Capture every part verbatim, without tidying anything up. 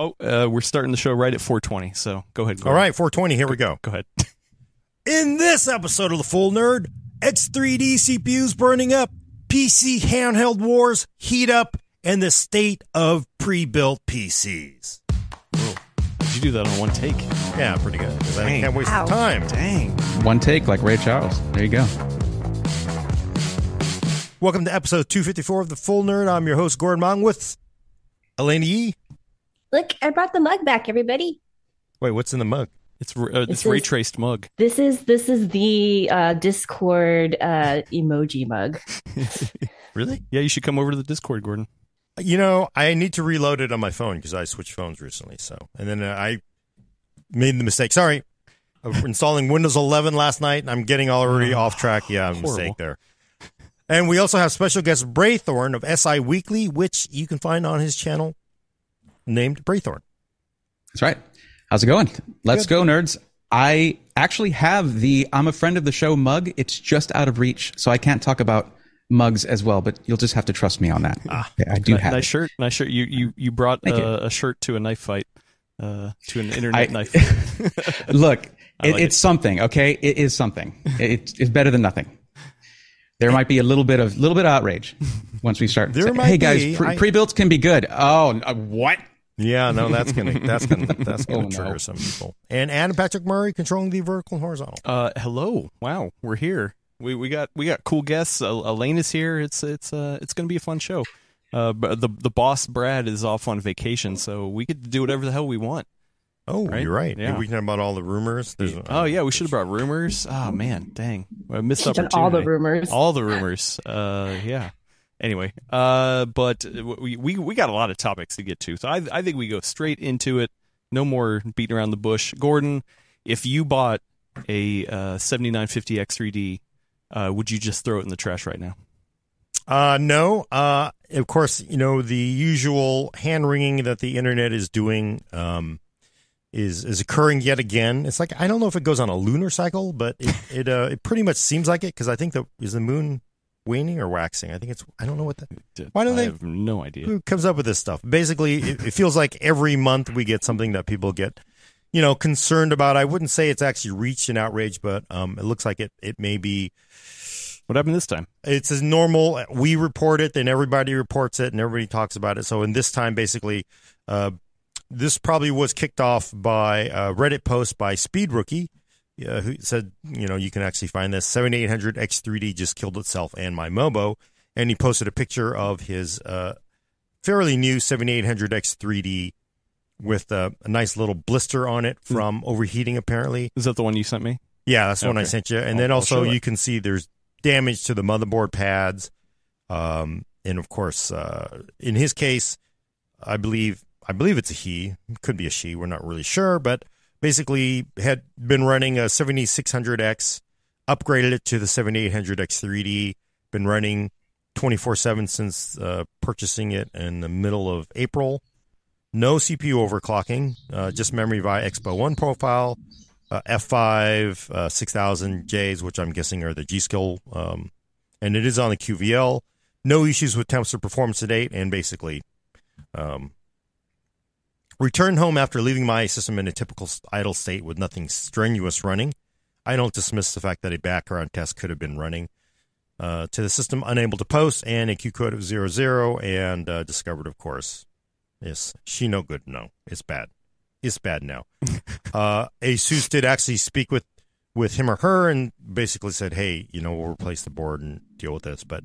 Oh, uh, we're starting the show right at four twenty, so go ahead. Go All ahead. Right, four twenty, here go, we go. Go ahead. In this episode of The Full Nerd, X three D C P Us burning up, P C handheld wars heat up, and the state of pre-built P Cs. Whoa. Did you do that on one take? Yeah, pretty good. I can't waste Ow. the time. Dang. One take like Ray Charles. There you go. Welcome to episode two fifty-four of The Full Nerd. I'm your host, Gordon Mongwith. Alaina Yee. Look, I brought the mug back, everybody. Wait, what's in the mug? It's uh, this it's ray-traced is, mug. This is this is the uh, Discord uh, emoji mug. Really? Yeah, you should come over to the Discord, Gordon. You know, I need to reload it on my phone because I switched phones recently. So, and then uh, I made the mistake. Sorry, of installing Windows eleven last night, and I'm getting already oh, off track. Yeah, horrible. Mistake there. And we also have special guest Braethorn of S I Weekly, which you can find on his channel named Braethorn. That's right. How's it going? Let's Good. go, nerds. I actually have the I'm a friend of the show mug. It's just out of reach, so I can't talk about mugs as well, but you'll just have to trust me on that. Ah, yeah, I do nice, have nice it. shirt. Nice shirt. You you you brought uh, a shirt to a knife fight, uh, to an internet I, knife fight. Look, it, like it's it. something. Okay, it is something. It, it's better than nothing. There might be a little bit of little bit of outrage once we start. There say, might hey guys, be, pre, I, pre-built can be good. Oh, uh, what? Yeah, no, that's gonna that's gonna that's gonna oh, trigger no. some people. And Adam Patrick Murray controlling the vertical and horizontal. Uh, hello. Wow, we're here. We we got we got cool guests. Alaina's here. It's it's uh it's gonna be a fun show. Uh, but the the boss Brad is off on vacation, so we could do whatever the hell we want. Oh, right? You're right. Yeah. We can talk about all the rumors. There's, oh yeah, we should have brought rumors. Oh man, dang, I missed opportunity. All the rumors. All the rumors. Uh, yeah. Anyway, uh, but we, we we got a lot of topics to get to, so I I think we go straight into it. No more beating around the bush. Gordon, if you bought a uh, seventy-nine fifty X three D. Uh, would you just throw it in the trash right now? Uh, no. Uh, of course, you know, the usual hand-wringing that the internet is doing um, is is occurring yet again. It's like, I don't know if it goes on a lunar cycle, but it it, uh, it pretty much seems like it, because I think that is the moon waning or waxing? I think it's, I don't know what that, why don't they, I have no idea. Who comes up with this stuff? Basically, it, it feels like every month we get something that people get, you know, concerned about. I wouldn't say it's actually reached an outrage, but um, it looks like it, it may be. What happened this time? It's as normal. We report it, then everybody reports it, and everybody talks about it. So in this time, basically, uh, this probably was kicked off by a Reddit post by Speed Rookie, uh, who said, you know, you can actually find this. seventy-eight hundred X three D just killed itself and my Mobo. And he posted a picture of his uh, fairly new seventy-eight hundred X three D with a, a nice little blister on it from overheating, apparently. Is that the one you sent me? Yeah, that's the okay. one I sent you. And I'll, then also you can see there's damage to the motherboard pads. Um, and, of course, uh, in his case, I believe I believe it's a he. It could be a she. We're not really sure. But basically had been running a seventy-six hundred X, upgraded it to the seventy-eight hundred X three D, been running twenty-four seven since uh, purchasing it in the middle of April. No C P U overclocking, uh, just memory via Expo one profile. Uh, F five, uh, six thousand J's, which I'm guessing are the G-Skill, um, and it is on the Q V L. No issues with temps or performance to date, and basically um, returned home after leaving my system in a typical idle state with nothing strenuous running. I don't dismiss the fact that a background test could have been running uh, to the system, unable to post, and a Q code of zero zero, and uh, discovered, of course, is she no good? No, it's bad. It's bad now. uh, ASUS did actually speak with, with him or her and basically said, hey, you know, we'll replace the board and deal with this. But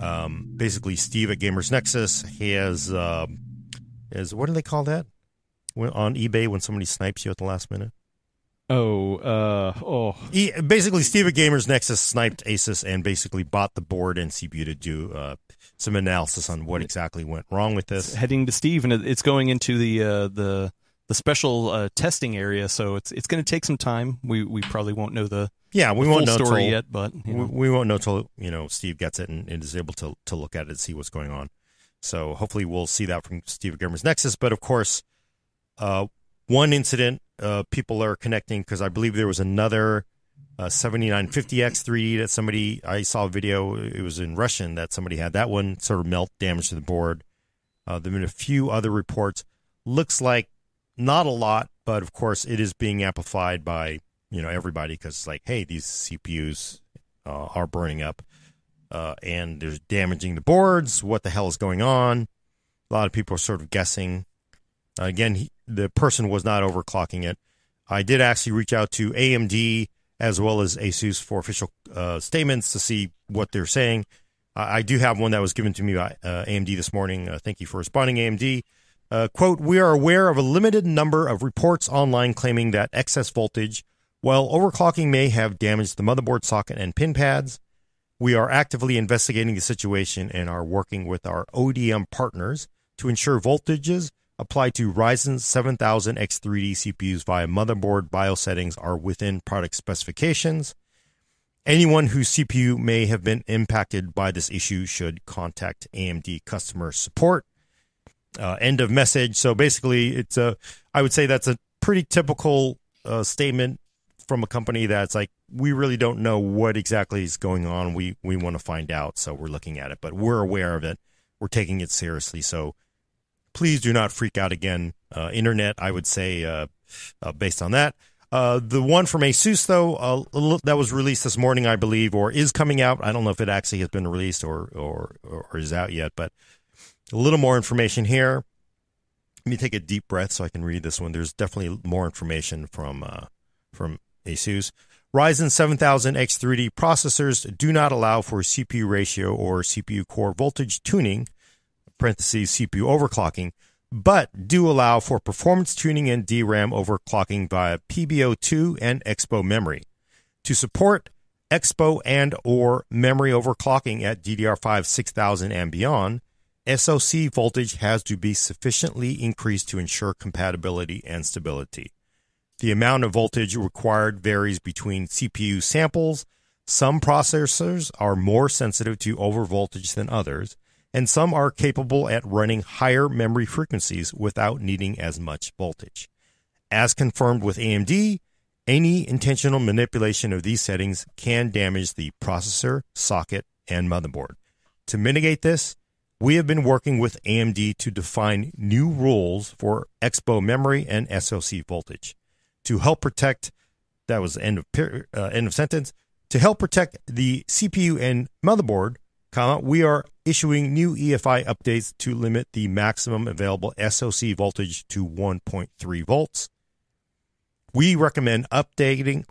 um, basically, Steve at Gamers Nexus, he has, uh, is, what do they call that? When, on eBay when somebody snipes you at the last minute? Oh, uh, oh. He, basically, Steve at Gamers Nexus sniped ASUS and basically bought the board and C P U to do uh, some analysis on what exactly went wrong with this. It's heading to Steve, and it's going into the uh, the... the special uh, testing area, so it's it's going to take some time. We we probably won't know the yeah we the won't full know story till, yet, but you know. we, we won't know till you know Steve gets it and, and is able to to look at it and see what's going on. So hopefully we'll see that from Steve at Gamers Nexus. But of course, uh, one incident uh, people are connecting because I believe there was another uh, seventy-nine fifty X three D that somebody I saw a video. It was in Russian that somebody had that one sort of melt damage to the board. Uh, there've been a few other reports. looks like not a lot, but of course it is being amplified by, you know, everybody, because it's like, hey, these C P Us uh, are burning up uh, and they're damaging the boards. What the hell is going on? A lot of people are sort of guessing. Uh, again, he, the person was not overclocking it. I did actually reach out to A M D as well as ASUS for official uh, statements to see what they're saying. I, I do have one that was given to me by uh, A M D this morning. Uh, thank you for responding, A M D. Uh, quote, we are aware of a limited number of reports online claiming that excess voltage while overclocking may have damaged the motherboard socket and pin pads. We are actively investigating the situation and are working with our O D M partners to ensure voltages applied to Ryzen seven thousand X three D C P Us via motherboard BIOS settings are within product specifications. Anyone whose C P U may have been impacted by this issue should contact A M D customer support. Uh, end of message. So basically, it's a, I would say that's a pretty typical uh, statement from a company that's like, we really don't know what exactly is going on. We we want to find out, so we're looking at it. But we're aware of it. We're taking it seriously, so please do not freak out again, uh, Internet, I would say, uh, uh, based on that. Uh, the one from ASUS, though, uh, that was released this morning, I believe, or is coming out. I don't know if it actually has been released or, or, or is out yet, but a little more information here. Let me take a deep breath so I can read this one. There's definitely more information from uh, from ASUS. Ryzen seven thousand X three D processors do not allow for C P U ratio or C P U core voltage tuning, parentheses C P U overclocking, but do allow for performance tuning and D RAM overclocking via P B O two and Expo memory. To support Expo and or memory overclocking at D D R five six thousand and beyond, S O C voltage has to be sufficiently increased to ensure compatibility and stability. The amount of voltage required varies between C P U samples. Some processors are more sensitive to overvoltage than others, and some are capable at running higher memory frequencies without needing as much voltage. As confirmed with A M D, any intentional manipulation of these settings can damage the processor, socket, and motherboard. To mitigate this, we have been working with A M D to define new rules for Expo memory and S O C voltage. To help protect, that was end of, per, uh, end of sentence, to help protect the C P U and motherboard, we are issuing new E F I updates to limit the maximum available S O C voltage to one point three volts. We recommend updating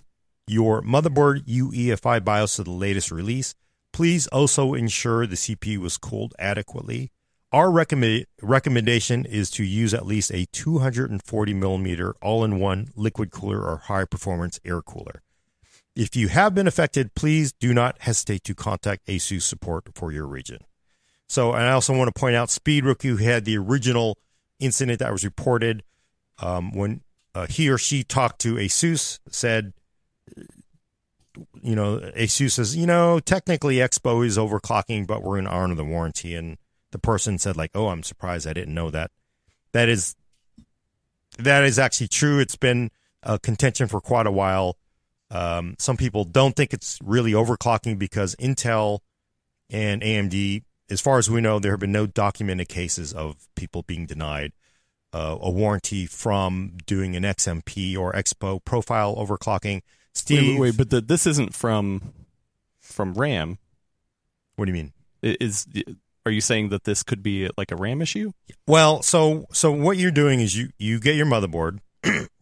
your motherboard U E F I BIOS to the latest release. Please also ensure the C P U was cooled adequately. Our recommend, recommendation is to use at least a two hundred forty millimeter all-in-one liquid cooler or high-performance air cooler. If you have been affected, please do not hesitate to contact ASUS support for your region. So, and I also want to point out Speed Rookie, who had the original incident that was reported um, when uh, he or she talked to ASUS, said, you know, ASUS says, you know, technically Expo is overclocking, but we're in honor of the warranty. And the person said, like, oh, I'm surprised I didn't know that. That is, that is actually true. It's been a contention for quite a while. Um, some people don't think it's really overclocking because Intel and A M D, as far as we know, there have been no documented cases of people being denied uh, a warranty from doing an X M P or Expo profile overclocking. Steve, wait, wait, wait but the, this isn't from from RAM. What do you mean? Is are you saying that this could be like a RAM issue? Well, so so what you're doing is you you get your motherboard,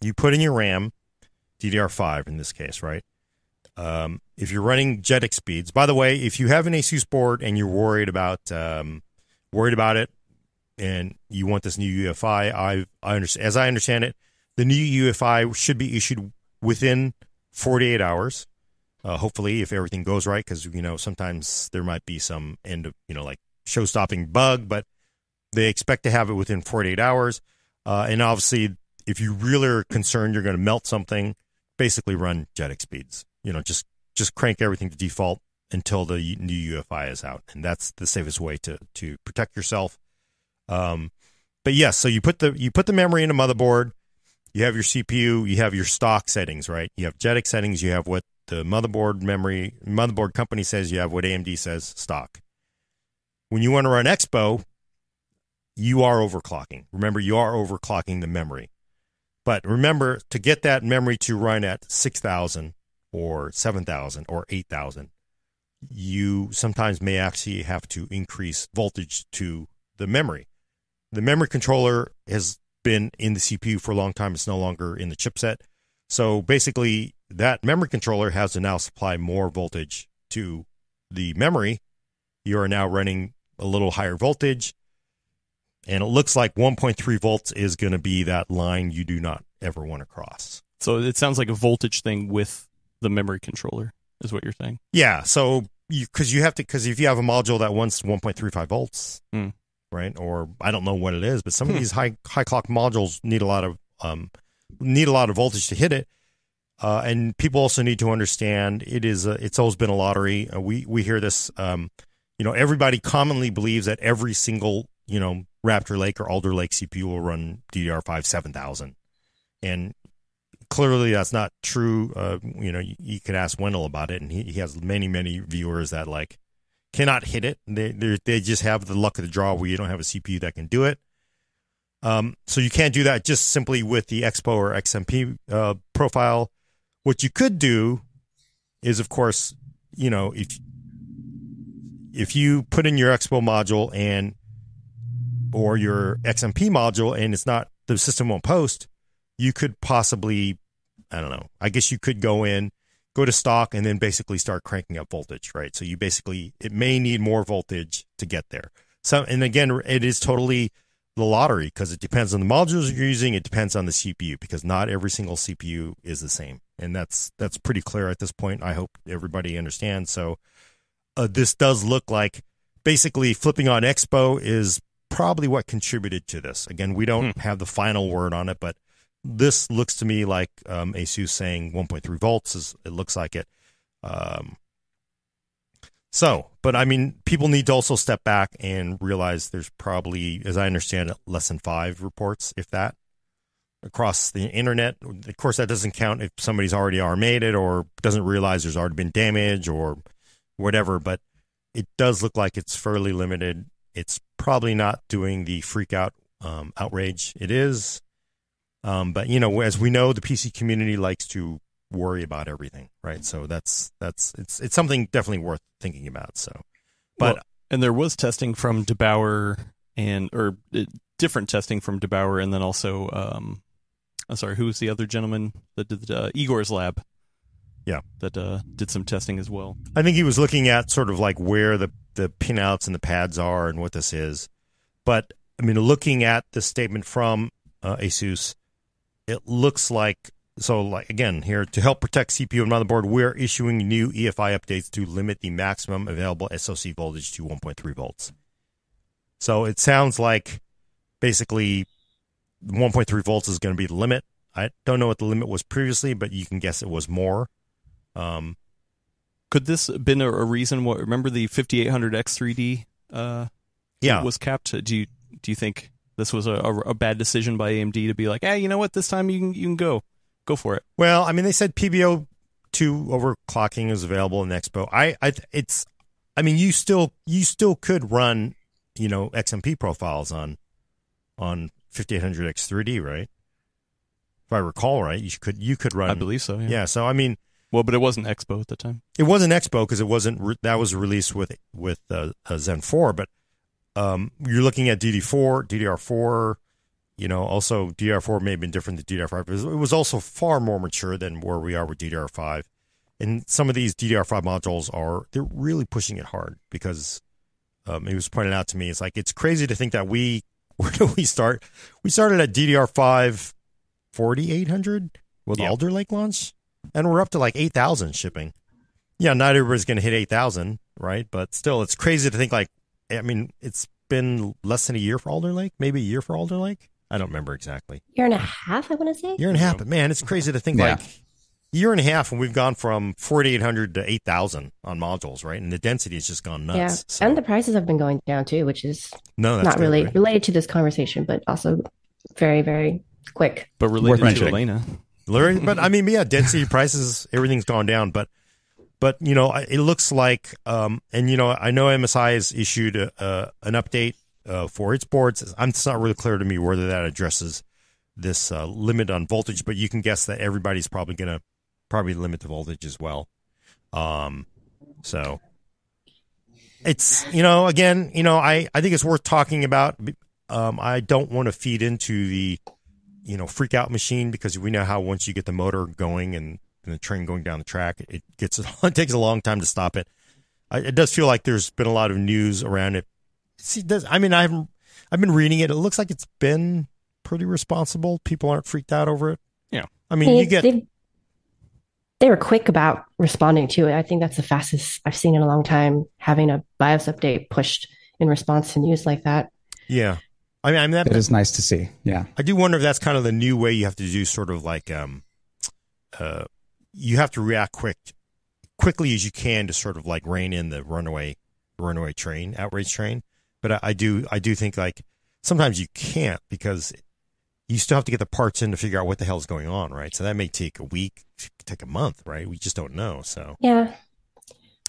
you put in your RAM. D D R five in this case, right? Um, if you're running JEDEC speeds, by the way, if you have an ASUS board and you're worried about um, worried about it, and you want this new U E F I, I, I understand, as I understand it, the new U E F I should be issued within forty-eight hours. Uh, hopefully, if everything goes right, because you know sometimes there might be some end of you know like show-stopping bug, but they expect to have it within forty-eight hours, uh, and obviously. If you really are concerned you're going to melt something, basically run JEDEC speeds. You know, just just crank everything to default until the new U E F I is out, and that's the safest way to to protect yourself. Um, but yes, yeah, so you put the you put the memory in a motherboard. You have your C P U, you have your stock settings, right? You have JEDEC settings, you have what the motherboard memory motherboard company says, you have what A M D says stock. When you want to run Expo, you are overclocking. Remember, you are overclocking the memory. But remember, to get that memory to run at six thousand or seven thousand or eight thousand, you sometimes may actually have to increase voltage to the memory. The memory controller has been in the C P U for a long time. It's no longer in the chipset. So basically, that memory controller has to now supply more voltage to the memory. You are now running a little higher voltage. And it looks like one point three volts is going to be that line you do not ever want to cross. So it sounds like a voltage thing with the memory controller is what you're saying. Yeah. So you, cause you have to, cause if you have a module that wants one point three five volts, mm. right? Or I don't know what it is, but some hmm. of these high, high clock modules need a lot of, um, need a lot of voltage to hit it. Uh, and people also need to understand it is a, it's always been a lottery. Uh, we, we hear this, um, you know, everybody commonly believes that every single, you know, Raptor Lake or Alder Lake C P U will run D D R five seven thousand. And clearly that's not true. Uh, you know, you, you could ask Wendell about it, and he, he has many, many viewers that, like, cannot hit it. They they just have the luck of the draw where you don't have a C P U that can do it. Um, so you can't do that just simply with the Expo or X M P uh, profile. What you could do is, of course, you know, if if you put in your Expo module and or your X M P module, and it's not, the system won't post, you could possibly, I don't know, I guess you could go in, go to stock, and then basically start cranking up voltage, right? So you basically, it may need more voltage to get there. So, and again, it is totally the lottery because it depends on the modules you're using. It depends on the C P U because not every single C P U is the same. And that's, that's pretty clear at this point. I hope everybody understands. So uh, this does look like basically flipping on Expo is probably what contributed to this. Again, we don't hmm. have the final word on it, but this looks to me like um, ASUS saying one point three volts is, it looks like it. Um, so, but I mean, people need to also step back and realize there's probably, as I understand it, less than five reports, if that, across the internet. Of course, that doesn't count if somebody's already R M eighted or doesn't realize there's already been damage or whatever, but it does look like it's fairly limited. It's probably not doing the freak out um, outrage it is. Um, but, you know, as we know, the P C community likes to worry about everything, right? So that's that's it's it's something definitely worth thinking about. So, but well, and there was testing from DeBauer and or uh, different testing from DeBauer. And then also, um, I'm sorry, who was the other gentleman that did uh, Igor's lab? Yeah, that uh, did some testing as well. I think he was looking at sort of like where the, the pinouts and the pads are and what this is. But, I mean, looking at the statement from uh, ASUS, it looks like, so like again, here, to help protect C P U and motherboard, we're issuing new E F I updates to limit the maximum available S O C voltage to one point three volts. So it sounds like basically one point three volts is going to be the limit. I don't know what the limit was previously, but you can guess it was more. Um, could this have been a, a reason? What, remember the fifty-eight hundred X three D? Uh, yeah, was capped. Do you do you think this was a, a, a bad decision by A M D to be like, hey, you know what? This time you can you can go go for it. Well, I mean, they said P B O two overclocking is available in Expo. I, I it's, I mean, you still you still could run, you know, X M P profiles on on fifty-eight hundred X three D, right? If I recall right, you could you could run. I believe so. Yeah. yeah so I mean. Well, but it wasn't Expo at the time. It wasn't Expo because it wasn't re- that was released with with uh, uh, Zen four. But um, you're looking at D D four, D D R four. You know, also D D R four may have been different than D D R five. But it was also far more mature than where we are with D D R five. And some of these D D R five modules are they're really pushing it hard because um, it was pointed out to me. It's like it's crazy to think that we where do we start? We started at D D R five forty-eight hundred with yep. Alder Lake launch. And we're up to like eight thousand shipping. Yeah, not everybody's going to hit eight thousand, right? But still, it's crazy to think like, I mean, it's been less than a year for Alder Lake, maybe a year for Alder Lake. I don't remember exactly. Year and a half, I want to say. Year and a half. But man, it's crazy to think yeah. like a year and a half and we've gone from forty-eight hundred to eight thousand on modules, right? And the density has just gone nuts. Yeah. So. And the prices have been going down too, which is no, that's not good, really right? related to this conversation, but also very, very quick. But related Worth to Alaina. But I mean, yeah, density prices, everything's gone down. But, but you know, it looks like, um, and you know, I know M S I has issued a, a, an update uh, for its boards. It's not really clear to me whether that addresses this uh, limit on voltage, but you can guess that everybody's probably going to probably limit the voltage as well. Um, so it's, you know, again, you know, I, I think it's worth talking about. Um, I don't want to feed into the, you know, freak out machine, because we know how once you get the motor going and, and the train going down the track, it gets, it takes a long time to stop it. I, it does feel like there's been a lot of news around it. See, does, I mean, I've, I've been reading it. It looks like it's been pretty responsible. People aren't freaked out over it. Yeah. I mean, they, you get... They, they were quick about responding to it. I think that's the fastest I've seen in a long time, having a BIOS update pushed in response to news like that. Yeah. I mean, I mean that, that is nice to see. Yeah. I do wonder if that's kind of the new way you have to do sort of like... um, uh, you have to react quick, quickly as you can to sort of like rein in the runaway, runaway train, outrage train. But I, I do, I do think like sometimes you can't, because you still have to get the parts in to figure out what the hell is going on, right? So that may take a week, take a month, right? We just don't know. So yeah,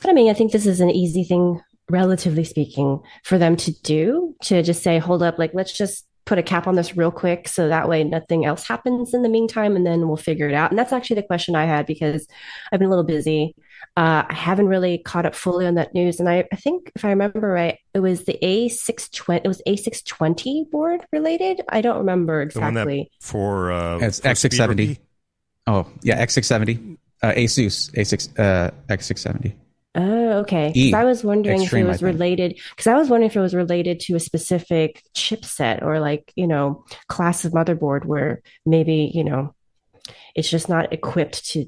but I mean, I think this is an easy thing, relatively speaking, for them to do, to just say, hold up, like let's just put a cap on this real quick, so that way nothing else happens in the meantime, and then we'll figure it out. And that's actually the question I had, because I've been a little busy. Uh, I haven't really caught up fully on that news. And I, I think if I remember right, it was the A six twenty, it was A six twenty board related. I don't remember exactly. That for uh, it's for X six seventy. Oh yeah. X six seventy, uh, Asus, A six, uh, X six seventy. Oh, okay. E, I was wondering Extreme, if it was related, because I was wondering if it was related to a specific chipset or like, you know, class of motherboard where maybe, you know, it's just not equipped to,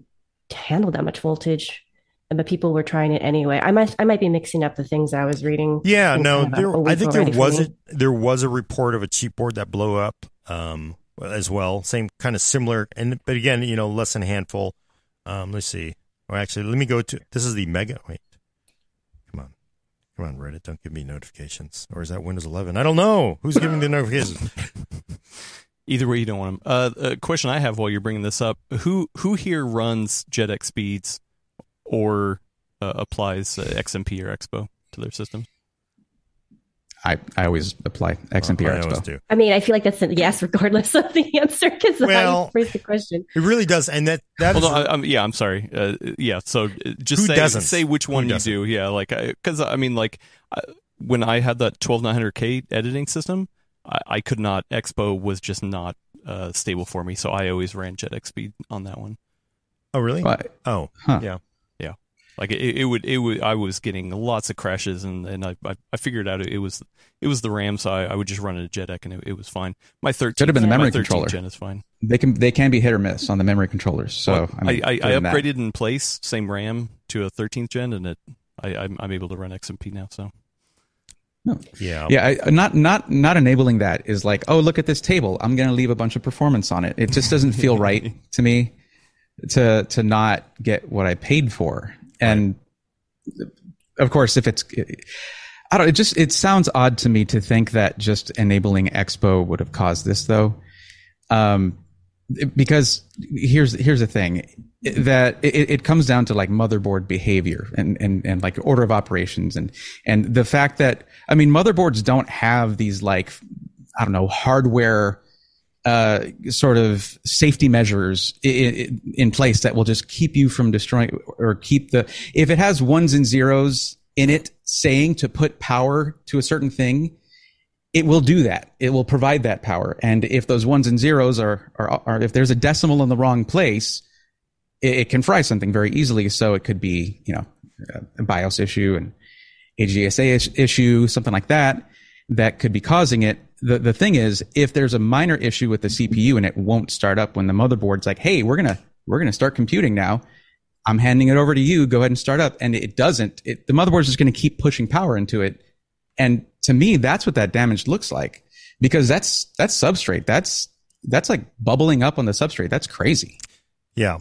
to handle that much voltage, but people were trying it anyway. I might, I might be mixing up the things I was reading. Yeah, no, there, I think there was a, there was a report of a cheap board that blew up um, as well. Same kind of similar, and but again, you know, less than a handful. Um, let's see. Or actually, let me go to, this is the Mega, wait, come on, come on, Reddit, don't give me notifications. Or is that Windows eleven? I don't know. Who's giving the notifications? Either way, you don't want them. Uh, a question I have while you're bringing this up, who who here runs JEDEC speeds or uh, applies uh, X M P or Expo to their system? I, I always apply X M P or Expo. I, I mean, I feel like that's a yes, regardless of the answer, because well, I phrased the question. It really does, and that that. Although, is, I, I'm, yeah, I'm sorry. Uh, yeah, so just say doesn't? say which one you do. Yeah, like because I, I mean, like I, when I had that twelve nine hundred K editing system, I, I could not. Expo was just not uh, stable for me, so I always ran JEDEC speed on that one. Oh really? Well, I, oh huh. yeah. Like it, it would, it would. I was getting lots of crashes, and, and I, I figured out it was, it was the RAM, so I, I would just run a JEDEC, and it, it was fine. My thirteen should have been the memory controller. Gen is fine. They can, they can be hit or miss on the memory controllers. So well, I, mean, I, I upgraded that. In place same RAM to a thirteenth gen, and it, I, I'm, I'm able to run X M P now. So. No. Yeah. Yeah. I, not not not enabling that is like, oh, look at this table. I'm going to leave a bunch of performance on it. It just doesn't feel right to me to to not get what I paid for. And of course, if it's, I don't, it just, it sounds odd to me to think that just enabling Expo would have caused this though. Um, because here's, here's the thing that it, it comes down to like motherboard behavior and, and, and like order of operations and, and the fact that, I mean, motherboards don't have these like, I don't know, hardware, uh, sort of safety measures in, in place that will just keep you from destroying or keep the, if it has ones and zeros in it saying to put power to a certain thing, it will do that. It will provide that power. And if those ones and zeros are, are, are if there's a decimal in the wrong place, it, it can fry something very easily. So it could be, you know, a BIOS issue and A G S A issue, something like that, that could be causing it. The the thing is, if there's a minor issue with the C P U and it won't start up when the motherboard's like, hey, we're gonna we're gonna start computing now. I'm handing it over to you. Go ahead and start up, and it doesn't. It, the motherboard's just gonna keep pushing power into it, and to me, that's what that damage looks like, because that's that's substrate. That's that's like bubbling up on the substrate. That's crazy. Yeah,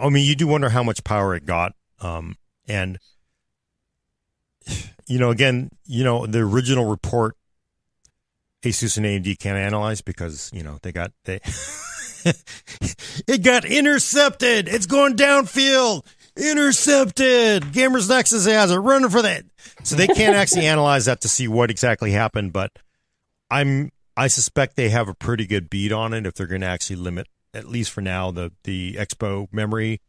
I mean, you do wonder how much power it got, um, and you know, again, you know, the original report. Asus and A M D can't analyze because, you know, they got, they, it got intercepted. It's going downfield. Intercepted. Gamers Nexus has it running for that. So they can't actually analyze that to see what exactly happened. But I'm I suspect they have a pretty good beat on it if they're going to actually limit, at least for now, the the Expo memory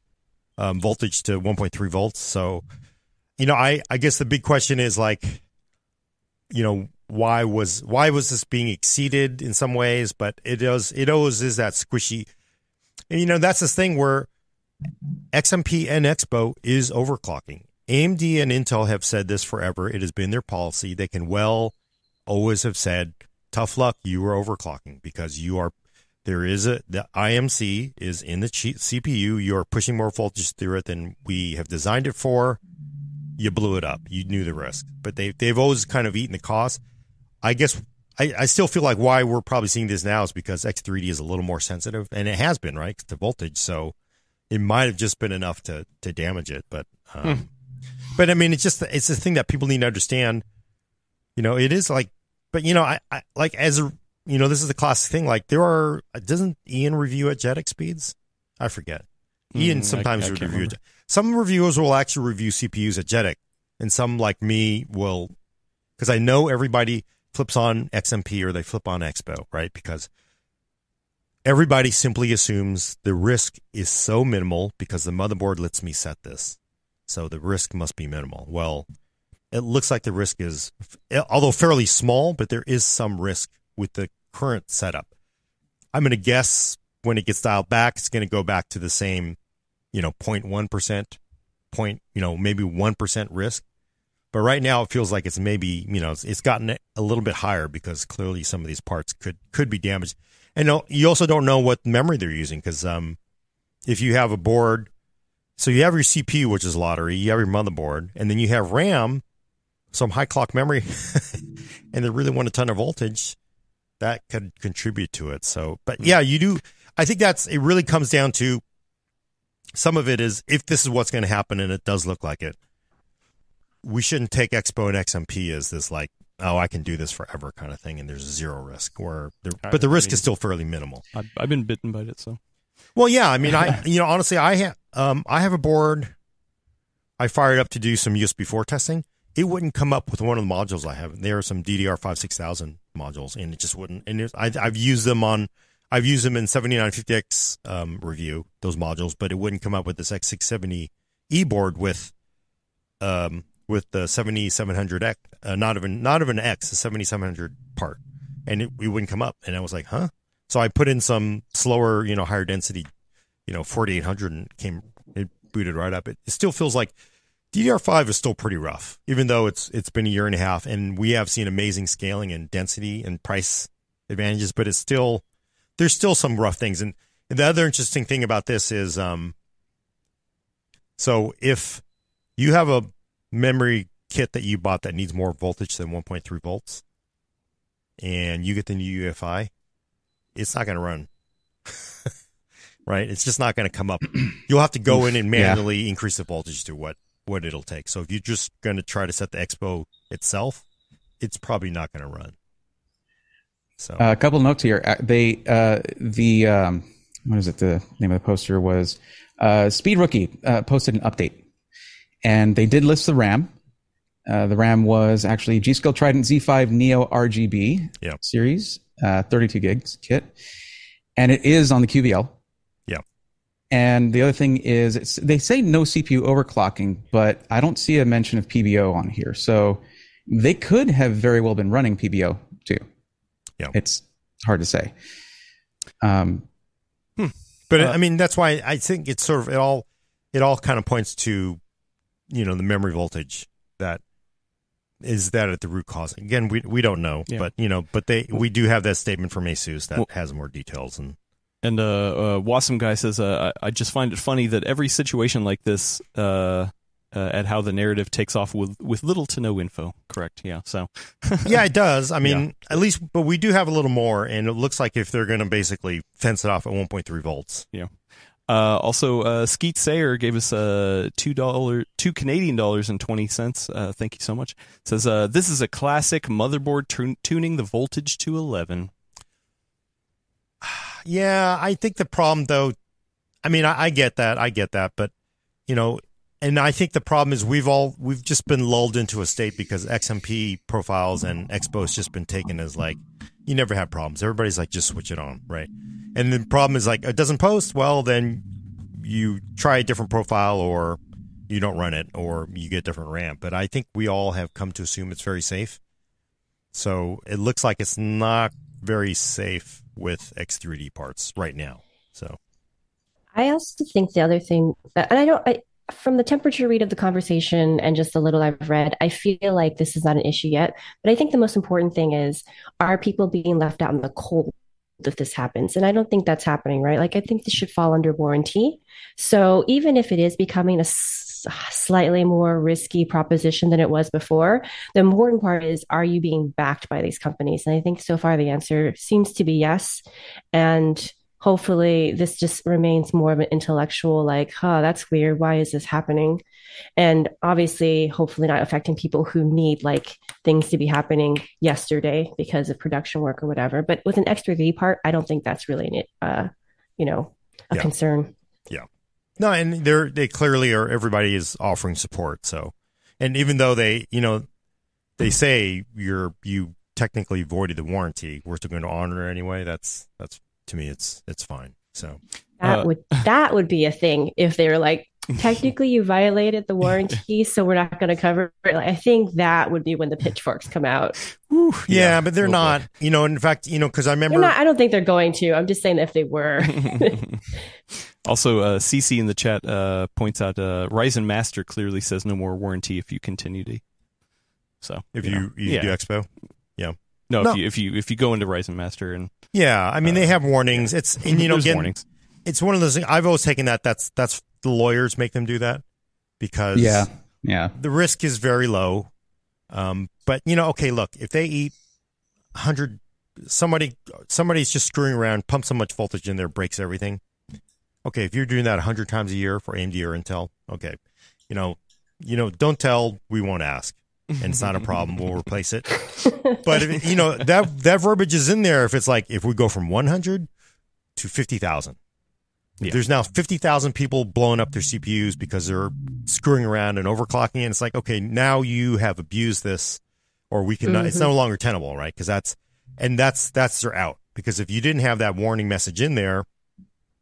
um, voltage to one point three volts. So, you know, I I guess the big question is like, you know, why was why was this being exceeded in some ways? But it does it always is that squishy, and you know that's this thing where X M P and Expo is overclocking. A M D and Intel have said this forever. It has been their policy. They can well always have said, tough luck, you are overclocking because you are, there is a, the I M C is in the C P U. You are pushing more voltage through it than we have designed it for. You blew it up. You knew the risk. But they, they've always kind of eaten the cost. I guess I, I still feel like why we're probably seeing this now is because X three D is a little more sensitive, and it has been, right, to voltage. So it might have just been enough to, to damage it. But, um, hmm. But I mean, it's just, it's the thing that people need to understand. You know, it is like, but you know, I, I like as a, you know, this is the classic thing. Like there are, doesn't Ian review at JEDEC speeds? I forget. Mm, Ian sometimes I, I review. At, some reviewers will actually review C P Us at JEDEC, and some like me will, because I know everybody flips on X M P or they flip on Expo, right? Because everybody simply assumes the risk is so minimal because the motherboard lets me set this. So the risk must be minimal. Well, it looks like the risk is, although fairly small, but there is some risk with the current setup. I'm going to guess when it gets dialed back, it's going to go back to the same, you know, zero point one percent, point, you know, maybe one percent risk. But right now it feels like it's maybe, you know, it's, it's gotten a little bit higher because clearly some of these parts could, could be damaged. And you also don't know what memory they're using because um, if you have a board... So you have your C P U, which is lottery. You have your motherboard, and then you have RAM, some high clock memory, and they really want a ton of voltage. That could contribute to it. So, but yeah, you do. I think that's it. Really comes down to some of it is if this is what's going to happen, and it does look like it. We shouldn't take Expo and X M P as this like, oh, I can do this forever kind of thing, and there's zero risk. Or there, but the risk I mean, is still fairly minimal. I've, I've been bitten by it, so. Well, yeah, I mean, I you know, honestly, I have um, I have a board I fired up to do some U S B four testing. It wouldn't come up with one of the modules I have. There are some D D R five six thousand modules, and it just wouldn't. And I, I've used them on, I've used them in seventy-nine fifty X um, review, those modules, but it wouldn't come up with this X six seventy E board with, um, with the seventy-seven hundred X, uh, not of an not of an X, the seventy-seven hundred part, and it, it wouldn't come up. And I was like, huh. So I put in some slower, you know, higher density, you know, forty-eight hundred and it came, it booted right up. It, it still feels like D D R five is still pretty rough, even though it's it's been a year and a half, and we have seen amazing scaling and density and price advantages, but it's still, there's still some rough things. And the other interesting thing about this is, um, so if you have a memory kit that you bought that needs more voltage than one point three volts, and you get the new U E F I, it's not going to run, right? It's just not going to come up. You'll have to go in and manually yeah. increase the voltage to what, what it'll take. So if you're just going to try to set the Expo itself, it's probably not going to run. So uh, a couple notes here. They, uh, the, um, what is it? The name of the poster was uh, Speed Rookie uh, posted an update, and they did list the RAM. Uh, the RAM was actually G-Skill Trident Z five Neo R G B yeah. series. Uh, thirty-two gigs kit, and it is on the Q B L. Yeah. And the other thing is, it's, they say no C P U overclocking, but I don't see a mention of P B O on here. So they could have very well been running P B O too. Yeah. It's hard to say. Um, hmm. But uh, I mean, that's why I think it's sort of, it all, it all kind of points to, you know, the memory voltage that. Is that at the root cause? Again, we we don't know, yeah. but you know, but they we do have that statement from ASUS that well, has more details. And and uh, uh, Wasm guy says, uh, I, I just find it funny that every situation like this, uh, uh, at how the narrative takes off with with little to no info. Correct? Yeah. So yeah, it does. I mean, yeah. at least, but we do have a little more, and it looks like if they're going to basically fence it off at one point three volts. Yeah. Uh, also, uh, Skeet Sayer gave us uh, two dollar, two Canadian dollars and twenty cents. Uh, thank you so much. It says uh, this is a classic motherboard tun- tuning the voltage to eleven. Yeah, I think the problem though, I mean, I, I get that, I get that, but you know, and I think the problem is we've all we've just been lulled into a state because X M P profiles and Expo's just been taken as like you never have problems. Everybody's like, just switch it on, right? And the problem is like, it doesn't post. Well, then you try a different profile, or you don't run it, or you get different RAM. But I think we all have come to assume it's very safe. So it looks like it's not very safe with X three D parts right now. So I also think the other thing, and I don't, I, from the temperature read of the conversation and just the little I've read, I feel like this is not an issue yet. But I think the most important thing is, are people being left out in the cold if this happens? And I don't think that's happening, right? Like, I think this should fall under warranty. So even if it is becoming a s- slightly more risky proposition than it was before, the important part is, are you being backed by these companies? And I think so far the answer seems to be yes. And hopefully this just remains more of an intellectual, like, huh, that's weird. Why is this happening? And obviously, hopefully not affecting people who need like things to be happening yesterday because of production work or whatever. But with an extra V part, I don't think that's really, uh, you know, a yeah. concern. Yeah. No, and they're, they clearly are, everybody is offering support. So, and even though they, you know, they say you're, you technically voided the warranty, we're still going to honor it anyway. That's, that's, to me, it's it's fine. So that uh, would that would be a thing if they were like, technically you violated the warranty, so we're not going to cover it. Like, I think that would be when the pitchforks come out. Ooh, yeah, yeah, but they're not. Bit. You know, in fact, you know, because I remember. Not, I don't think they're going to. I'm just saying that if they were. Also, uh, C C in the chat uh, points out uh, Ryzen Master clearly says no more warranty if you continue to. So if you you, you yeah. do Expo, yeah. No, no, if you if you if you go into Ryzen Master and yeah, I mean uh, they have warnings. It's and, you know again, warnings. It's one of those things. I've always taken that. That's that's the lawyers make them do that because yeah, yeah, the risk is very low. Um, but you know, okay, look, if they eat one hundred, somebody somebody's just screwing around, pumps so much voltage in there, breaks everything. Okay, if you're doing that one hundred times a year for A M D or Intel, okay, you know, you know, don't tell, we won't ask. And it's not a problem. We'll replace it. But, if, you know, that that verbiage is in there. If it's like, if we go from one hundred to fifty thousand, yeah. There's now fifty thousand people blowing up their C P Us because they're screwing around and overclocking. And it's like, okay, now you have abused this, or we can. Mm-hmm. It's no longer tenable, right? Because that's and that's that's their out. Because if you didn't have that warning message in there,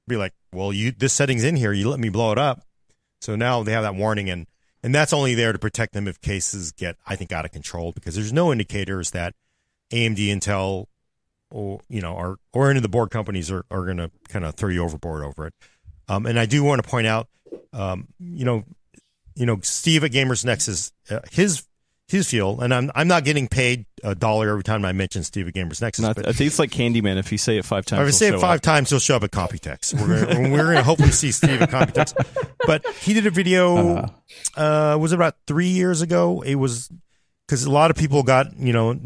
be like, well, you this setting's in here. You let me blow it up. So now they have that warning and. And that's only there to protect them if cases get, I think, out of control, because there's no indicators that A M D, Intel, or you know, or, or any of the board companies are, are going to kind of throw you overboard over it. Um, and I do want to point out, um, you know, you know, Steve at Gamers Nexus, uh, his his field, and I'm I'm not getting paid a dollar every time I mention Steve at Gamers Nexus. Not, but, I think it's like Candyman. If you say it five times, if you say it five up. times, he'll show up at Computex. We're gonna, we're going to hopefully see Steve at Computex. But he did a video, uh, uh, was it about three years ago? It was because a lot of people got, you know,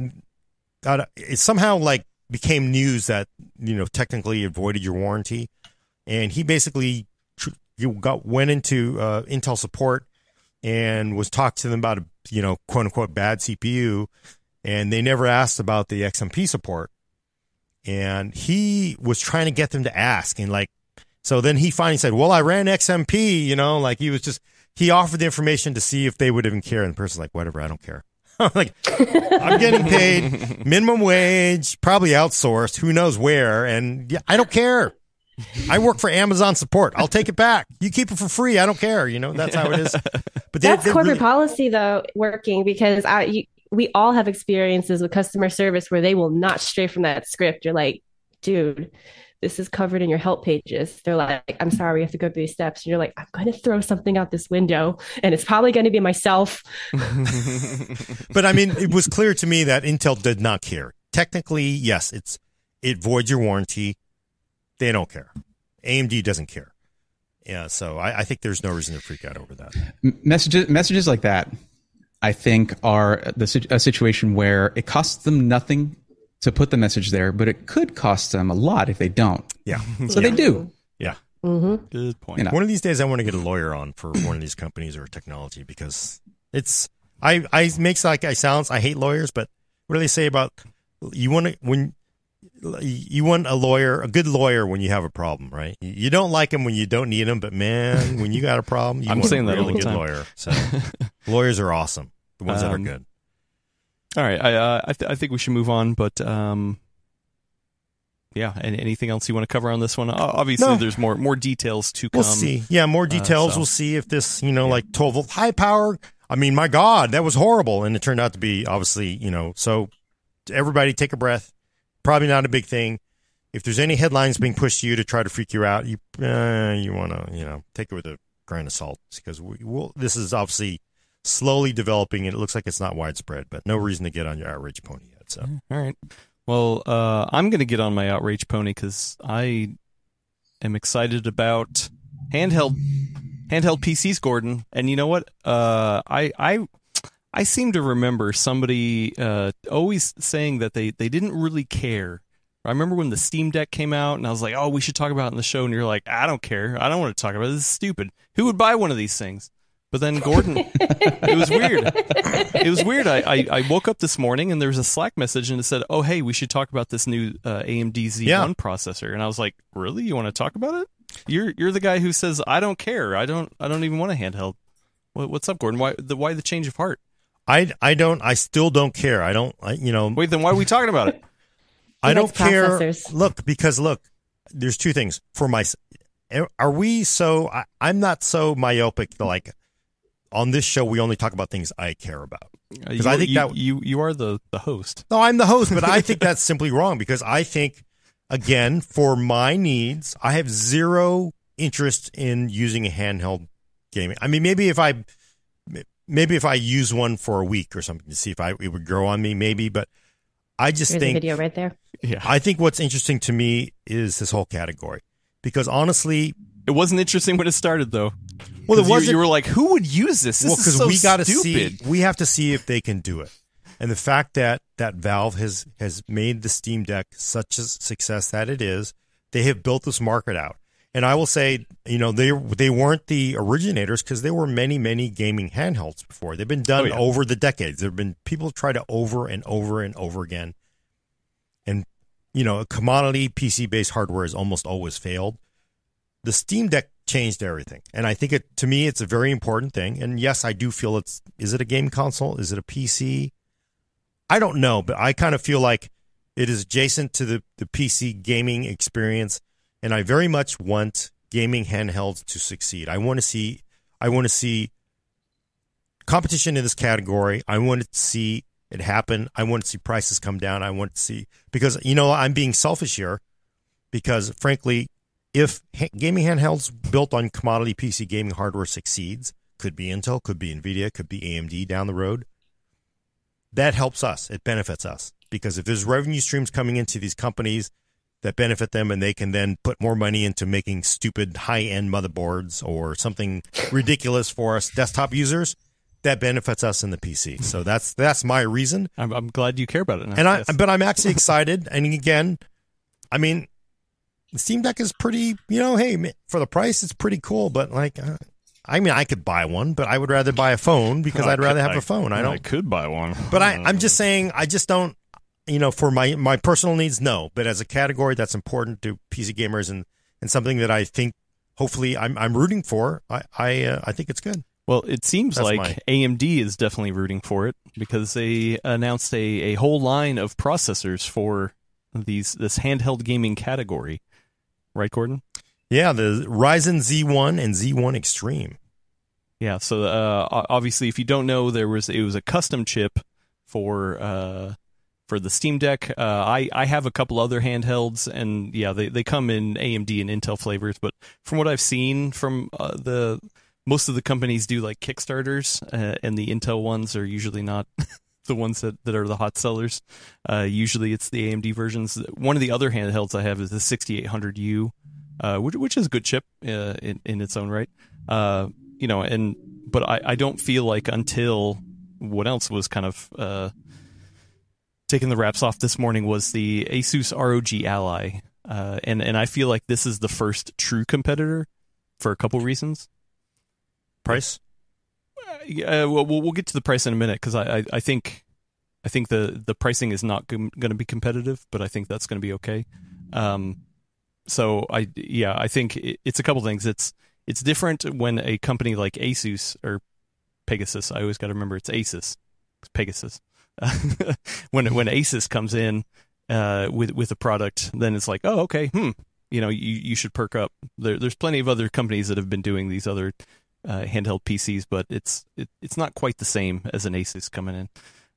got it somehow like became news that, you know, technically it voided your warranty. And he basically tr- you got went into uh, Intel support and was talking to them about, a, you know, quote unquote bad C P U. And they never asked about the X M P support. And he was trying to get them to ask and like, so then he finally said, well, I ran X M P, you know, like he was just, he offered the information to see if they would even care. And the person's like, whatever, I don't care. I'm like, I'm getting paid minimum wage, probably outsourced, who knows where. And yeah, I don't care. I work for Amazon support. I'll take it back. You keep it for free. I don't care. You know, that's how it is. But they, that's corporate really- policy, though, working because I, you, we all have experiences with customer service where they will not stray from that script. You're like, dude. This is covered in your help pages. They're like, I'm sorry, we have to go through these steps. And you're like, I'm going to throw something out this window and it's probably going to be myself. But I mean, it was clear to me that Intel did not care. Technically, yes, it's it voids your warranty. They don't care. A M D doesn't care. Yeah, so I, I think there's no reason to freak out over that. Messages, messages like that, I think, are the, a situation where it costs them nothing to put the message there, but it could cost them a lot if they don't. Yeah. So yeah. they do. Yeah. Mm-hmm. Good point. You know. One of these days I want to get a lawyer on for one of these companies or technology because it's, I, I makes like I sounds, I hate lawyers, but what do they say about, you want to, when you want a lawyer, a good lawyer when you have a problem, right? You don't like him when you don't need him, but man, when you got a problem, you I'm want saying a really that good time. lawyer. So lawyers are awesome. The ones um, that are good. All right, I uh, I, th- I think we should move on, but um, yeah, and anything else you want to cover on this one? Obviously, no. there's more more details to come. We'll see. Yeah, more details. Uh, so. We'll see if this, you know, yeah. like twelve volt high power. I mean, my God, that was horrible. And it turned out to be, obviously, you know, so everybody take a breath. Probably not a big thing. If there's any headlines being pushed to you to try to freak you out, you uh, you want to, you know, take it with a grain of salt, because we will, this is obviously slowly developing, and it looks like it's not widespread, but no reason to get on your outrage pony yet. So, all right. Well, uh, I'm going to get on my outrage pony because I am excited about handheld handheld P Cs, Gordon. And you know what? Uh, I I I seem to remember somebody uh, always saying that they, they didn't really care. I remember when the Steam Deck came out, and I was like, "Oh, we should talk about it in the show." And you're like, "I don't care. I don't want to talk about it. This is stupid. Who would buy one of these things?" But then, Gordon, it was weird. It was weird. I, I, I woke up this morning, and there was a Slack message, and it said, oh, hey, we should talk about this new uh, A M D Z one yeah. processor. And I was like, really? You want to talk about it? You're you're the guy who says, I don't care. I don't I don't even want a handheld. What, what's up, Gordon? Why the, why the change of heart? I, I don't. I still don't care. I don't, I, you know. Wait, then why are we talking about it? I don't care. Look, because, look, there's two things. For my, are we so, I, I'm not so myopic, like, on this show, we only talk about things I care about. Because I think you, that you you are the, the host. No, I'm the host, but I think that's simply wrong, because I think, again, for my needs, I have zero interest in using a handheld gaming. I mean, maybe if I maybe if I use one for a week or something to see if I it would grow on me, maybe. But I just There's think a video right there. Yeah, I think what's interesting to me is this whole category, because honestly, it wasn't interesting when it started, though. Well, it wasn't. You, you were like, "Who would use this?" This well, is so we gotta stupid. See, we have to see if they can do it. And the fact that that Valve has has made the Steam Deck such a success that it is, they have built this market out. And I will say, you know, they they weren't the originators, because there were many many gaming handhelds before. They've been done oh, yeah. over the decades. There've been people try to over and over and over again. And you know, commodity P C based hardware has almost always failed. The Steam Deck changed everything, and I think it to me it's a very important thing. And yes, I do feel it's is it a game console? Is it a P C? I don't know, but I kind of feel like it is adjacent to the, the P C gaming experience, and I very much want gaming handhelds to succeed. I want to see I want to see competition in this category. I want to see it happen. I want to see prices come down. I want to see, because you know, I'm being selfish here, because frankly, if gaming handhelds built on commodity P C gaming hardware succeeds, could be Intel, could be Nvidia, could be A M D down the road, that helps us. It benefits us, because if there's revenue streams coming into these companies that benefit them, and they can then put more money into making stupid high-end motherboards or something ridiculous for us desktop users, that benefits us in the P C. So that's that's my reason. I'm, I'm glad you care about it now. And I, yes. But I'm actually excited. And again, I mean, the Steam Deck is pretty, you know, hey, for the price, it's pretty cool. But, like, uh, I mean, I could buy one, but I would rather buy a phone, because I'd rather have I, a phone. I don't. I could buy one. But I, I'm just saying, I just don't, you know, for my, my personal needs, no. But as a category, that's important to P C gamers, and, and something that I think, hopefully, I'm I'm rooting for. I, I, uh, I think it's good. Well, it seems that's like my... A M D is definitely rooting for it, because they announced a, a whole line of processors for these this handheld gaming category. Right, Gordon? Yeah, the Ryzen Z one and Z one Extreme. Yeah, so uh, obviously, if you don't know, there was it was a custom chip for uh, for the Steam Deck. Uh, I I have a couple other handhelds, and yeah, they, they come in A M D and Intel flavors. But from what I've seen, from uh, the most of the companies do like Kickstarters, uh, and the Intel ones are usually not. The ones that, that are the hot sellers. Uh, usually it's the A M D versions. One of the other handhelds I have is the sixty-eight hundred U, uh, which, which is a good chip uh, in, in its own right. Uh, you know, and but I, I don't feel like until what else was kind of uh, taking the wraps off this morning was the Asus R O G Ally. Uh, and, and I feel like this is the first true competitor for a couple reasons. Price? Uh, we'll, we'll get to the price in a minute, because I, I, I think I think the, the pricing is not going to be competitive, but I think that's going to be okay. Um, so I yeah I think it, it's a couple things. It's it's different when a company like Asus or Pegasus. I always got to remember it's Asus, it's Pegasus. when when Asus comes in uh, with with a product, then it's like, oh, okay, hmm, you know, you, you should perk up. There, there's plenty of other companies that have been doing these other uh, handheld P Cs, but it's it, it's not quite the same as an Asus coming in.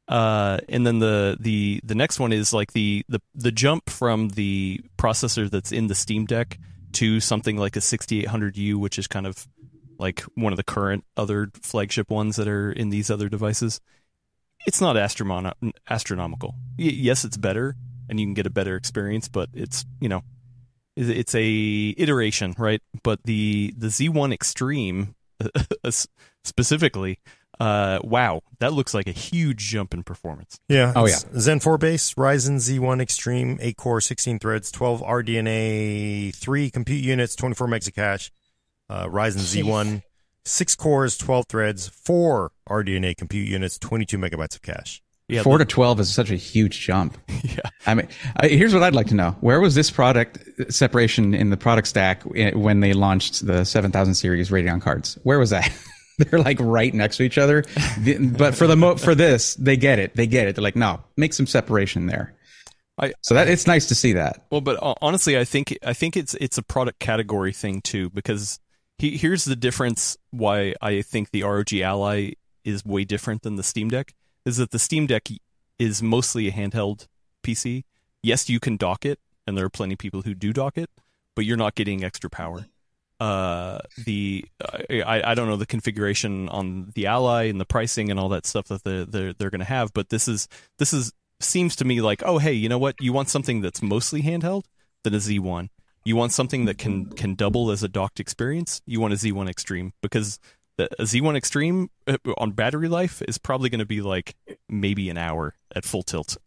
Uh, and then the, the the next one is like the, the the jump from the processor that's in the Steam Deck to something like a sixty-eight hundred U, which is kind of like one of the current other flagship ones that are in these other devices. It's not astronom- astronomical. Y- yes, it's better, and you can get a better experience, but it's, you know, it's a iteration, right? But the, the Z one Extreme, specifically, uh, wow, that looks like a huge jump in performance. Yeah. Oh, yeah. Zen four base, Ryzen Z one Extreme, eight core, sixteen threads, twelve R D N A, three compute units, twenty-four megs of cache. Uh, Ryzen Jeez. Z one, six cores, twelve threads, four R D N A compute units, twenty-two megabytes of cache. Yeah, four but- to twelve is such a huge jump. Yeah. I mean, I, here's what I'd like to know. Where was this product separation in the product stack when they launched the seven thousand series Radeon cards? Where was that? They're like right next to each other. But for the mo- for this, they get it. They get it. They're like, no, make some separation there. I, so that it's nice to see that. Well, but honestly, I think I think it's it's a product category thing too, because he, here's the difference why I think the R O G Ally is way different than the Steam Deck, is that the Steam Deck is mostly a handheld P C. Yes, you can dock it, and there are plenty of people who do dock it, but you're not getting extra power. Uh, the I, I don't know the configuration on the Ally and the pricing and all that stuff that they're, they're, they're going to have, but this is this is seems to me like, oh, hey, you know what? You want something that's mostly handheld? Then a Z one. You want something that can, can double as a docked experience? You want a Z one Extreme, because the, a Z one Extreme on battery life is probably going to be like maybe an hour at full tilt.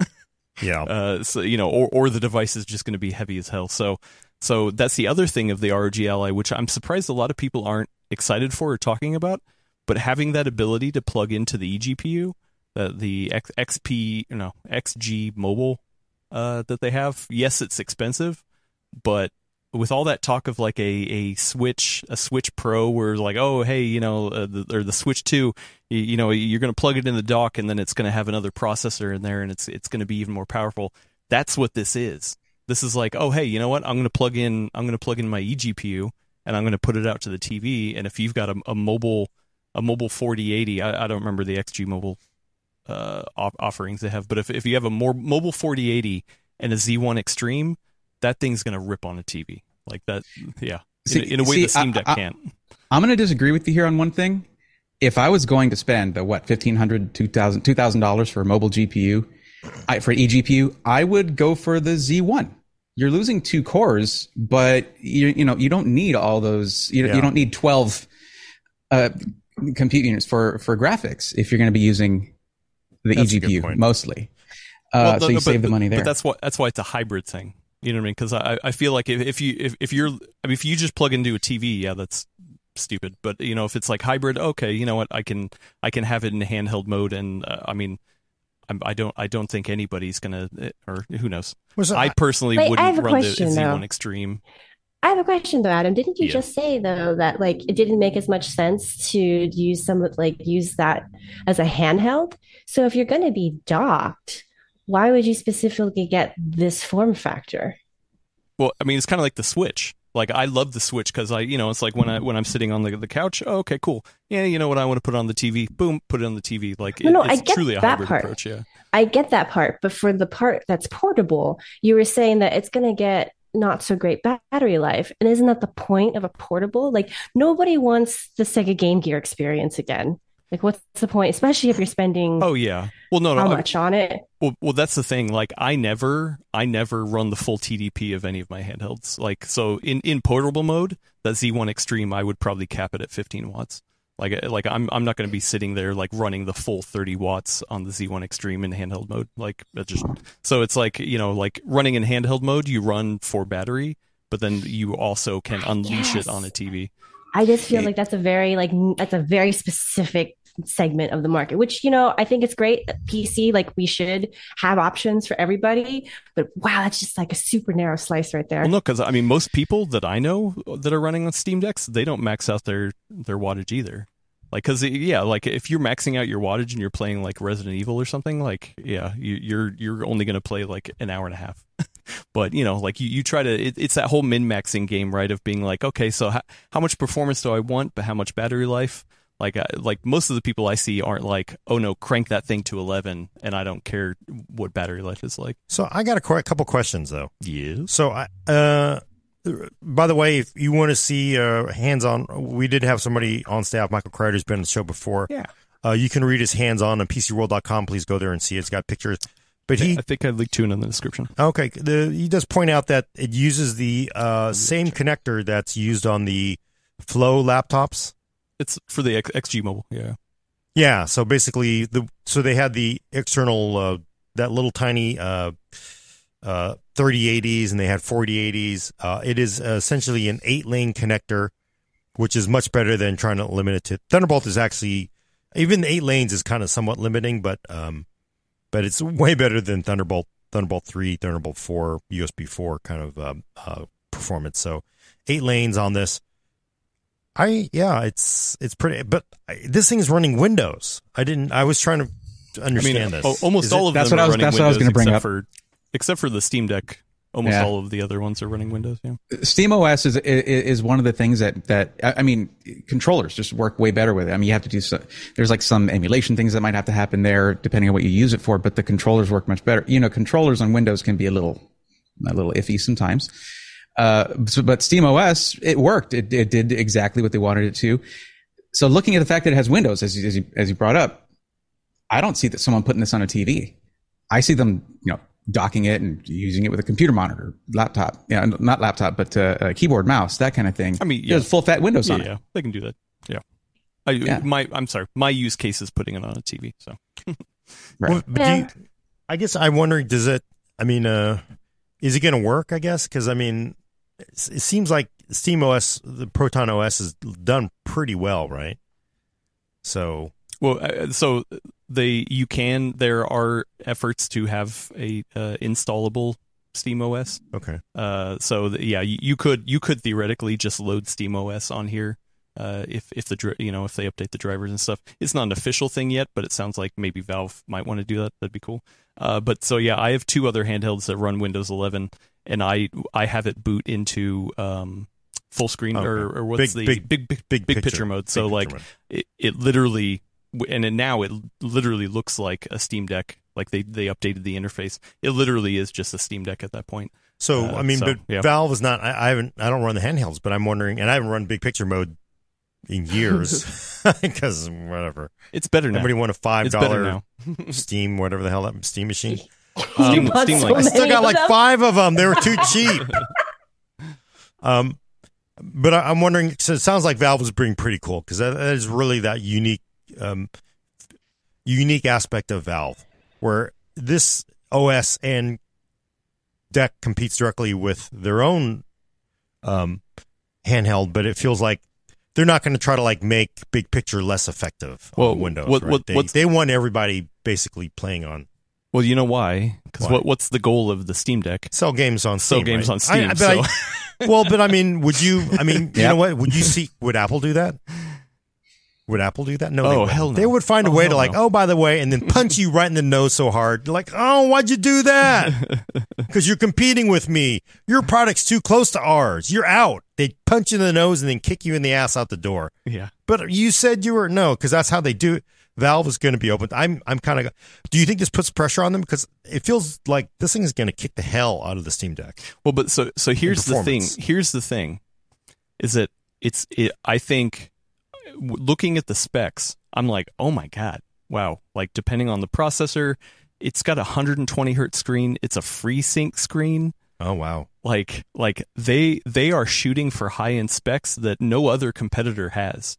Yeah. Uh, so, you know, or, or the device is just going to be heavy as hell. So So that's the other thing of the R O G Ally, which I'm surprised a lot of people aren't excited for or talking about. But having that ability to plug into the eGPU, uh, the X, XP, you know, X G Mobile uh, that they have. Yes, it's expensive, but with all that talk of like a, a Switch, a Switch Pro, where like, oh, hey, you know, uh, the, or the Switch two, you, you know, you're going to plug it in the dock, and then it's going to have another processor in there, and it's it's going to be even more powerful. That's what this is. This is like, oh, hey, you know what? I'm going to plug in. I'm going to plug in my eGPU, and I'm going to put it out to the T V. And if you've got a, a mobile, a mobile forty eighty, I, I don't remember the X G Mobile uh, op- offerings they have, but if if you have a more mobile forty eighty and a Z one Extreme, that thing's going to rip on a T V like that. Yeah, see, in, in a way see, the Steam Deck I, I, can't. I'm going to disagree with you here on one thing. If I was going to spend the what fifteen hundred dollars, two thousand dollars, two thousand dollars for a mobile G P U. I, for eGPU, I would go for the Z one. You're losing two cores, but you you know you don't need all those. You, yeah. you don't need twelve uh, compute units for, for graphics if you're going to be using the that's eGPU mostly. Uh, well, no, so you no, save but, the money there. But that's why that's why it's a hybrid thing. You know what I mean? Because I, I feel like if, if you if, if you're I mean, if you just plug into a T V, yeah, that's stupid. But you know, if it's like hybrid, okay, you know what? I can I can have it in handheld mode, and uh, I mean. I don't. I don't think anybody's gonna, or who knows. I personally Wait, wouldn't I run question, the Z one though. Extreme. I have a question though, Adam. Didn't you yeah. just say though that like it didn't make as much sense to use some like use that as a handheld? So if you're gonna be docked, why would you specifically get this form factor? Well, I mean, it's kind of like the Switch. Like I love the Switch because I, you know, it's like when I when I'm sitting on the the couch. Oh, okay, cool. Yeah, you know what? I want to put on the T V. Boom, put it on the T V. Like no, it, no, it's I get truly a that hybrid part. Approach. Yeah, I get that part. But for the part that's portable, you were saying that it's going to get not so great battery life. And isn't that the point of a portable? Like nobody wants the Sega Game Gear experience again. Like what's the point? Especially if you're spending. Oh yeah. Well, no, no. How I, much on it? Well, well, that's the thing. Like I never, I never run the full T D P of any of my handhelds. Like so, in, in portable mode, that Z one Extreme, I would probably cap it at fifteen watts. Like, like I'm, I'm not going to be sitting there like running the full thirty watts on the Z one Extreme in handheld mode. Like that just. So it's like you know, like running in handheld mode, you run for battery, but then you also can unleash yes. it on a T V. I just feel like that's a very like that's a very specific segment of the market, which, you know, I think it's great. P C, like we should have options for everybody. But wow, that's just like a super narrow slice right there. Well, no, because I mean, most people that I know that are running on Steam Decks, they don't max out their their wattage either. Like, because, yeah, like, if you're maxing out your wattage and you're playing, like, Resident Evil or something, like, yeah, you, you're you're only going to play, like, an hour and a half. But, you know, like, you, you try to, it, it's that whole min-maxing game, right, of being like, okay, so how, how much performance do I want, but how much battery life? Like, I, like most of the people I see aren't like, oh, no, crank that thing to eleven, and I don't care what battery life is like. So I got a qu- couple questions, though. Yeah. So, I, uh... by the way, if you want to see uh, hands-on, we did have somebody on staff, Michael Crowder, who's been on the show before. Yeah. Uh, you can read his hands-on on P C World dot com. Please go there and see it. It's got pictures. But he, I think I linked to it in the description. Okay. The, he does point out that it uses the uh, same connector that's used on the Flow laptops. It's for the X- XG Mobile, yeah. Yeah, so basically, the so they had the external, uh, that little tiny... Uh, Uh, thirty eighties, and they had forty eighties. Uh, it is uh, essentially an eight-lane connector, which is much better than trying to limit it to... Thunderbolt is actually... Even the eight lanes is kind of somewhat limiting, but um, but it's way better than Thunderbolt, Thunderbolt three, Thunderbolt four, U S B four kind of um, uh, performance. So eight lanes on this. I Yeah, it's it's pretty... But I, this thing is running Windows. I didn't... I was trying to understand I mean, this. Oh, almost is all it, of that's them what are I was, running that's Windows, what I was going to bring up. For, Except for the Steam Deck, almost yeah. all of the other ones are running Windows. Yeah. SteamOS is, is is one of the things that that I mean, controllers just work way better with it. I mean, you have to do so. There's like some emulation things that might have to happen there, depending on what you use it for. But the controllers work much better. You know, controllers on Windows can be a little a little iffy sometimes. Uh, so, but SteamOS, it worked. It, it did exactly what they wanted it to. So looking at the fact that it has Windows, as you, as you, as you brought up, I don't see that someone putting this on a T V. I see them, you know, docking it and using it with a computer monitor, laptop, yeah, not laptop, but uh, a keyboard, mouse, that kind of thing. I mean, yeah. There's full fat Windows yeah, on yeah. it. Yeah, they can do that. Yeah, I, yeah. My, I'm sorry, my use case is putting it on a T V. So, right. Well, but yeah. do you, I guess I'm wondering, does it? I mean, uh, is it going to work? I guess because I mean, it, it seems like SteamOS, the Proton O S, is done pretty well, right? So. Well, so they you can. There are efforts to have a uh, installable SteamOS. Okay. Uh, so the, yeah, you, you could you could theoretically just load SteamOS on here. Uh, if if the you know if they update the drivers and stuff, it's not an official thing yet, but it sounds like maybe Valve might want to do that. That'd be cool. Uh, but so yeah, I have two other handhelds that run Windows eleven, and I I have it boot into. Um, full screen okay. or, or what's big, the big big big big, big picture. picture mode. So big like it, it literally and it now it literally looks like a Steam Deck. Like they, they updated the interface. It literally is just a Steam Deck at that point. So uh, I mean, so, but yeah. Valve is not. I, I haven't. I don't run the handhelds, but I'm wondering, and I haven't run big picture mode in years because whatever. It's better now. Everybody want a five dollar Steam whatever the hell that Steam machine. um, Steam so I still got like five of them. They were too cheap. um. But I'm wondering, so it sounds like Valve is being pretty cool, because that is really that unique um, unique aspect of Valve, where this O S and deck competes directly with their own um, handheld, but it feels like they're not going to try to like make Big Picture less effective well, on Windows. What, right? what, they, they want everybody basically playing on. Well, you know why? Because what, what's the goal of the Steam Deck? Sell games on Steam. Sell games right? on Steam. I, I, but so. I, well, but I mean, would you? I mean, you yeah. know what? Would you see? Would Apple do that? Would Apple do that? No, oh, they hell no. They would find oh, a way to like, no. oh, by the way, and then punch you right in the nose so hard, you're like, oh, why'd you do that? Because you're competing with me. Your product's too close to ours. You're out. They punch you in the nose and then kick you in the ass out the door. Yeah. But you said you were no, because that's how they do it. Valve is going to be open. I'm. I'm kind of. Do you think this puts pressure on them? Because it feels like this thing is going to kick the hell out of the Steam Deck. Well, but so so here's the thing. Here's the thing, is that it's. It, I think, looking at the specs, I'm like, oh my god, wow. Like depending on the processor, it's got a one hundred twenty hertz screen. It's a FreeSync screen. Oh wow. Like like they they are shooting for high end specs that no other competitor has.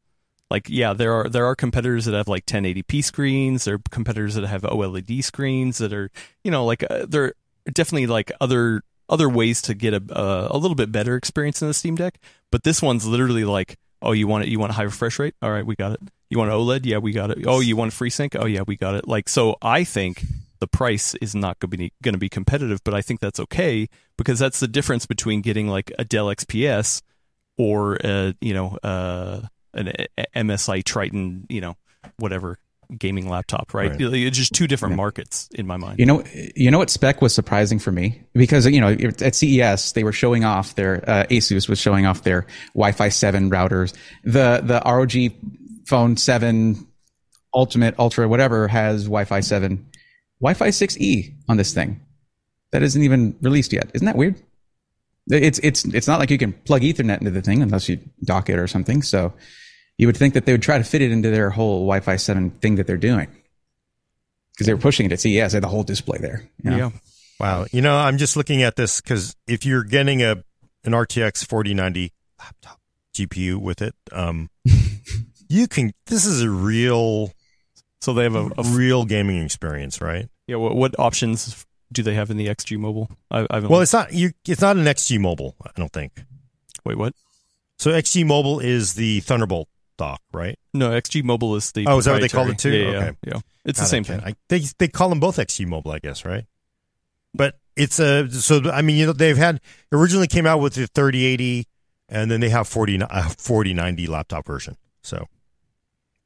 Like, yeah, there are there are competitors that have like ten eighty p screens. There are competitors that have OLED screens that are, you know, like uh, there are definitely like other other ways to get a uh, a little bit better experience in the Steam Deck. But this one's literally like, oh, you want it? You want a high refresh rate? All right, we got it. You want an OLED? Yeah, we got it. Oh, you want FreeSync? Oh, yeah, we got it. Like, so I think the price is not going to be competitive, but I think that's okay because that's the difference between getting like a Dell X P S or a, you know, uh. an M S I Triton, you know, whatever gaming laptop, right? right? It's just two different markets in my mind. You know, you know what spec was surprising for me? Because, you know, at C E S, they were showing off their, uh, Asus was showing off their Wi-Fi seven routers. The, the R O G Phone seven Ultimate, Ultra, whatever has Wi-Fi seven. Wi-Fi six E on this thing. That isn't even released yet. Isn't that weird? It's, it's, it's not like you can plug Ethernet into the thing unless you dock it or something. So you would think that they would try to fit it into their whole Wi-Fi seven thing that they're doing, because they were pushing it at C E S. They had the whole display there. You know? Yeah. Wow. You know, I'm just looking at this because if you're getting a an R T X forty ninety laptop G P U with it, um, you can. This is a real. So they have a, a real gaming experience, right? Yeah. What, what options do they have in the X G Mobile? I, I've well, it's not you. It's not an X G Mobile, I don't think. Wait, what? So X G Mobile is the Thunderbolt dock, right? No, X G Mobile is the. Oh, is that what they call it too? Yeah, okay. yeah, yeah. It's God, the same thing. I, they they call them both X G Mobile, I guess, right? But it's a so I mean you know they've had originally came out with the thirty eighty, and then they have forty, a forty ninety laptop version. So,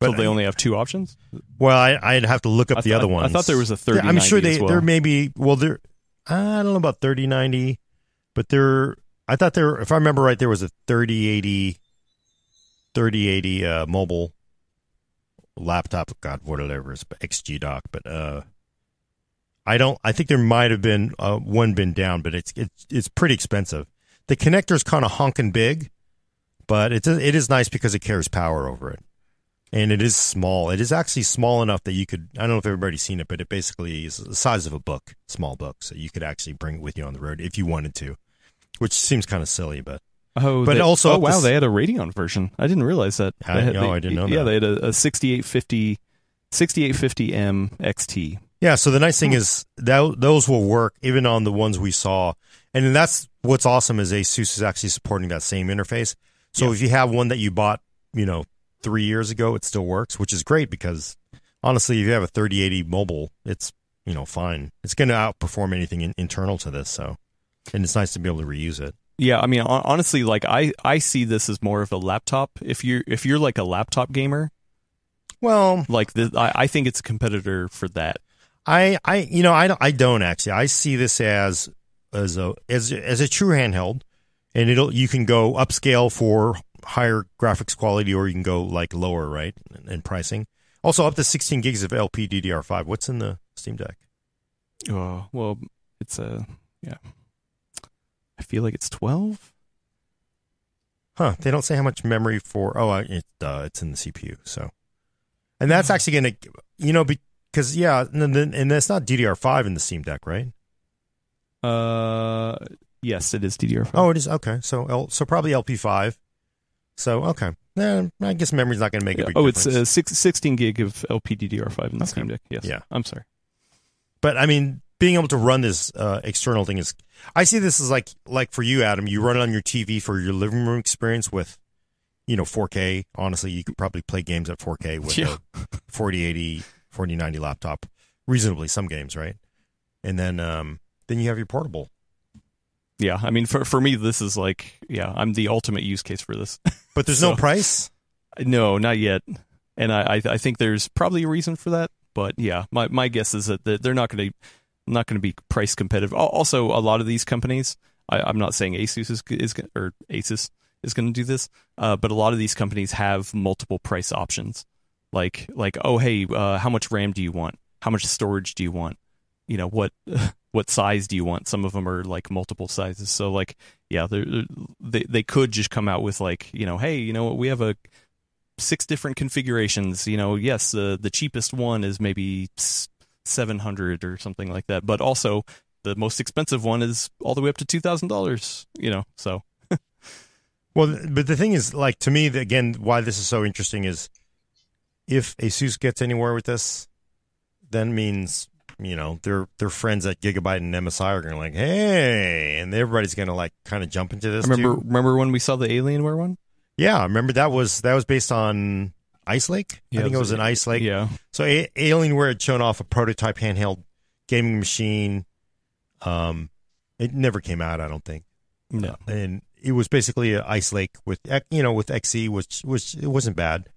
but so they I, only have two options. Well, I, I'd have to look up th- the other ones. I thought there was a thirty ninety. Yeah, I'm sure they as well. There may be. Well, there I don't know about thirty ninety, but there I thought there if I remember right there was a thirty eighty. thirty eighty uh, mobile laptop, God, whatever it's X G dock, but uh, I don't. I think there might have been uh, one been down, but it's it's it's pretty expensive. The connector's kind of honking big, but it's it is nice because it carries power over it, and it is small. It is actually small enough that you could. I don't know if everybody's seen it, but it basically is the size of a book, small book, so you could actually bring it with you on the road if you wanted to, which seems kind of silly, but. Oh, but they, also, oh wow, this, they had a Radeon version. I didn't realize that. I, had, no, they, I didn't know yeah, that. Yeah, they had a, a sixty-eight fifty, sixty-eight fifty M X T. Yeah, so the nice thing is that those will work even on the ones we saw. And that's what's awesome is ASUS is actually supporting that same interface. So yeah. If you have one that you bought, you know, three years ago, it still works, which is great because, honestly, if you have a thirty eighty mobile, it's, you know, fine. It's going to outperform anything in, internal to this, so. And it's nice to be able to reuse it. Yeah, I mean, honestly, like I, I see this as more of a laptop. If you're if you're like a laptop gamer, well, like the, I, I think it's a competitor for that. I, I you know I don't, I don't actually. I see this as as a as as a true handheld, and it'll you can go upscale for higher graphics quality, or you can go like lower, right, in pricing. Also, up to sixteen gigs of L P D D R five. What's in the Steam Deck? Oh well, it's a yeah. I feel like it's twelve. Huh. They don't say how much memory for... Oh, it, uh, it's in the C P U, so... And that's actually going to... You know, because, yeah, and, then, and that's not D D R five in the Steam Deck, right? Uh, yes, it is D D R five. Oh, it is? Okay. So L, so probably L P five. So, okay. Eh, I guess memory's not going to make yeah. a big oh, difference. Oh, it's uh, six, sixteen gig of L P D D R five in the okay. Steam Deck. Yes. Yeah. I'm sorry. But, I mean... Being able to run this uh, external thing is, I see this as like, like for you, Adam, you run it on your T V for your living room experience with, you know, four K. Honestly, you could probably play games at four K with yeah. a forty eighty, forty ninety laptop, reasonably, some games, right? And then, um, then you have your portable. Yeah. I mean, for, for me, this is like, yeah, I'm the ultimate use case for this. But there's so, no price? No, not yet. And I, I think there's probably a reason for that. But yeah, my, my guess is that they're not going to, not going to be price competitive. Also, a lot of these companies, I, I'm not saying Asus is, is or Asus is going to do this, uh, but a lot of these companies have multiple price options. Like, like, oh hey, uh, how much RAM do you want? How much storage do you want? You know, what what size do you want? Some of them are like multiple sizes. So like, yeah, they they could just come out with like, you know, hey, you know what, we have a six different configurations. You know, yes, uh, the cheapest one is maybe seven hundred or something like that, but also the most expensive one is all the way up to two thousand dollars, you know, so well, but the thing is, like, to me, again, why this is so interesting is if ASUS gets anywhere with this, then means, you know, their their friends at Gigabyte and M S I are gonna like, hey, and everybody's gonna like kind of jump into this. I remember too. remember when we saw the Alienware one? Yeah, I remember that was that was based on Ice Lake? Yeah, I think it was, it was an Ice Lake. Yeah. So a- Alienware had shown off a prototype handheld gaming machine. Um, it never came out, I don't think. No. Uh, and it was basically an Ice Lake with, you know, with X E, which was, it wasn't bad,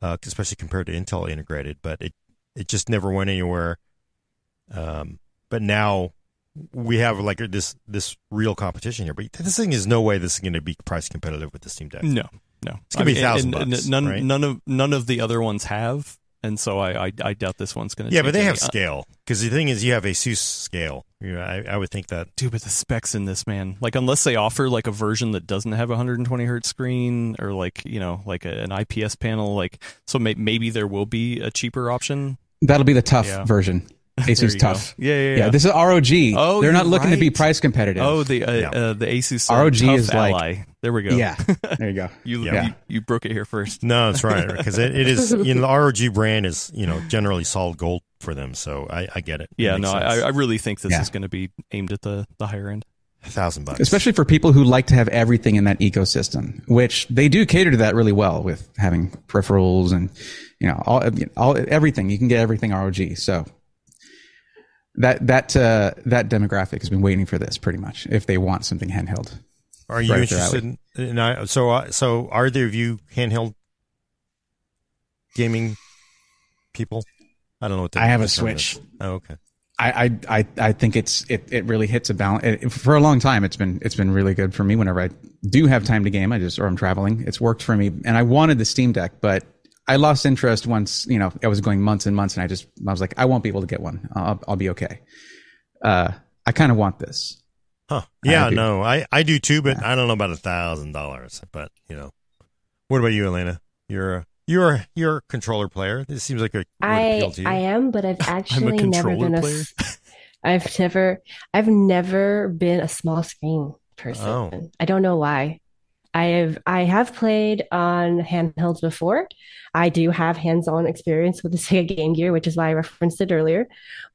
uh, especially compared to Intel integrated, but it, it just never went anywhere. Um, but now we have like this, this real competition here, but this thing is no way this is going to be price competitive with the Steam Deck. No, no, it's going to be a thousand bucks. And, and none, right? none of, none of the other ones have. And so I, I, I doubt this one's going to. Yeah, but they have scale, because the thing is, you have ASUS scale. You know, I, I would think that. Dude, but the specs in this, man, like unless they offer like a version that doesn't have a one hundred twenty hertz screen or like, you know, like a, an I P S panel, like so may, maybe there will be a cheaper option. That'll be the tough yeah. version. ASUS tough. Yeah, yeah, yeah, yeah. This is R O G. Oh, they're not looking right. to be price competitive. Oh, the uh, yeah. uh, the ASUS R O G is Ally. Like there we go. Yeah, there you go. you, yeah. you you broke it here first. No, that's right. Because it, it is, you know, the R O G brand is, you know, generally solid gold for them. So I, I get it. Yeah, it no, I, I really think this yeah. is going to be aimed at the the higher end. A thousand bucks, especially for people who like to have everything in that ecosystem, which they do cater to that really well with having peripherals and, you know, all all everything. You can get everything R O G. So. That that uh, that demographic has been waiting for this, pretty much. If they want something handheld, are you right interested? In, in I, so uh, so are there of you handheld gaming people? I don't know what. That I have a Switch. Oh, okay. I, I I I think it's it it really hits a balance. It, for a long time, it's been it's been really good for me. Whenever I do have time to game, I just or I'm traveling. It's worked for me, and I wanted the Steam Deck, but. I lost interest once, you know, I was going months and months and I just, I was like, I won't be able to get one. I'll, I'll be okay. Uh, I kind of want this. Huh. Yeah, I no, I, I do too, but yeah. I don't know about a thousand dollars, but you know, what about you, Alaina? You're a, you're a, you're a controller player. This seems like a, I, appeal to you. I am, but I've actually never been player? a, I've never, I've never been a small screen person. Oh. I don't know why. I have I have played on handhelds before. I do have hands-on experience with the Sega Game Gear, which is why I referenced it earlier.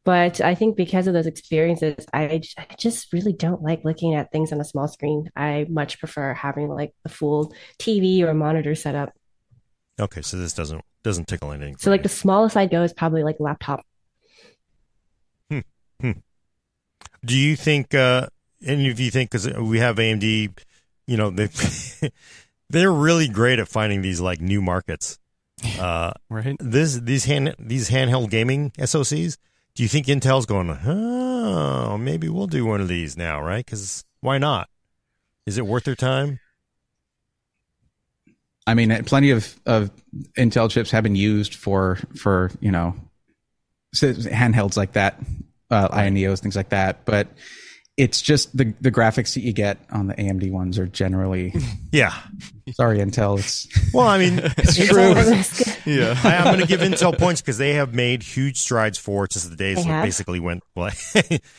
But I think because of those experiences, I, I just really don't like looking at things on a small screen. I much prefer having like a full T V or monitor set up. Okay, so this doesn't doesn't tickle anything. So like the smallest I go is probably like laptop. Hmm. hmm. Do you think uh, any of you think because we have A M D? You know, they they're really great at finding these like new markets. Uh, right. This these hand these handheld gaming S O Cs. Do you think Intel's going? Oh, maybe we'll do one of these now, right? Because why not? Is it worth their time? I mean, plenty of, of Intel chips have been used for for you know handhelds like that, uh, right. I N E Os, things like that, but. It's just the, the graphics that you get on the A M D ones are generally yeah. Sorry, Intel. It's, well, I mean, it's true. yeah, I, I'm going to give Intel points because they have made huge strides forward since the days that basically went like,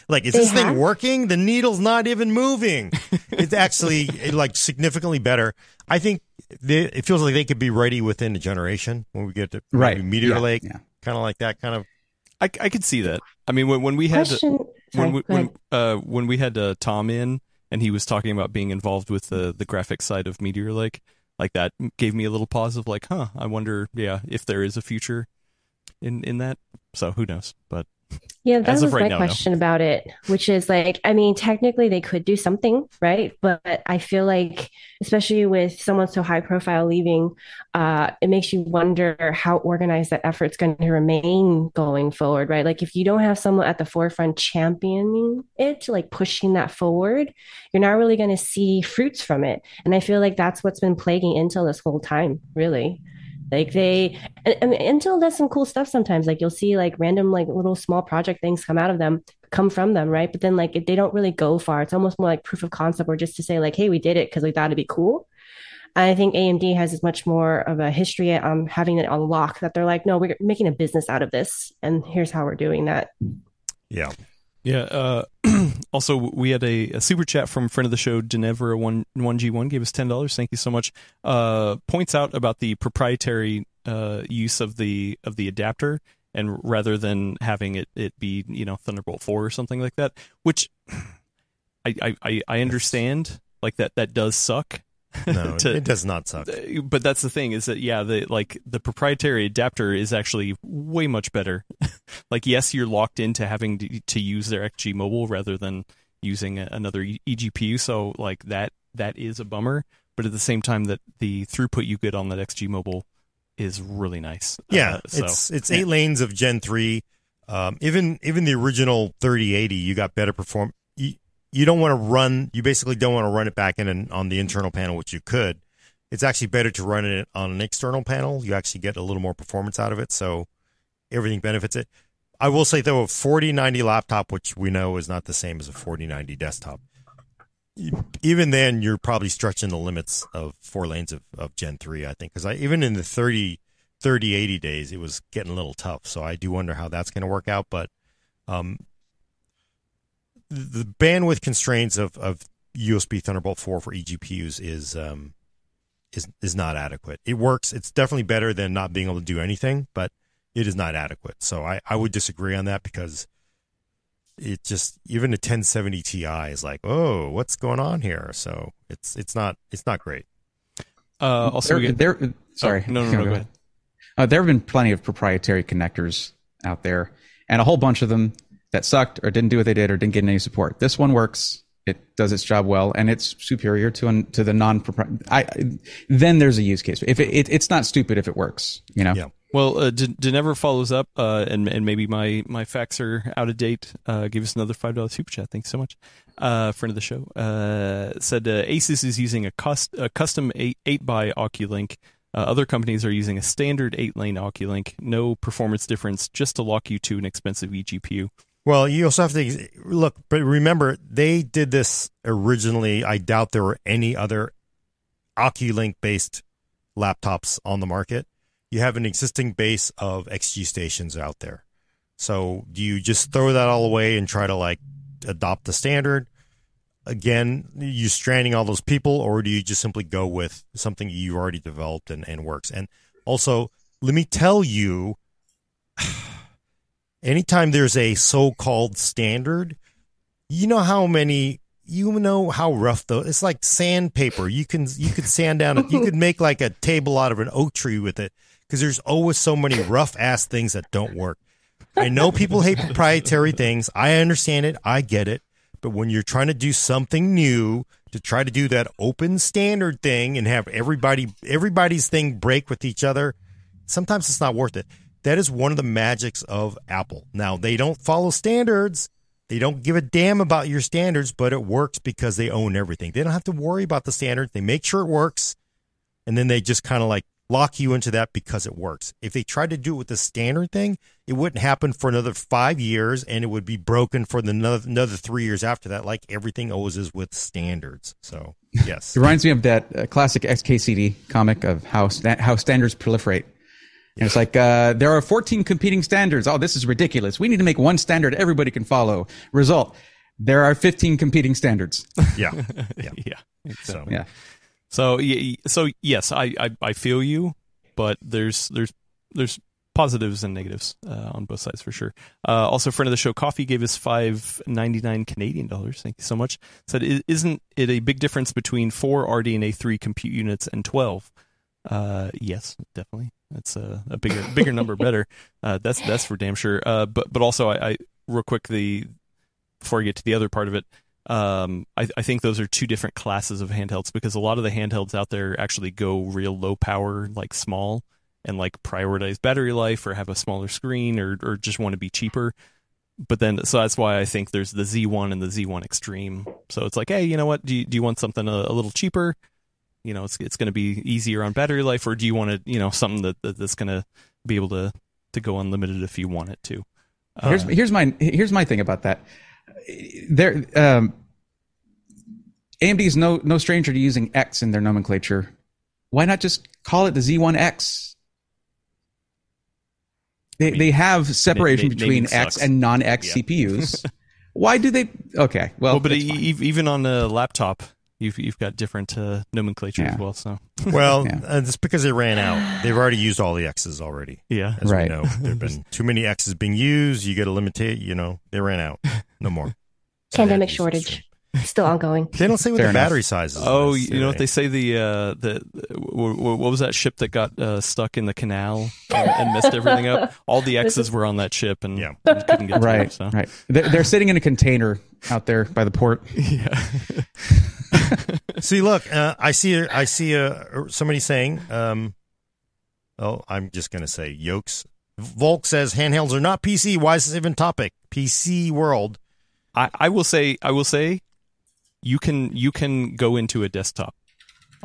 like is they this have? thing working? The needle's not even moving. It's actually like significantly better. I think they, it feels like they could be ready within a generation when we get to right. Meteor yeah. Lake, yeah. kind of like that. Kind of, I I could see that. I mean, when when we had. Question. When we, when, uh, when we had uh, Tom in and he was talking about being involved with the, the graphics side of Meteor Lake, like that gave me a little pause of like, huh, I wonder, yeah, if there is a future in, in that. So who knows? But yeah, that was my question about it, which is like, I mean, technically they could do something, right? But I feel like, especially with someone so high profile leaving, uh, it makes you wonder how organized that effort's going to remain going forward, right? Like if you don't have someone at the forefront championing it, like pushing that forward, you're not really going to see fruits from it. And I feel like that's what's been plaguing Intel this whole time, really. Like they, I mean, Intel does some cool stuff sometimes. Like you'll see like random, like little small project things come out of them, come from them. Right. But then like, if they don't really go far, it's almost more like proof of concept or just to say like, hey, we did it because we thought it'd be cool. I think A M D has as much more of a history on um, having it on lock that they're like, no, we're making a business out of this. And here's how we're doing that. Yeah. Yeah. Uh, also, we had a, a super chat from friend of the show, Denevra one one G one gave us ten dollars. Thank you so much. Uh, points out about the proprietary uh, use of the of the adapter, and rather than having it, it be you know Thunderbolt four or something like that, which I I, I understand. Like that that does suck. No, to, it does not suck. But that's the thing is that yeah, the like the proprietary adapter is actually way much better. Like yes, you're locked into having to, to use their X G Mobile rather than using another eGPU. So like that that is a bummer. But at the same time, that the throughput you get on that X G Mobile is really nice. Yeah, uh, so, it's it's yeah. eight lanes of Gen three. Um, even even the original thirty eighty, you got better perform. You, you don't want to run. You basically don't want to run it back in an, on the internal panel, which you could. It's actually better to run it on an external panel. You actually get a little more performance out of it, so everything benefits it. I will say, though, a forty ninety laptop, which we know is not the same as a forty ninety desktop, even then, you're probably stretching the limits of four lanes of, of Gen three, I think. Because I even in the thirty eighty days, it was getting a little tough. So I do wonder how that's going to work out. But um, the bandwidth constraints of, of U S B Thunderbolt four for eGPUs is... Um, Is is not adequate. It works. It's definitely better than not being able to do anything, but it is not adequate. So I, I would disagree on that, because it just, even a ten seventy Ti is like, oh, what's going on here? So it's it's not it's not great. Uh, also, there, get, there sorry, oh, no, no, no, no, go ahead. Uh, there have been plenty of proprietary connectors out there, and a whole bunch of them that sucked or didn't do what they did or didn't get any support. This one works. It does its job well, and it's superior to an, to the non-proprietary. Then there's a use case. If it, it, it's not stupid if it works, you know. Yeah. Well, uh, De- Denever follows up, uh, and and maybe my my facts are out of date. Uh, give us another five dollar super chat. Thanks so much, uh, friend of the show. Uh, said uh, Asus is using a, cost, a custom eight eight by OcuLink. Uh, other companies are using a standard eight lane OcuLink. No performance difference, just to lock you to an expensive eGPU. Well, you also have to look, but remember, they did this originally. I doubt there were any other OcuLink-based laptops on the market. You have an existing base of X G stations out there. So do you just throw that all away and try to, like, adopt the standard? Again, you're stranding all those people, or do you just simply go with something you've already developed and, and works? And also, let me tell you... Anytime there's a so-called standard, you know how many, you know how rough though. It's like sandpaper. You can you could sand down, a, you could make like a table out of an oak tree with it, because there's always so many rough ass things that don't work. I know people hate proprietary things. I understand it. I get it. But when you're trying to do something new, to try to do that open standard thing and have everybody everybody's thing break with each other, sometimes it's not worth it. That is one of the magics of Apple. Now, they don't follow standards. They don't give a damn about your standards, but it works because they own everything. They don't have to worry about the standards. They make sure it works, and then they just kind of like lock you into that because it works. If they tried to do it with the standard thing, it wouldn't happen for another five years, and it would be broken for the another, another three years after that, like everything always is with standards. So, yes. It reminds me of that uh, classic X K C D comic of how sta- how standards proliferate. And it's like, uh, there are fourteen competing standards. Oh, this is ridiculous. We need to make one standard everybody can follow. Result, there are fifteen competing standards. Yeah. Yeah. Yeah. Exactly. So, yeah. So, so yes, I, I, I feel you, but there's, there's, there's positives and negatives, uh, on both sides for sure. Uh, also, friend of the show, Coffee, gave us five ninety-nine Canadian dollars. Thank you so much. Said, isn't it a big difference between four R D N A three compute units and twelve? Uh, yes, definitely. That's a, a bigger, bigger number, better. Uh, that's that's for damn sure. Uh, but but also, I, I real quick the before I get to the other part of it, um, I, I think those are two different classes of handhelds, because a lot of the handhelds out there actually go real low power, like small, and like prioritize battery life or have a smaller screen or or just want to be cheaper. But then, so that's why I think there's the Z one and the Z one Extreme. So it's like, hey, you know what? Do you, do you want something a, a little cheaper? You know, it's it's going to be easier on battery life, or do you want to, you know, something that, that that's going to be able to, to go unlimited if you want it to? Uh, here's here's my here's my thing about that. There, um, A M D is no no stranger to using X in their nomenclature. Why not just call it the Z one X? They I mean, they have separation name, between X sucks. And non-X yeah. C P Us. Why do they? Okay, well, well but e- even on a laptop. You've you've got different uh, nomenclature yeah. as well, so well yeah. uh, it's because they ran out. They've already used all the X's already. Yeah, as right. We know, there've been too many X's being used. You get a limited. You know, they ran out. No more. Pandemic shortage still ongoing. They don't say what Fair the enough. Battery size is. Oh, you know right. what they say? The uh, the what was that ship that got uh, stuck in the canal and, and messed everything up? All the X's were on that ship, and yeah. couldn't get right. Them, so. Right, they're, they're sitting in a container out there by the port. Yeah. See, look, uh, I see, I see uh, somebody saying, um, oh, I'm just going to say yokes. Volk says handhelds are not P C. Why is this even topic? P C world. I, I will say, I will say, you can you can go into a desktop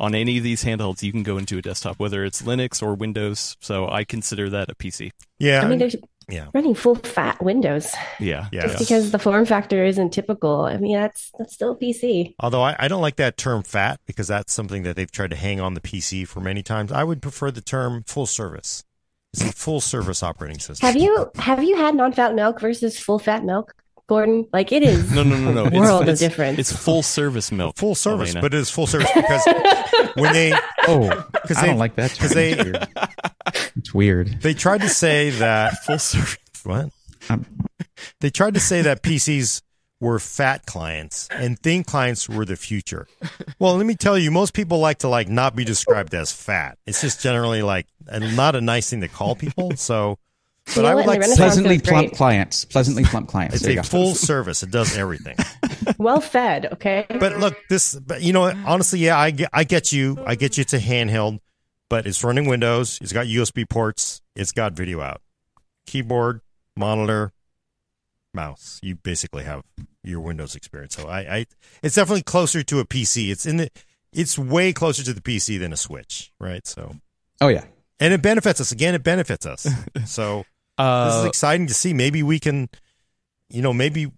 on any of these handhelds. You can go into a desktop, whether it's Linux or Windows. So I consider that a P C. Yeah, I mean, there's yeah. running full fat Windows. Yeah, yeah. Just yes. because the form factor isn't typical. I mean, that's that's still P C. Although I, I don't like that term fat, because that's something that they've tried to hang on the P C for many times. I would prefer the term full service. It's a full service operating system. Have you have you had non-fat milk versus full fat milk, Gordon? Like it is no, no, no, no. a world it's, of difference. It's full service milk. Full service, Alaina. But it is full service because when they oh, because I don't like that term. They, it's, weird. It's weird. They tried to say that full service. What? Um, they tried to say that P Cs were fat clients and thin clients were the future. Well, let me tell you, most people like to like not be described as fat. It's just generally like not a nice thing to call people. So, but you know I would like to pleasantly plump great. clients, pleasantly plump clients. It's there a full service. It does everything. Well fed. Okay. But look, this, but you know, honestly, yeah, I get, I get you. I get you to handheld, but it's running Windows. It's got U S B ports. It's got video out, keyboard, monitor, mouse. You basically have your Windows experience. So I, I, it's definitely closer to a P C. It's in the, it's way closer to the P C than a Switch, right? So, oh yeah, and it benefits us. Again, it benefits us. So uh, this is exciting to see. Maybe we can, you know, maybe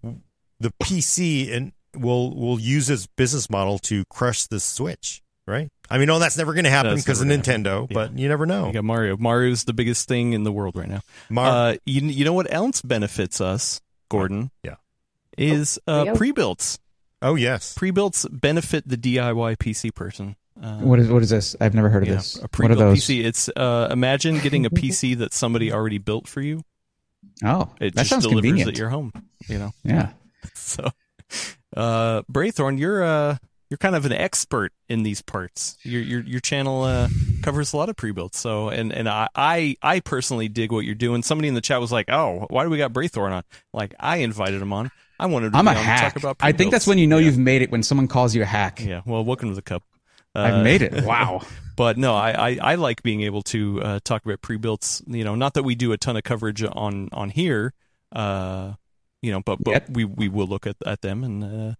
the P C and will will use its business model to crush the Switch, right? I mean, no, that's never going to happen because of Nintendo, yeah. But you never know. You got Mario. Mario's the biggest thing in the world right now. Mar- uh, you you know what else benefits us, Gordon? Yeah. Is uh, pre-builts. Oh, yes. Pre-builts benefit the D I Y P C person. Uh, what is what is this? I've never heard of yeah, this. A pre-built what are those? P C. It's, uh, imagine getting a P C that somebody already built for you. Oh, it that just sounds delivers convenient. At your home, you know? Yeah. So, uh, Braethorn, you're uh, you're kind of an expert in these parts. Your your, your channel uh, covers a lot of pre-builts. So, and, and I, I, I personally dig what you're doing. Somebody in the chat was like, oh, why do we got Braethorn on? Like, I invited him on. I wanted to I'm a hack. Talk about I think that's when you know yeah. you've made it, when someone calls you a hack. Yeah, well, welcome to the cup. Uh, I've made it. Wow. But no, I, I, I like being able to uh, talk about pre-builts. You know, not that we do a ton of coverage on, on here, uh, you know, but, but yep. we, we will look at, at them and uh,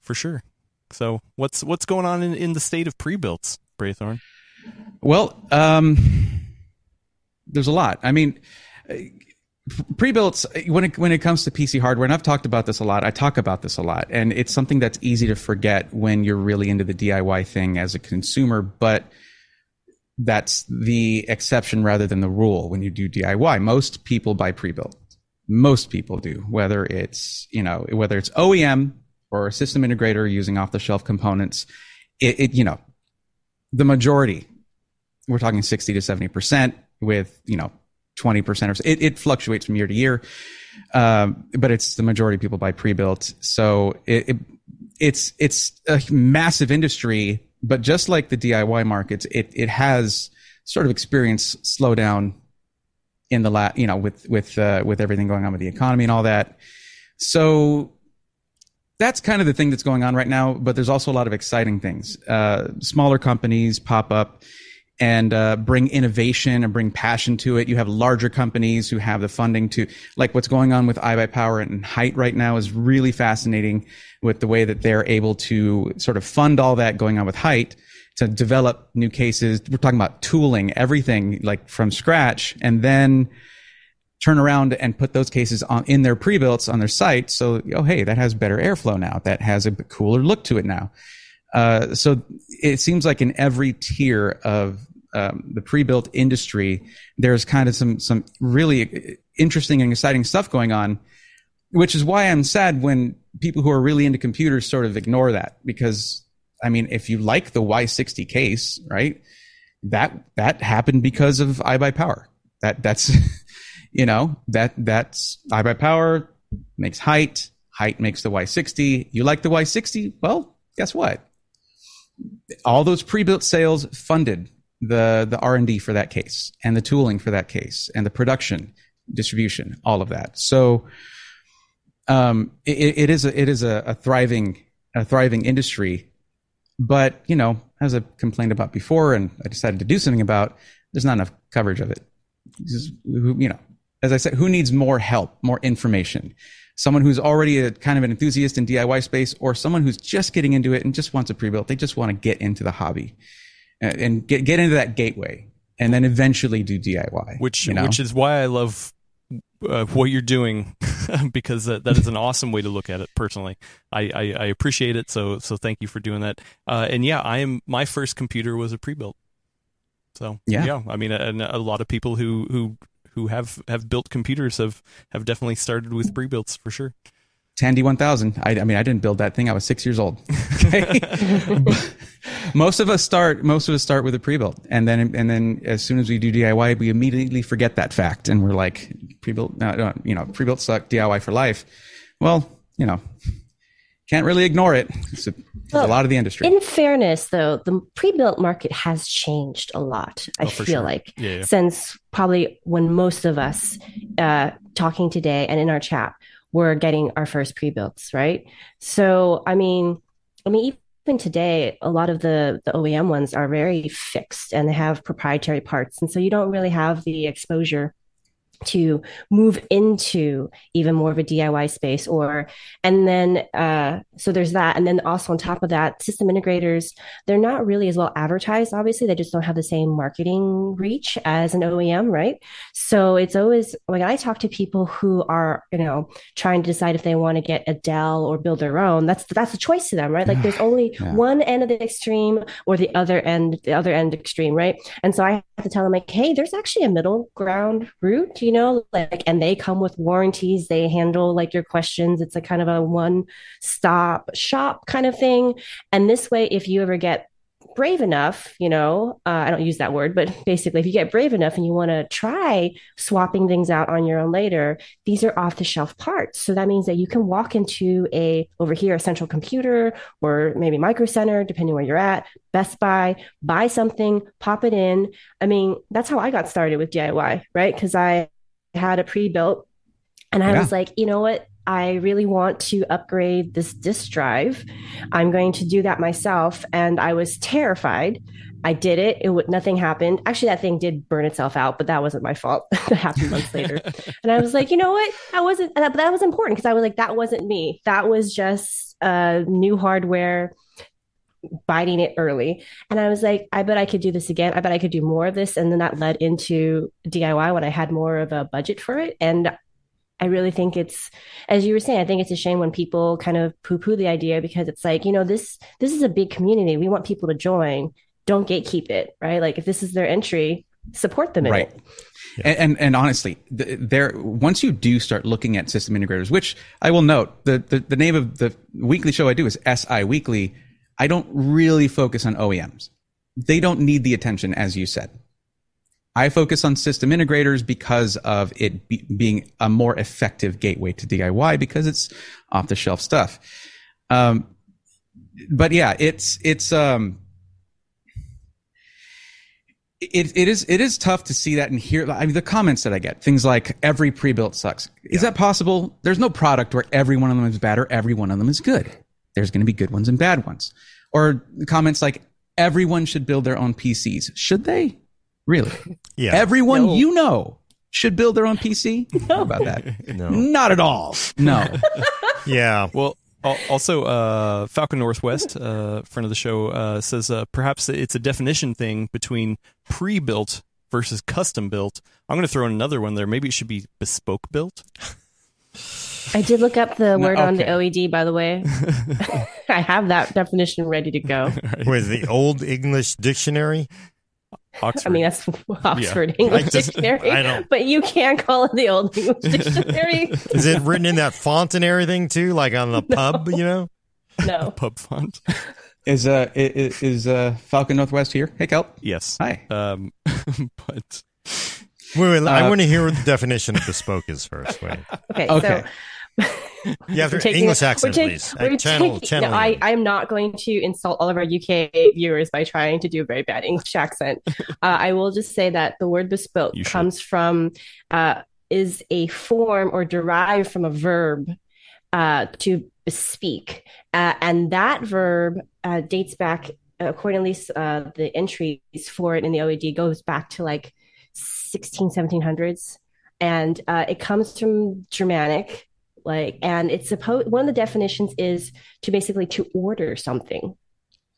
for sure. So what's what's going on in, in the state of pre-builts, Braethorn? Well, um, there's a lot. I mean... Uh, Pre-builts, when it when it comes to P C hardware, and I've talked about this a lot, I talk about this a lot, and it's something that's easy to forget when you're really into the D I Y thing as a consumer, but that's the exception rather than the rule when you do D I Y. Most people buy pre-built. Most people do, whether it's, you know, whether it's O E M or a system integrator using off-the-shelf components, it, it you know, the majority, we're talking sixty to seventy percent with, you know, twenty percent or so. It, it fluctuates from year to year, um, but it's the majority of people buy pre-built. So it, it, it's it's a massive industry, but just like the D I Y markets, it it has sort of experienced slowdown in the la- you know with with uh, with everything going on with the economy and all that. So that's kind of the thing that's going on right now. But there's also a lot of exciting things. Uh, smaller companies pop up and uh, bring innovation and bring passion to it. You have larger companies who have the funding to, like what's going on with iBuyPower and Hyte right now is really fascinating with the way that they're able to sort of fund all that going on with Hyte to develop new cases. We're talking about tooling, everything like from scratch, and then turn around and put those cases on in their pre-builts on their site. So, oh, hey, that has better airflow now. That has a cooler look to it now. Uh, so it seems like in every tier of um, the pre-built industry, there's kind of some some really interesting and exciting stuff going on, which is why I'm sad when people who are really into computers sort of ignore that. Because, I mean, if you like the Y sixty case, right, that that happened because of iBuyPower. That, that's, you know, that that's iBuyPower makes Hyte, Hyte makes the Y sixty. You like the Y sixty? Well, guess what? All those pre-built sales funded the, the R and D for that case and the tooling for that case and the production, distribution, all of that. So um, it, it is a, it is a, a thriving a thriving industry But, you know, as I complained about before and I decided to do something about, there's not enough coverage of it. Just, you know, as I said, who needs more help, more information? Someone who's already a kind of an enthusiast in D I Y space, or someone who's just getting into it and just wants a pre-built. They just want to get into the hobby and, and get, get into that gateway and then eventually do D I Y. Which, you know? Which is why I love uh, what you're doing, because that, that is an awesome way to look at it. Personally, I, I, I appreciate it. So, so thank you for doing that. Uh, and yeah, I am, my first computer was a pre-built. So yeah. yeah, I mean, and a lot of people who, who, who have, have built computers have, have definitely started with pre-builds for sure. Tandy one thousand. I, I mean, I didn't build that thing. I was six years old. Okay? most of us start, most of us start with a pre-built, and then, and then as soon as we do D I Y, we immediately forget that fact. And we're like, pre-built, uh, you know, pre-built suck, D I Y for life. Well, you know, can't really ignore it. It's a, well, a lot of the industry. In fairness, though, the pre-built market has changed a lot, I oh, feel sure. like, yeah, yeah. since probably when most of us uh, talking today and in our chat were getting our first pre-builts, right? So, I mean, I mean, even today, a lot of the, the O E M ones are very fixed and they have proprietary parts. And so you don't really have the exposure to move into even more of a D I Y space, or and then uh so there's that, and then also on top of that, system integrators, they're not really as well advertised. Obviously, they just don't have the same marketing reach as an O E M, right? So it's always when I talk to people who are, you know, trying to decide if they want to get a Dell or build their own, that's that's a choice to them, right? Like there's only yeah. one end of the extreme or the other end, the other end extreme, right? And so I have to tell them, like, hey, there's actually a middle ground route. You know, like, and they come with warranties, they handle like your questions. It's a kind of a one stop shop kind of thing. And this way, if you ever get brave enough, you know, uh, I don't use that word, but basically if you get brave enough and you want to try swapping things out on your own later, these are off the shelf parts. So that means that you can walk into a, over here, a Central Computer or maybe Micro Center, depending where you're at, Best Buy, buy something, pop it in. I mean, that's how I got started with D I Y, right? Because I had a pre-built and I yeah. was like, you know what? I really want to upgrade this disk drive. I'm going to do that myself. And I was terrified. I did it. It would, nothing happened. Actually, that thing did burn itself out, but that wasn't my fault. That happened months later. And I was like, you know what? I wasn't, that, that was important because I was like, that wasn't me. That was just uh, new hardware, biting it early. And I was like, I bet I could do this again. I bet I could do more of this. And then that led into D I Y when I had more of a budget for it. And I really think it's, as you were saying, I think it's a shame when people kind of poo-poo the idea, because it's like, you know, this, this is a big community. We want people to join. Don't gatekeep it, right? Like if this is their entry, support them in right. it. Yeah. And, and and honestly, there, once you do start looking at system integrators, which I will note, the, the, the name of the weekly show I do is S I Weekly. I don't really focus on O E Ms. They don't need the attention, as you said. I focus on system integrators because of it be, being a more effective gateway to D I Y because it's off-the-shelf stuff. Um, but yeah, it's it's um, it it is it is tough to see that and hear. I mean, the comments that I get, things like every pre-built sucks. Is yeah. that possible? There's no product where every one of them is bad or every one of them is good. There's going to be good ones and bad ones. Or comments like everyone should build their own P Cs. Should they? Really? Yeah. Everyone no. you know should build their own P C? No. How about that? No. Not at all. No. yeah. Well, also, uh, Falcon Northwest, uh, friend of the show, uh, says uh, perhaps it's a definition thing between pre-built versus custom-built. I'm going to throw in another one there. Maybe it should be bespoke-built. I did look up the word no, okay. on the O E D, by the way. I have that definition ready to go. With the Old English Dictionary? Oxford. I mean, that's Oxford yeah. English I just, Dictionary. I don't. But you can't call it the Old English Dictionary. Is it written in that font and everything, too? Like on the no. pub, you know? No. Pub font. Is uh is, is uh Falcon Northwest here? Hey, Kelp. Yes. Hi. Um, but... Wait, wait, uh, I want to hear what the definition of bespoke is first. Wait. Okay, okay. So... You have your English accent, please. Channel, channel. No, I, I'm not going to insult all of our U K viewers by trying to do a very bad English accent. uh, I will just say that the word bespoke you comes should. from, uh, is a form or derived from a verb uh, to bespeak. Uh, and that verb uh, dates back, accordingly, uh, the entries for it in the O E D goes back to like sixteen, seventeen hundreds. And uh, it comes from Germanic. Like, and it's supposed, one of the definitions is to basically to order something.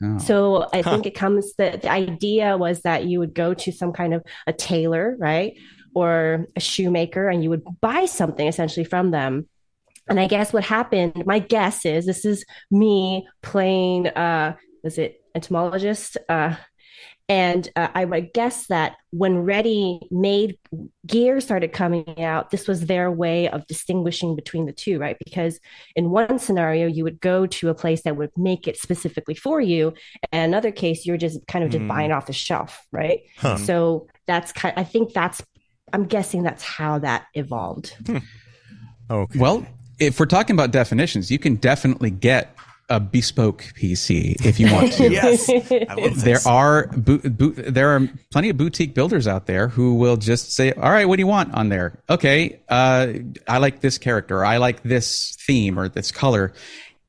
Oh. So I huh. think it comes, the, the idea was that you would go to some kind of a tailor, right? Or a shoemaker, and you would buy something essentially from them. And I guess what happened, my guess is, this is me playing, uh, was it entomologist? Uh, and uh, I would guess that when ready-made gear started coming out, this was their way of distinguishing between the two, right? Because in one scenario, you would go to a place that would make it specifically for you. And another case, you're just kind of just mm. buying off the shelf, right? Huh. So that's kind of, I think that's, I'm guessing that's how that evolved. Hmm. Okay. Well, if we're talking about definitions, you can definitely get a bespoke P C if you want to. Yes, I love there this. are bo- bo- there are plenty of boutique builders out there who will just say, "All right, what do you want on there? Okay, uh, I like this character, I like this theme or this color,"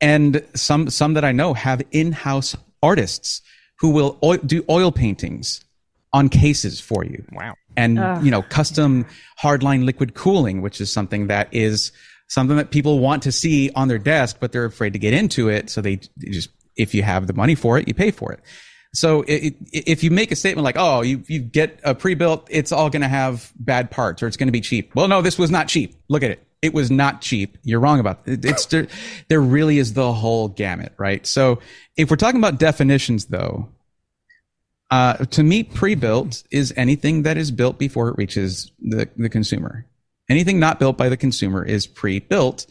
and some some that I know have in-house artists who will oil- do oil paintings on cases for you. Wow. And, uh, you know, custom hardline liquid cooling, which is something that is something that people want to see on their desk, but they're afraid to get into it. So they just, if you have the money for it, you pay for it. So it, it, if you make a statement like, oh, you, you get a pre-built, it's all going to have bad parts or it's going to be cheap. Well, no, this was not cheap. Look at it. It was not cheap. You're wrong about it. It's, there, there really is the whole gamut, right? So if we're talking about definitions, though, Uh, to me, pre-built is anything that is built before it reaches the, the consumer. Anything not built by the consumer is pre-built.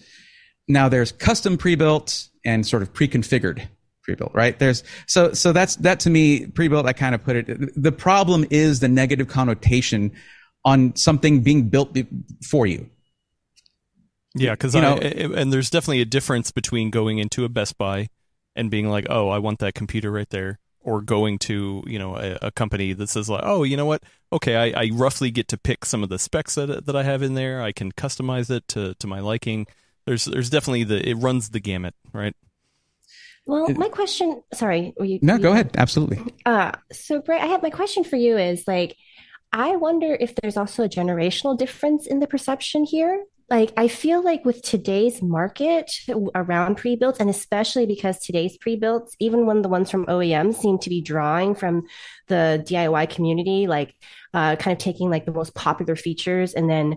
Now, there's custom pre-built and sort of pre-configured pre-built, right? There's so so that's that to me, pre-built. I kind of put it. The problem is the negative connotation on something being built be- for you. Yeah, because you know, and there's definitely a difference between going into a Best Buy and being like, oh, I want that computer right there. Or going to, you know, a, a company that says like, oh, you know what? Okay, I, I roughly get to pick some of the specs that that I have in there. I can customize it to, to my liking. There's there's definitely the it runs the gamut, right? Well, my question, sorry, were you, no, you, go ahead, absolutely. Uh, so, Bray, I have my question for you is like, I wonder if there's also a generational difference in the perception here. Like, I feel like with today's market around pre-built, and especially because today's pre-builts, even when the ones from O E M seem to be drawing from the D I Y community, like uh, kind of taking like the most popular features and then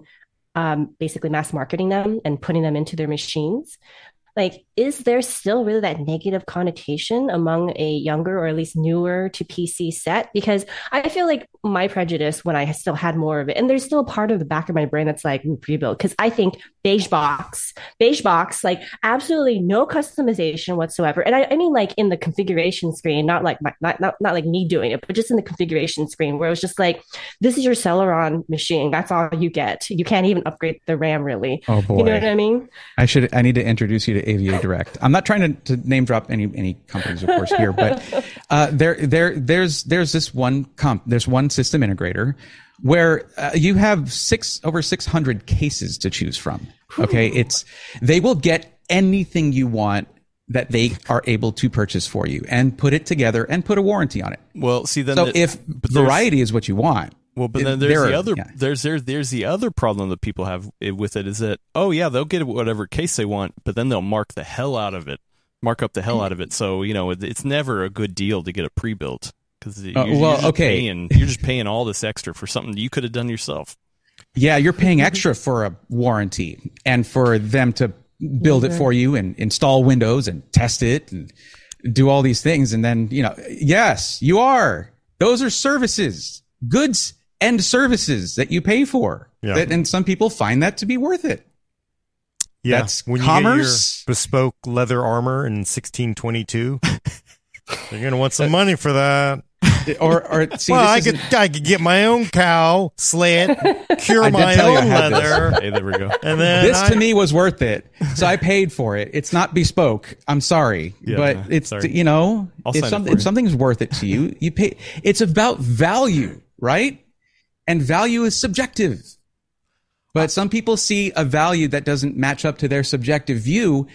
um, basically mass marketing them and putting them into their machines. Like, is there still really that negative connotation among a younger or at least newer to P C set? Because I feel like my prejudice when I still had more of it, and there's still a part of the back of my brain that's like, ooh, pre-built. Because I think beige box, beige box, like absolutely no customization whatsoever. And I, I mean, like in the configuration screen, not like my, not, not not like me doing it, but just in the configuration screen where it was just like, this is your Celeron machine. That's all you get. You can't even upgrade the RAM, really. Oh boy, you know what I mean? I should. I need to introduce you to A V A Direct. I'm not trying to, to name drop any any companies, of course, here, but uh, there there there's there's this one comp there's one system integrator where uh, you have six over six hundred cases to choose from. Okay, it's they will get anything you want that they are able to purchase for you and put it together and put a warranty on it. Well, see, then so the, if variety is what you want. Well, but then there's there the are, other yeah. there's there, there's the other problem that people have with it is that, oh yeah, they'll get whatever case they want, but then they'll mark the hell out of it, mark up the hell out of it. So you know, it's never a good deal to get a pre-built because you're, uh, well, you're just okay. paying, you're just paying all this extra for something you could have done yourself. Yeah, you're paying extra for a warranty and for them to build yeah. it for you and install Windows and test it and do all these things, and then you know, yes, you are. Those are services, goods. And services that you pay for, yeah. that, and some people find that to be worth it. Yeah, that's when you commerce. Get your bespoke leather armor in sixteen twenty-two, you're gonna want some money for that. Or, or see, well, I could, I could get my own cow, slay it, cure my own leather. Hey, there we go. And then this I, to me was worth it, so I paid for it. It's not bespoke. I'm sorry, yeah, but it's sorry. You know, if, some, if something's worth it to you, you pay. It's about value, right? And value is subjective. But some people see a value that doesn't match up to their subjective view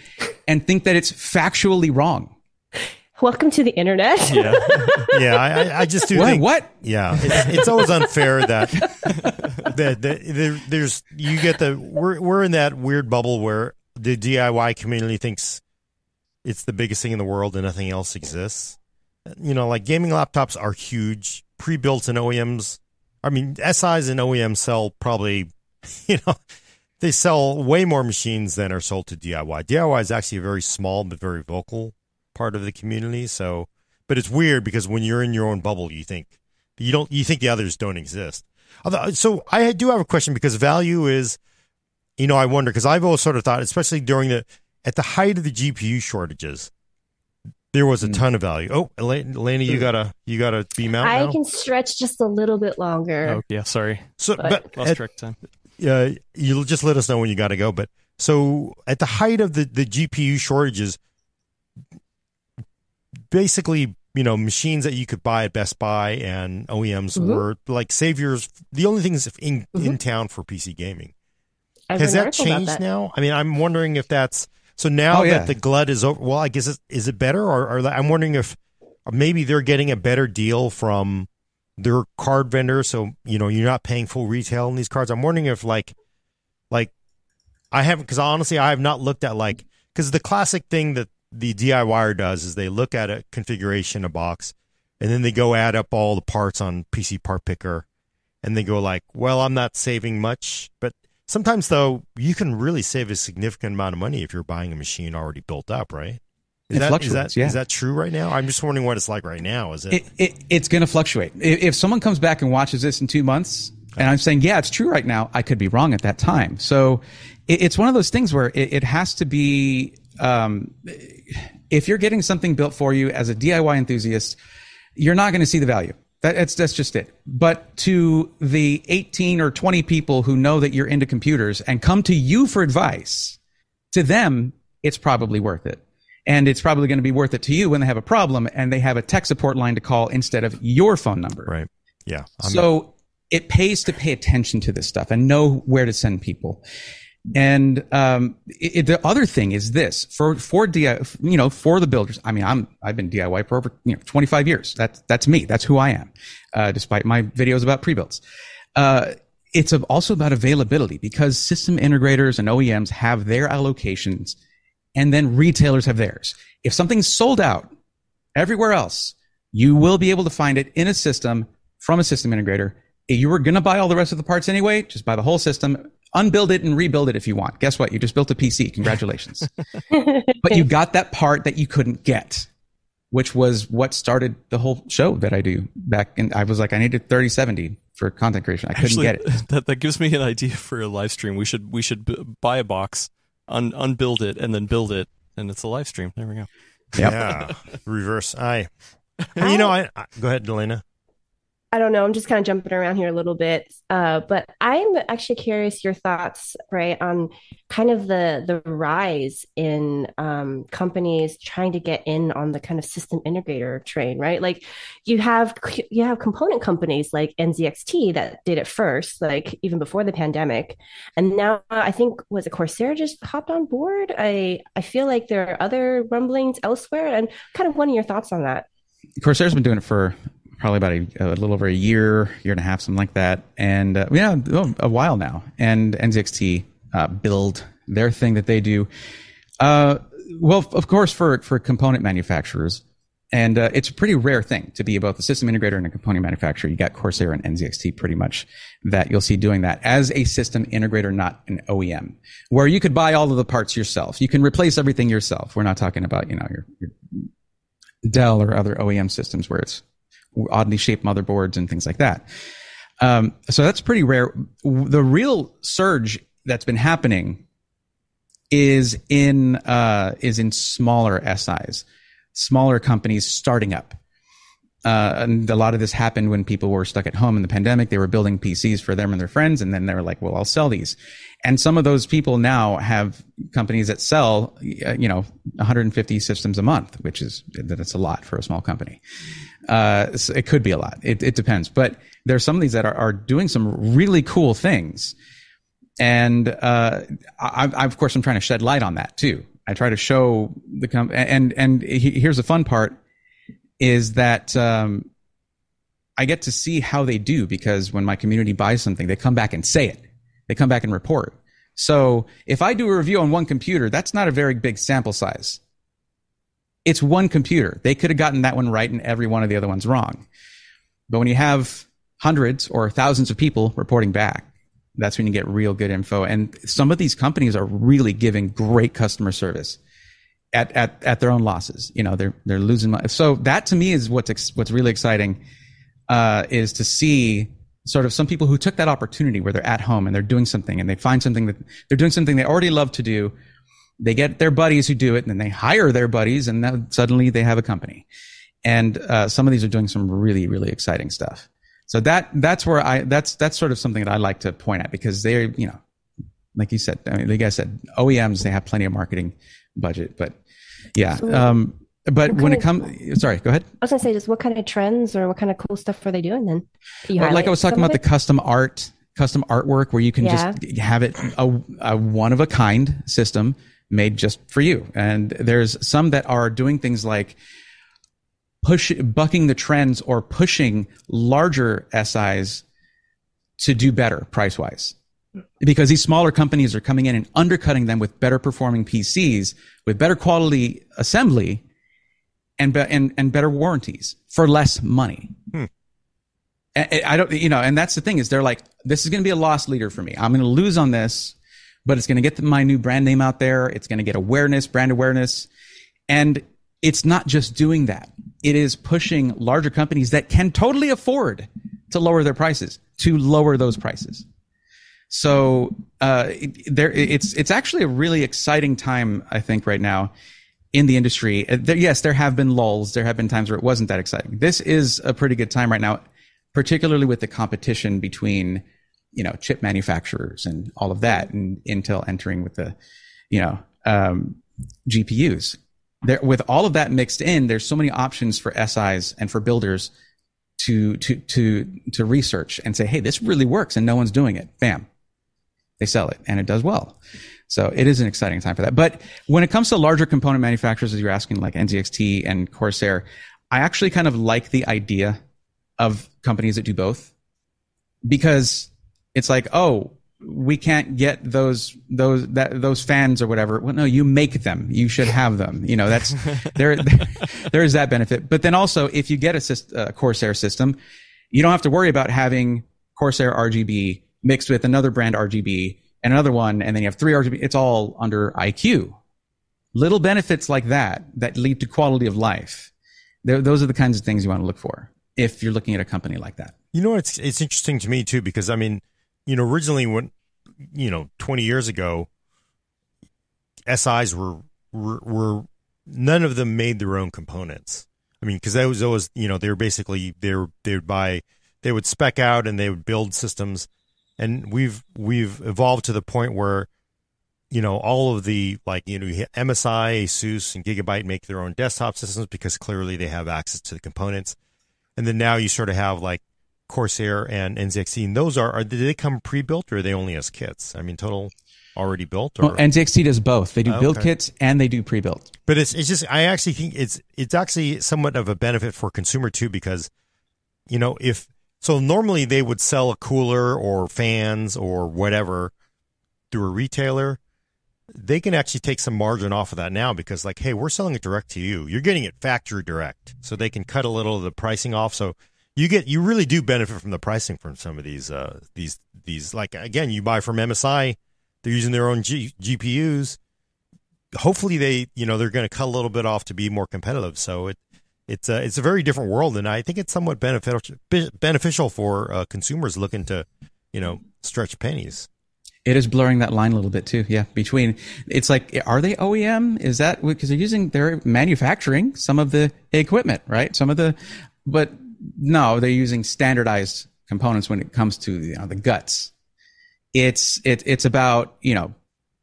and think that it's factually wrong. Welcome to the internet. Yeah, yeah. I, I just do what, think, what? Yeah, it's, it's always unfair that that, that there, there's you get the we're we're in that weird bubble where the D I Y community thinks it's the biggest thing in the world and nothing else exists. You know, like gaming laptops are huge, pre-built and O E Ms. I mean, S Is and O E Ms sell probably, you know, they sell way more machines than are sold to D I Y. D I Y is actually a very small but very vocal part of the community. So, but it's weird because when you're in your own bubble, you think you don't, you think the others don't exist. Although, so I do have a question because value is, you know, I wonder, because I've always sort of thought, especially during the, at the height of the G P U shortages, there was a ton of value. Oh, Alaina, you gotta, you gotta beam out now? I can stretch just a little bit longer. Oh yeah. Sorry. So, but, but lost track time. Yeah. You'll just let us know when you got to go. But so at the height of the, the G P U shortages, basically, you know, machines that you could buy at Best Buy and O E Ms mm-hmm. were like saviors, the only things in, mm-hmm. in town for P C gaming. I've Has that changed that. now? I mean, I'm wondering if that's, so now oh, yeah. that the glut is over, well, I guess, it's, is it better? Or, or I'm wondering if maybe they're getting a better deal from their card vendor. So, you know, you're not paying full retail on these cards. I'm wondering if like, like I haven't, because honestly, I have not looked at like, because the classic thing that the DIYer does is they look at a configuration, a box, and then they go add up all the parts on P C Part Picker, and they go like, well, I'm not saving much. But sometimes, though, you can really save a significant amount of money if you're buying a machine already built up, right? Is, that, is, that, yeah. is that true right now? I'm just wondering what it's like right now. Is it? it, it it's going to fluctuate. If someone comes back and watches this in two months, okay. and I'm saying, yeah, it's true right now, I could be wrong at that time. So it, it's one of those things where it, it has to be... Um, if you're getting something built for you as a D I Y enthusiast, you're not going to see the value. That, that's, that's just it. But to the eighteen or twenty people who know that you're into computers and come to you for advice, to them, it's probably worth it. And it's probably going to be worth it to you when they have a problem and they have a tech support line to call instead of your phone number. Right. Yeah. I'm so not- it pays to pay attention to this stuff and know where to send people. And um, it, it, the other thing is this for for D I, you know, for the builders. I mean, I'm I've been D I Y for over you know twenty-five years. That's that's me. That's who I am, uh, despite my videos about pre-builds. Uh, it's also about availability because system integrators and O E Ms have their allocations, and then retailers have theirs. If something's sold out everywhere else, you will be able to find it in a system from a system integrator. If you were going to buy all the rest of the parts anyway, just buy the whole system. Unbuild it and rebuild it if you want. Guess what? You just built a P C. Congratulations. But you got that part that you couldn't get, which was what started the whole show that I do back. And I was like, I needed thirty seventy for content creation. I couldn't Actually, get it. That, that gives me an idea for a live stream. We should we should b- buy a box, un- unbuild it, and then build it. And it's a live stream. There we go. Yep. Yeah. Reverse. I, I, you know, I, I go ahead, Alaina. I don't know. I'm just kind of jumping around here a little bit, uh, but I'm actually curious your thoughts, right, on kind of the the rise in um, companies trying to get in on the kind of system integrator train, right? Like you have you have component companies like N Z X T that did it first, like even before the pandemic, and now I think was it Corsair just hopped on board. I I feel like there are other rumblings elsewhere, and kind of what are your thoughts on that? Corsair's been doing it for. Probably about a, a little over a year, year and a half, something like that. And uh, yeah, a while now. And N Z X T uh, build their thing that they do. Uh, well, of course, for, for component manufacturers. And uh, it's a pretty rare thing to be both a system integrator and a component manufacturer. You got Corsair and N Z X T pretty much that you'll see doing that as a system integrator, not an O E M, where you could buy all of the parts yourself. You can replace everything yourself. We're not talking about, you know, your, your Dell or other O E M systems where it's oddly shaped motherboards and things like that. Um, so that's pretty rare. The real surge that's been happening is in uh, is in smaller S Is, smaller companies starting up. Uh, and a lot of this happened when people were stuck at home in the pandemic. They were building P Cs for them and their friends, and then they were like, well, I'll sell these. And some of those people now have companies that sell, you know, one hundred fifty systems a month, which is, that's a lot for a small company. Uh, so it could be a lot. It, it depends. But there are some of these that are, are doing some really cool things. And uh, I, I, of course, I'm trying to shed light on that too. I try to show the com- and and he, here's the fun part is that um, I get to see how they do, because when my community buys something, they come back and say it. They come back and report. So if I do a review on one computer, that's not a very big sample size. It's one computer. They could have gotten that one right and every one of the other ones wrong. But when you have hundreds or thousands of people reporting back, that's when you get real good info. And some of these companies are really giving great customer service at at, at their own losses. You know, they're they're losing money. So that to me is what's ex- what's really exciting uh, is to see sort of some people who took that opportunity where they're at home and they're doing something and they find something that they're doing something they already love to do. They get their buddies who do it, and then they hire their buddies, and then suddenly they have a company. And uh, some of these are doing some really, really exciting stuff. So that that's where I that's that's sort of something that I like to point at, because they're, you know, like you said, I mean, like I said, O E Ms, they have plenty of marketing budget, but yeah. Um, but what when it comes, sorry, go ahead. I was gonna say, just what kind of trends or what kind of cool stuff are they doing then? Well, like I was talking about the custom art, custom artwork, where you can yeah. just have it a, a one of a kind system made just for you. And there's some that are doing things like push bucking the trends or pushing larger S Is to do better price wise, because these smaller companies are coming in and undercutting them with better performing P Cs with better quality assembly and be, and and better warranties for less money. Hmm. And, I don't, you know, and that's the thing, is they're like, this is going to be a loss leader for me. I'm going to lose on this, but it's going to get my new brand name out there. It's going to get awareness, brand awareness, and it's not just doing that. It is pushing larger companies that can totally afford to lower their prices to lower those prices. So uh, it, there, it's it's actually a really exciting time, I think, right now in the industry. There, yes, there have been lulls. There have been times where it wasn't that exciting. This is a pretty good time right now, particularly with the competition between, you know, chip manufacturers and all of that, and Intel entering with the, you know, um, G P Us. There, with all of that mixed in, there's so many options for S Is and for builders to to to to research and say, hey, this really works, and no one's doing it. Bam, they sell it, and it does well. So it is an exciting time for that. But when it comes to larger component manufacturers, as you're asking, like N Z X T and Corsair, I actually kind of like the idea of companies that do both, because it's like, oh, we can't get those those that those fans or whatever. Well, no, you make them. You should have them. You know, that's there. There is that benefit. But then also, if you get a, a Corsair system, you don't have to worry about having Corsair R G B mixed with another brand R G B and another one, and then you have three R G B. It's all under I Q. Little benefits like that that lead to quality of life. They're, those are the kinds of things you want to look for if you're looking at a company like that. You know, it's it's interesting to me too, because I mean, you know, originally when, you know, twenty years ago, S Is were, were, were, none of them made their own components. I mean, cause that was always, you know, they were basically, they were, they would buy, they would spec out and they would build systems. And we've, we've evolved to the point where, you know, all of the, like, you know, M S I, ASUS, and Gigabyte make their own desktop systems because clearly they have access to the components. And then now you sort of have like Corsair and N Z X T, and those are, are do they come pre-built or are they only as kits? I mean, total already built? Or? Well, N Z X T does both. They do oh, build okay. kits and they do pre-built. But it's it's just, I actually think it's it's actually somewhat of a benefit for consumer too, because, you know, if, so normally they would sell a cooler or fans or whatever through a retailer. They can actually take some margin off of that now, because like, hey, we're selling it direct to you. You're getting it factory direct. So they can cut a little of the pricing off. So You get you really do benefit from the pricing from some of these uh, these these like, again, you buy from M S I, they're using their own G- GPUs. Hopefully they you know they're going to cut a little bit off to be more competitive. So it it's a, it's a very different world, and I think it's somewhat beneficial beneficial for uh, consumers looking to you know stretch pennies. It is blurring that line a little bit too. Yeah, between it's like, are they O E M? Is that because they're using they're manufacturing some of the equipment, right? Some of the but. No, they're using standardized components when it comes to you know, the guts. It's it, it's about you know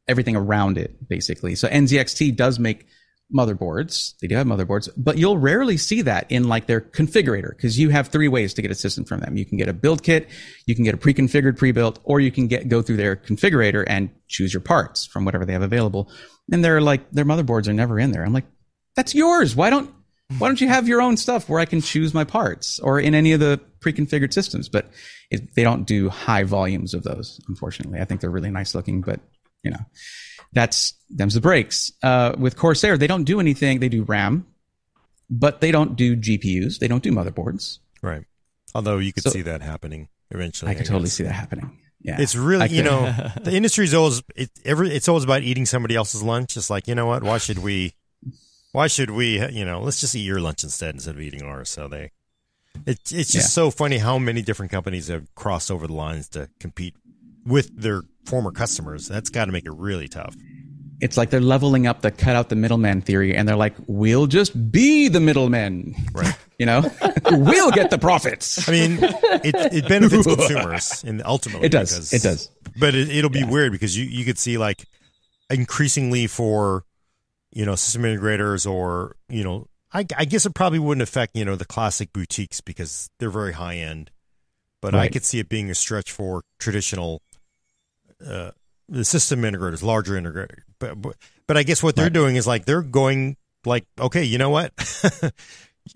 everything around it, basically. So N Z X T does make motherboards. They do have motherboards, but you'll rarely see that in like their configurator, because you have three ways to get a system from them. You can get a build kit, you can get a pre-configured, pre-built, or you can get go through their configurator and choose your parts from whatever they have available. And they're like, their motherboards are never in there. I'm like, that's yours. Why don't why don't you have your own stuff where I can choose my parts, or in any of the pre-configured systems? But it, they don't do high volumes of those, unfortunately. I think they're really nice looking, but you know, that's them's the breaks. Uh, with Corsair, they don't do anything. They do RAM, but they don't do G P Us. They don't do motherboards. Right. Although you could so, see that happening eventually. I could I totally see that happening. Yeah. It's really, you know, the industry's always it, every it's always about eating somebody else's lunch. It's like, you know what? Why should we? Why should we? You know, let's just eat your lunch instead instead of eating ours. So they, it, it's just yeah. so funny how many different companies have crossed over the lines to compete with their former customers. That's got to make it really tough. It's like they're leveling up the cut out the middleman theory, and they're like, we'll just be the middlemen. Right. You know, we'll get the profits. I mean, it, it benefits consumers and ultimately. It does. Because, it does. But it, it'll be yeah. weird, because you, you could see like increasingly for, you know, system integrators or, you know, I, I guess it probably wouldn't affect, you know, the classic boutiques because they're very high end. But right. I could see it being a stretch for traditional uh, the system integrators, larger integrators. But, but, but I guess what they're right. doing is like they're going like, okay, you know what?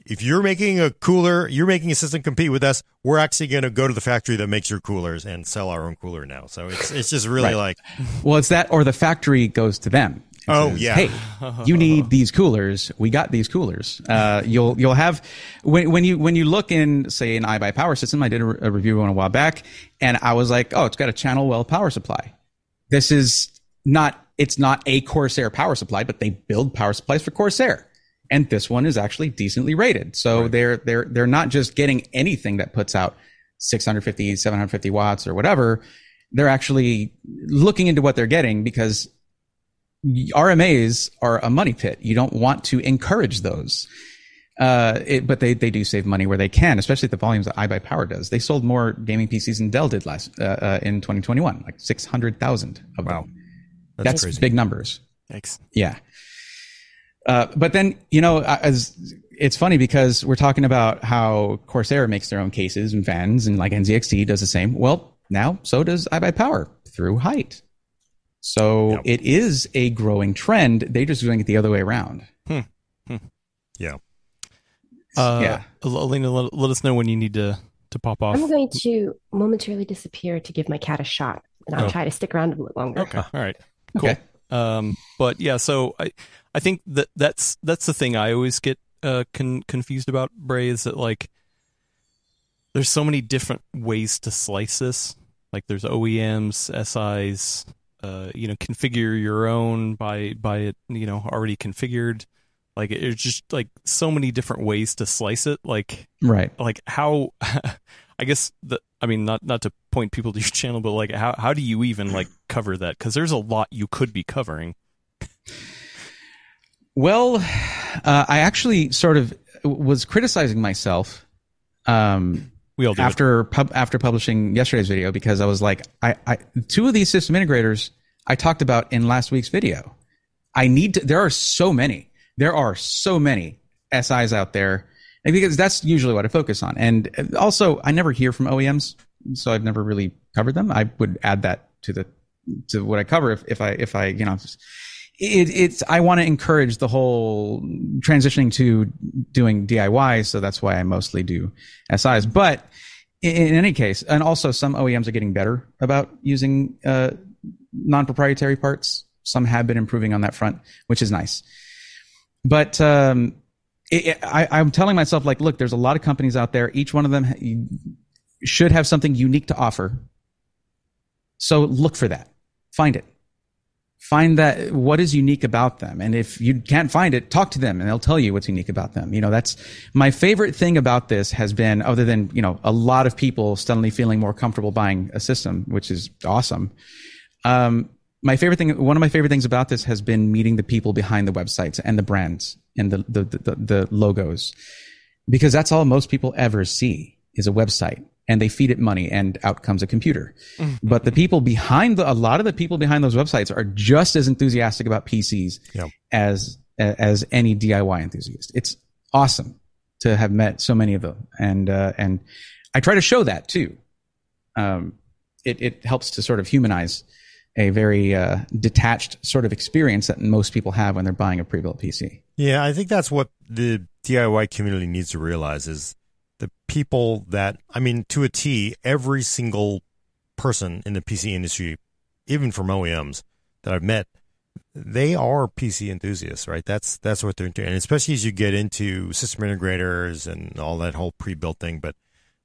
If you're making a cooler, you're making a system compete with us, we're actually going to go to the factory that makes your coolers and sell our own cooler now. So it's it's just really right. like. Well, it's that, or the factory goes to them. Oh, says, yeah. Hey, you need these coolers. We got these coolers. Uh, you'll you'll have when when you when you look in, say, an iBuyPower system. I did a, re- a review on a while back, and I was like, oh, it's got a channel well power supply. This is not it's not a Corsair power supply, but they build power supplies for Corsair, and this one is actually decently rated. So right. they're they're they're not just getting anything that puts out six fifty, seven fifty watts or whatever. They're actually looking into what they're getting, because R M As are a money pit. You don't want to encourage those. Uh, it, but they, they do save money where they can, especially at the volumes that iBuyPower does. They sold more gaming P Cs than Dell did last uh, uh, in twenty twenty-one, like six hundred thousand of wow. them. That's, That's crazy. Big numbers. Thanks. Yeah. Uh, but then, you know, as it's funny because we're talking about how Corsair makes their own cases and fans, and like N Z X T does the same. Well, now so does iBuyPower through Hyte. So yep. it is a growing trend. They're just doing it the other way around. Hmm. Hmm. Yeah. Uh, yeah. Alaina, let, let us know when you need to, to pop off. I'm going to momentarily disappear to give my cat a shot, and I'll oh. try to stick around a little longer. Okay. All right. Cool. Okay. Um, but yeah, so I, I think that that's that's the thing I always get uh, con- confused about, Bray, is that like there's so many different ways to slice this. Like there's O E Ms, S Is. Uh, you know, configure your own by by it, you know, already configured. Like it, it's just like so many different ways to slice it. Like right. Like how? I guess the. I mean, not not to point people to your channel, but like how how do you even like cover that? Because there's a lot you could be covering. Well, uh, I actually sort of was criticizing myself. Um. We all do after pub, after publishing yesterday's video, because I was like, I, I two of these system integrators I talked about in last week's video. I need to. There are so many. There are so many S Is out there, and because that's usually what I focus on. And also, I never hear from O E Ms, so I've never really covered them. I would add that to the to what I cover if, if I if I you know. It, it's. I want to encourage the whole transitioning to doing D I Y, so that's why I mostly do S Is. But in, in any case, and also some O E Ms are getting better about using uh, non-proprietary parts. Some have been improving on that front, which is nice. But um, it, it, I, I'm telling myself, like, look, there's a lot of companies out there. Each one of them should have something unique to offer. So look for that. Find it. Find that what is unique about them, and if you can't find it, talk to them, and they'll tell you what's unique about them. You know, that's my favorite thing about this has been, other than you know a lot of people suddenly feeling more comfortable buying a system, which is awesome. Um, my favorite thing, one of my favorite things about this has been meeting the people behind the websites and the brands and the the the, the, the logos, because that's all most people ever see is a website. And they feed it money, and out comes a computer. Mm-hmm. But the people behind the, a lot of the people behind those websites are just as enthusiastic about P Cs yep. as as any D I Y enthusiast. It's awesome to have met so many of them, and uh, and I try to show that too. Um, it it helps to sort of humanize a very uh, detached sort of experience that most people have when they're buying a pre-built P C. Yeah, I think that's what the D I Y community needs to realize is the people that, I mean, to a T, every single person in the P C industry, even from O E Ms that I've met, they are P C enthusiasts, right? That's that's what they're into. And especially as you get into system integrators and all that whole pre-built thing, but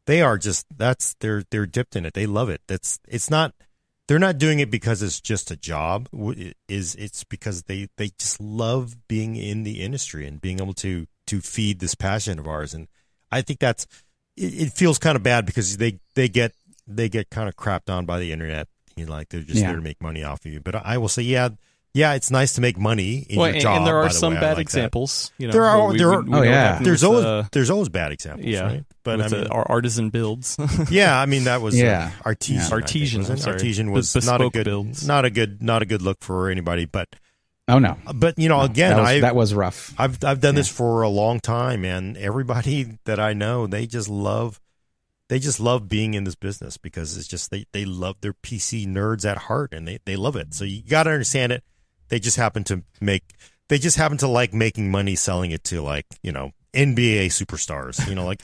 they are just, that's, they're they're dipped in it. They love it. That's, it's not, they're not doing it because it's just a job. It is it's because they, they just love being in the industry and being able to to feed this passion of ours. And I think that's, it, it feels kind of bad because they, they get they get kind of crapped on by the internet. You know, like they're just yeah. there to make money off of you. But I will say, yeah, yeah, it's nice to make money in well, your and, job. And there are by the some way. bad like examples. You know, there are, we, there are. We, we oh yeah, there's always uh, there's always bad examples. Yeah, right? But I mean, our artisan builds. yeah, I mean that was yeah. uh, artesian. Yeah. Artesian, think, artesian was Bespoke not a good builds. not a good not a good look for anybody. But oh no, but you know no, again, I that was rough. I've I've done yeah. this for a long time, and everybody that I know, they just love. They just love being in this business because it's just they, they love their P C nerds at heart, and they, they love it. So you got to understand it. They just happen to make they just happen to like making money selling it to, like, you know, N B A superstars. You know, like,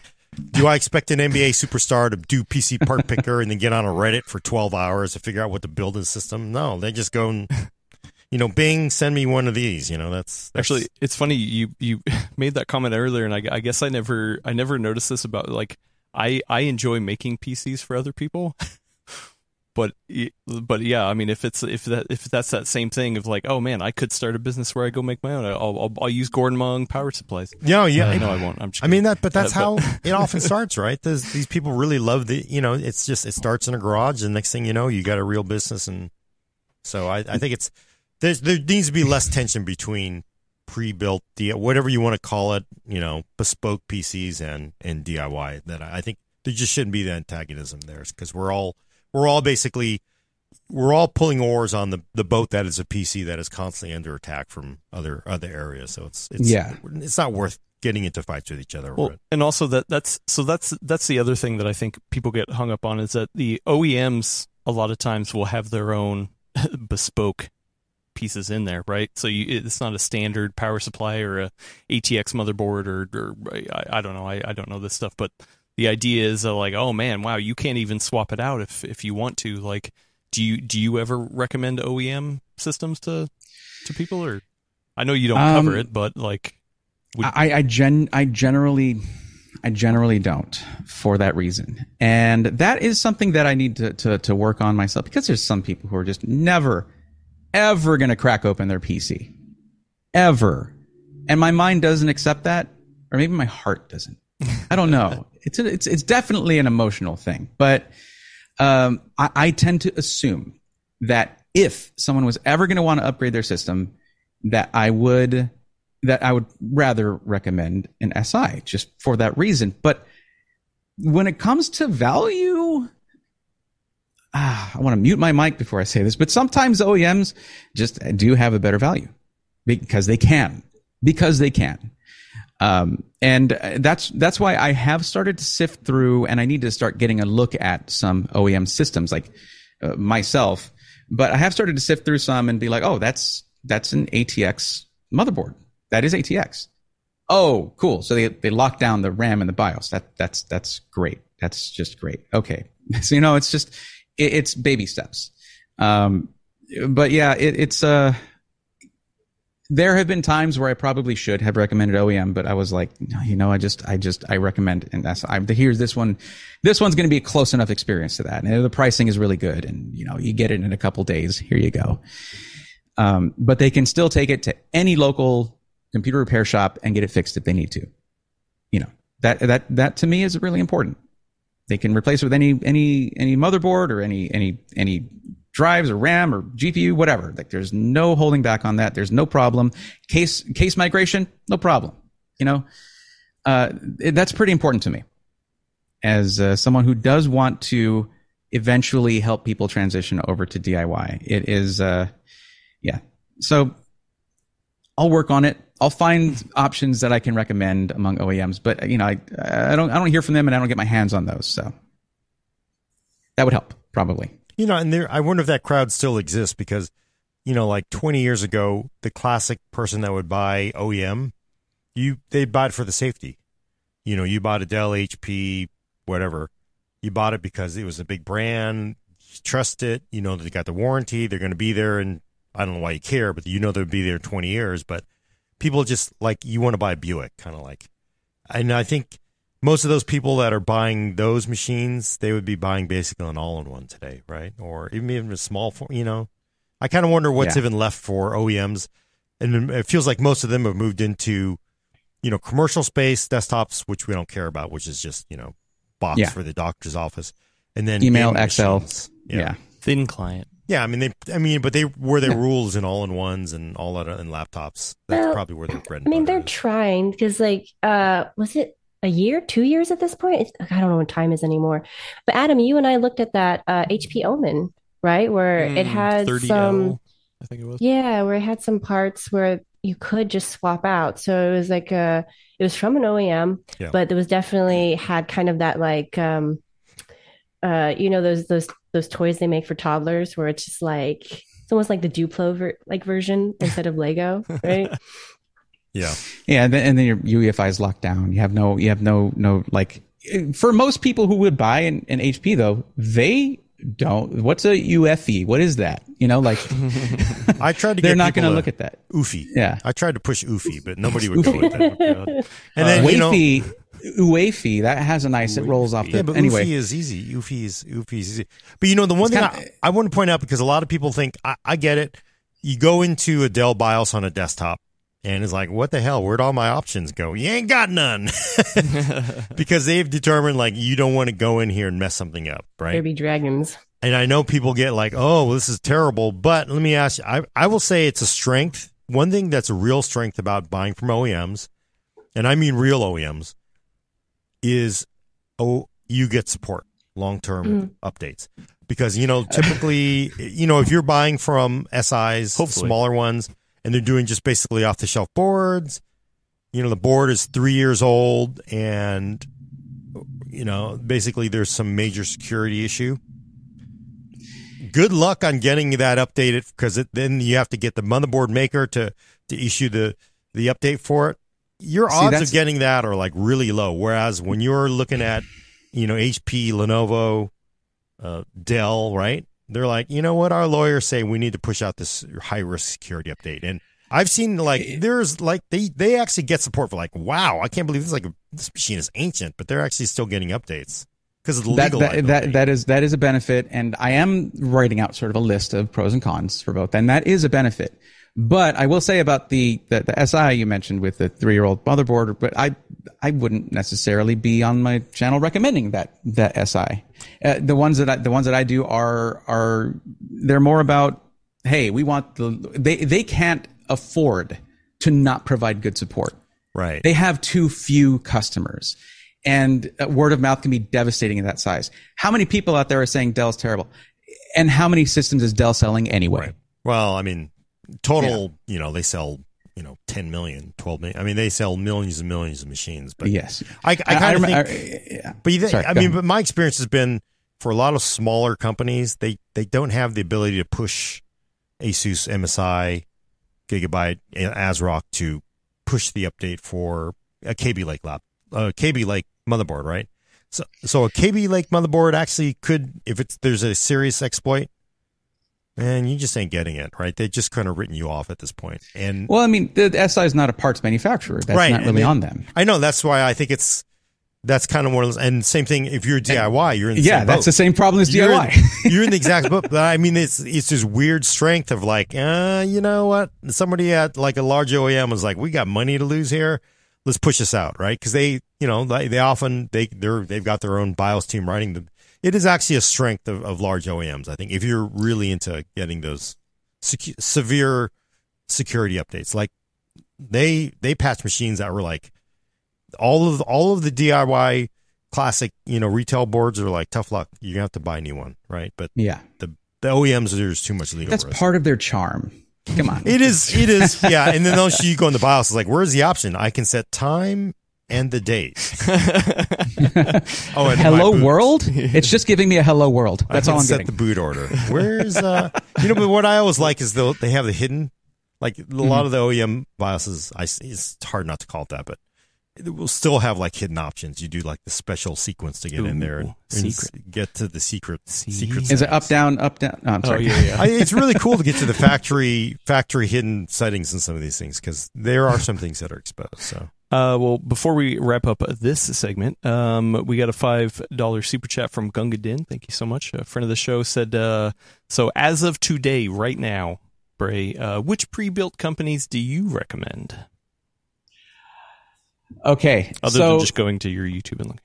do I expect an N B A superstar to do P C part picker and then get on a Reddit for twelve hours to figure out what to build in the system? No, they just go and, you know, Bing, send me one of these. You know, that's, that's actually, it's funny you you made that comment earlier, and I, I guess I never I never noticed this about like. I, I enjoy making P Cs for other people, but but yeah, I mean, if it's if that if that's that same thing of like, oh man, I could start a business where I go make my own. I'll I'll, I'll use Gordon Mong power supplies. No, yeah, uh, no, I won't. I'm just I mean that, but that's uh, but, how it often starts, right? Those, these people really love the, you know, it's just it starts in a garage, and next thing you know, you got a real business, and so I, I think it's there's there needs to be less tension between pre-built, whatever you want to call it, you know, bespoke P Cs and, and D I Y. That I think there just shouldn't be the antagonism there, because we're all we're all basically we're all pulling oars on the, the boat that is a P C that is constantly under attack from other other areas. So it's it's yeah. it's not worth getting into fights with each other. Well, and also that that's so that's that's the other thing that I think people get hung up on is that the O E Ms a lot of times will have their own bespoke pieces in there, right? So you, it's not a standard power supply or a A T X motherboard or, or I, I don't know. I, I don't know this stuff, but the idea is uh, like, oh man, wow, you can't even swap it out if if you want to. Like, do you do you ever recommend O E M systems to to people? Or I know you don't um, cover it, but like, would, I I gen I generally I generally don't for that reason, and that is something that I need to to, to work on myself, because there's some people who are just never. ever going to crack open their P C. Ever. And my mind doesn't accept that, or maybe my heart doesn't. I don't know. It's a, it's it's definitely an emotional thing. But um, I, I tend to assume that if someone was ever going to want to upgrade their system, that I would that I would rather recommend an S I just for that reason. But when it comes to value... Ah, I want to mute my mic before I say this, but sometimes O E Ms just do have a better value because they can, because they can. Um, and that's that's why I have started to sift through, and I need to start getting a look at some O E M systems, like uh, myself. But I have started to sift through some and be like, oh, that's that's an A T X motherboard. That is A T X. Oh, cool. So they they lock down the RAM and the BIOS. That that's that's great. That's just great. Okay, so you know, it's just. It's baby steps. Um, but yeah, it, it's, uh, there have been times where I probably should have recommended O E M, but I was like, no, you know, I just, I just, I recommend, and that's, I, here's this one, this one's going to be a close enough experience to that. And the pricing is really good. And, you know, you get it in a couple days, here you go. Um, but they can still take it to any local computer repair shop and get it fixed if they need to. You know, that, that, that to me is really important. They can replace it with any any any motherboard or any any any drives or RAM or G P U, whatever. Like, there's no holding back on that. There's no problem. Case case migration, no problem. You know, uh, it, that's pretty important to me as uh, someone who does want to eventually help people transition over to D I Y. It is, uh, yeah. So I'll work on it. I'll find options that I can recommend among O E Ms, but you know, I, I don't, I don't hear from them, and I don't get my hands on those. So that would help, probably. You know, and there, I wonder if that crowd still exists because, you know, like twenty years ago, the classic person that would buy O E M, you they bought it for the safety. You know, you bought a Dell, H P, whatever. You bought it because it was a big brand. You trust it. You know, they got the warranty. They're going to be there, and I don't know why you care, but you know they'll be there twenty years, but. People just, like, you want to buy a Buick, kind of like. And I think most of those people that are buying those machines, they would be buying basically an all-in-one today, right? Or even, even a small, for, you know. I kind of wonder what's yeah. even left for O E Ms. And it feels like most of them have moved into, you know, commercial space, desktops, which we don't care about, which is just, you know, box yeah. for the doctor's office. And then email, Excel. Yeah. yeah. Thin client. Yeah, I mean, they. I mean, but they were their rules in all-in-ones and all that, and laptops. That's well, probably where they're bread. I mean, they're is. trying because, like, uh, was it a year, two years at this point? It's, I don't know what time is anymore. But Adam, you and I looked at that uh, H P Omen, right, where mm, it had some. I think it was. Yeah, where it had some parts where you could just swap out. So it was like a. It was from an O E M, yeah. but it was definitely had kind of that like. Um, Uh, you know those those those toys they make for toddlers, where it's just like it's almost like the Duplo ver- like version instead of Lego, right? yeah, yeah, and then, and then your U E F I is locked down. You have no, you have no, no like. For most people who would buy an, an H P though, they don't. What's a U F I? What is that? You know, like I tried to. They're get not going to look at that. Oofy. Yeah, I tried to push Oofy, but nobody would go with that. And then uh, you know. Wafy, U E F I, that has a nice, it rolls off the... Yeah, but anyway. U E F I is easy. U E F I is, U E F I is easy. But you know, the one it's thing kinda, I, I want to point out, because a lot of people think, I, I get it, you go into a Dell BIOS on a desktop, and it's like, what the hell, where'd all my options go? You ain't got none. Because they've determined, like, you don't want to go in here and mess something up, right? There'd be dragons. And I know people get like, oh, well, this is terrible, but let me ask you, I, I will say it's a strength. One thing that's a real strength about buying from O E Ms, and I mean real O E Ms, is oh you get support, long-term mm. updates, because you know typically you know if you're buying from S Is, hopefully smaller ones, and they're doing just basically off-the-shelf boards, you know the board is three years old, and you know basically there's some major security issue. Good luck on getting that updated, because then you have to get the motherboard maker to to issue the the update for it. Your odds See, of getting that are like really low. Whereas when you're looking at, you know, H P, Lenovo, uh, Dell, right? They're like, you know what? Our lawyers say we need to push out this high risk security update. And I've seen like there's like they, they actually get support for like, wow, I can't believe this. Like this machine is ancient, but they're actually still getting updates because of the legal that, that, that that is that is a benefit. And I am writing out sort of a list of pros and cons for both, and that is a benefit. But I will say about the, the, the S I you mentioned with the three-year-old motherboard, but I I wouldn't necessarily be on my channel recommending that that S I. Uh, the ones that I, the ones that I do are are they're more about, hey, we want the they they can't afford to not provide good support. Right. They have too few customers, and word of mouth can be devastating at that size. How many people out there are saying Dell's terrible, and how many systems is Dell selling anyway? Right. Well, I mean. Total, yeah. you know, they sell, you know, ten million, twelve million. I mean, they sell millions and millions of machines. But yes, I, I kind of think. I, yeah. But you, Sorry, I mean, ahead. but my experience has been for a lot of smaller companies, they they don't have the ability to push Asus, M S I, Gigabyte, ASRock to push the update for a K B Lake lab, a K B Lake motherboard, right? So so a K B Lake motherboard actually could, if it's there's a serious exploit. And you just ain't getting it, right? They just kind of written you off at this point. And well, I mean, the, the S I is not a parts manufacturer. That's right, not really they, on them. I know. That's why I think it's that's kind of one of those. And same thing if you're D I Y, and, you're in the yeah, same boat. That's the same problem as you're D I Y. In, you're in the exact boat. But I mean, it's it's this weird strength of like, uh, you know what? Somebody at like a large O E M was like, we got money to lose here. Let's push this out, right? Because they, you know, they, they often they they're they've got their own BIOS team writing them. It is actually a strength of, of large O E Ms, I think, if you're really into getting those secu- severe security updates. Like they they patched machines that were like all of all of the D I Y classic, you know, retail boards are like tough luck. You're gonna have to buy a new one, right? But yeah, the the O E Ms, there's too much legal. That's risk. Part of their charm. Come on. It is. It is. Yeah. And then once you go in the BIOS, it's like, where's the option? I can set time and the date. Oh, and hello world. It's just giving me a hello world. That's I can all I'm set getting. The boot order. Where's uh? You know, but what I always like is the, they have the hidden, like a mm-hmm. lot of the O E M BIOSes. I it's hard not to call it that, but it will still have like hidden options. You do like the special sequence to get Ooh, in there and, and get to the secret. Secret is settings. It up, down, up, down? No, I'm sorry. Oh, yeah, yeah. I, it's really cool to get to the factory factory hidden settings in some of these things because there are some things that are exposed. So, uh, well, before we wrap up this segment, um, we got a five dollar super chat from Gunga Din. Thank you so much. A friend of the show said, uh, so as of today, right now, Bray, uh, which pre-built companies do you recommend? Okay, other so than just going to your YouTube and looking.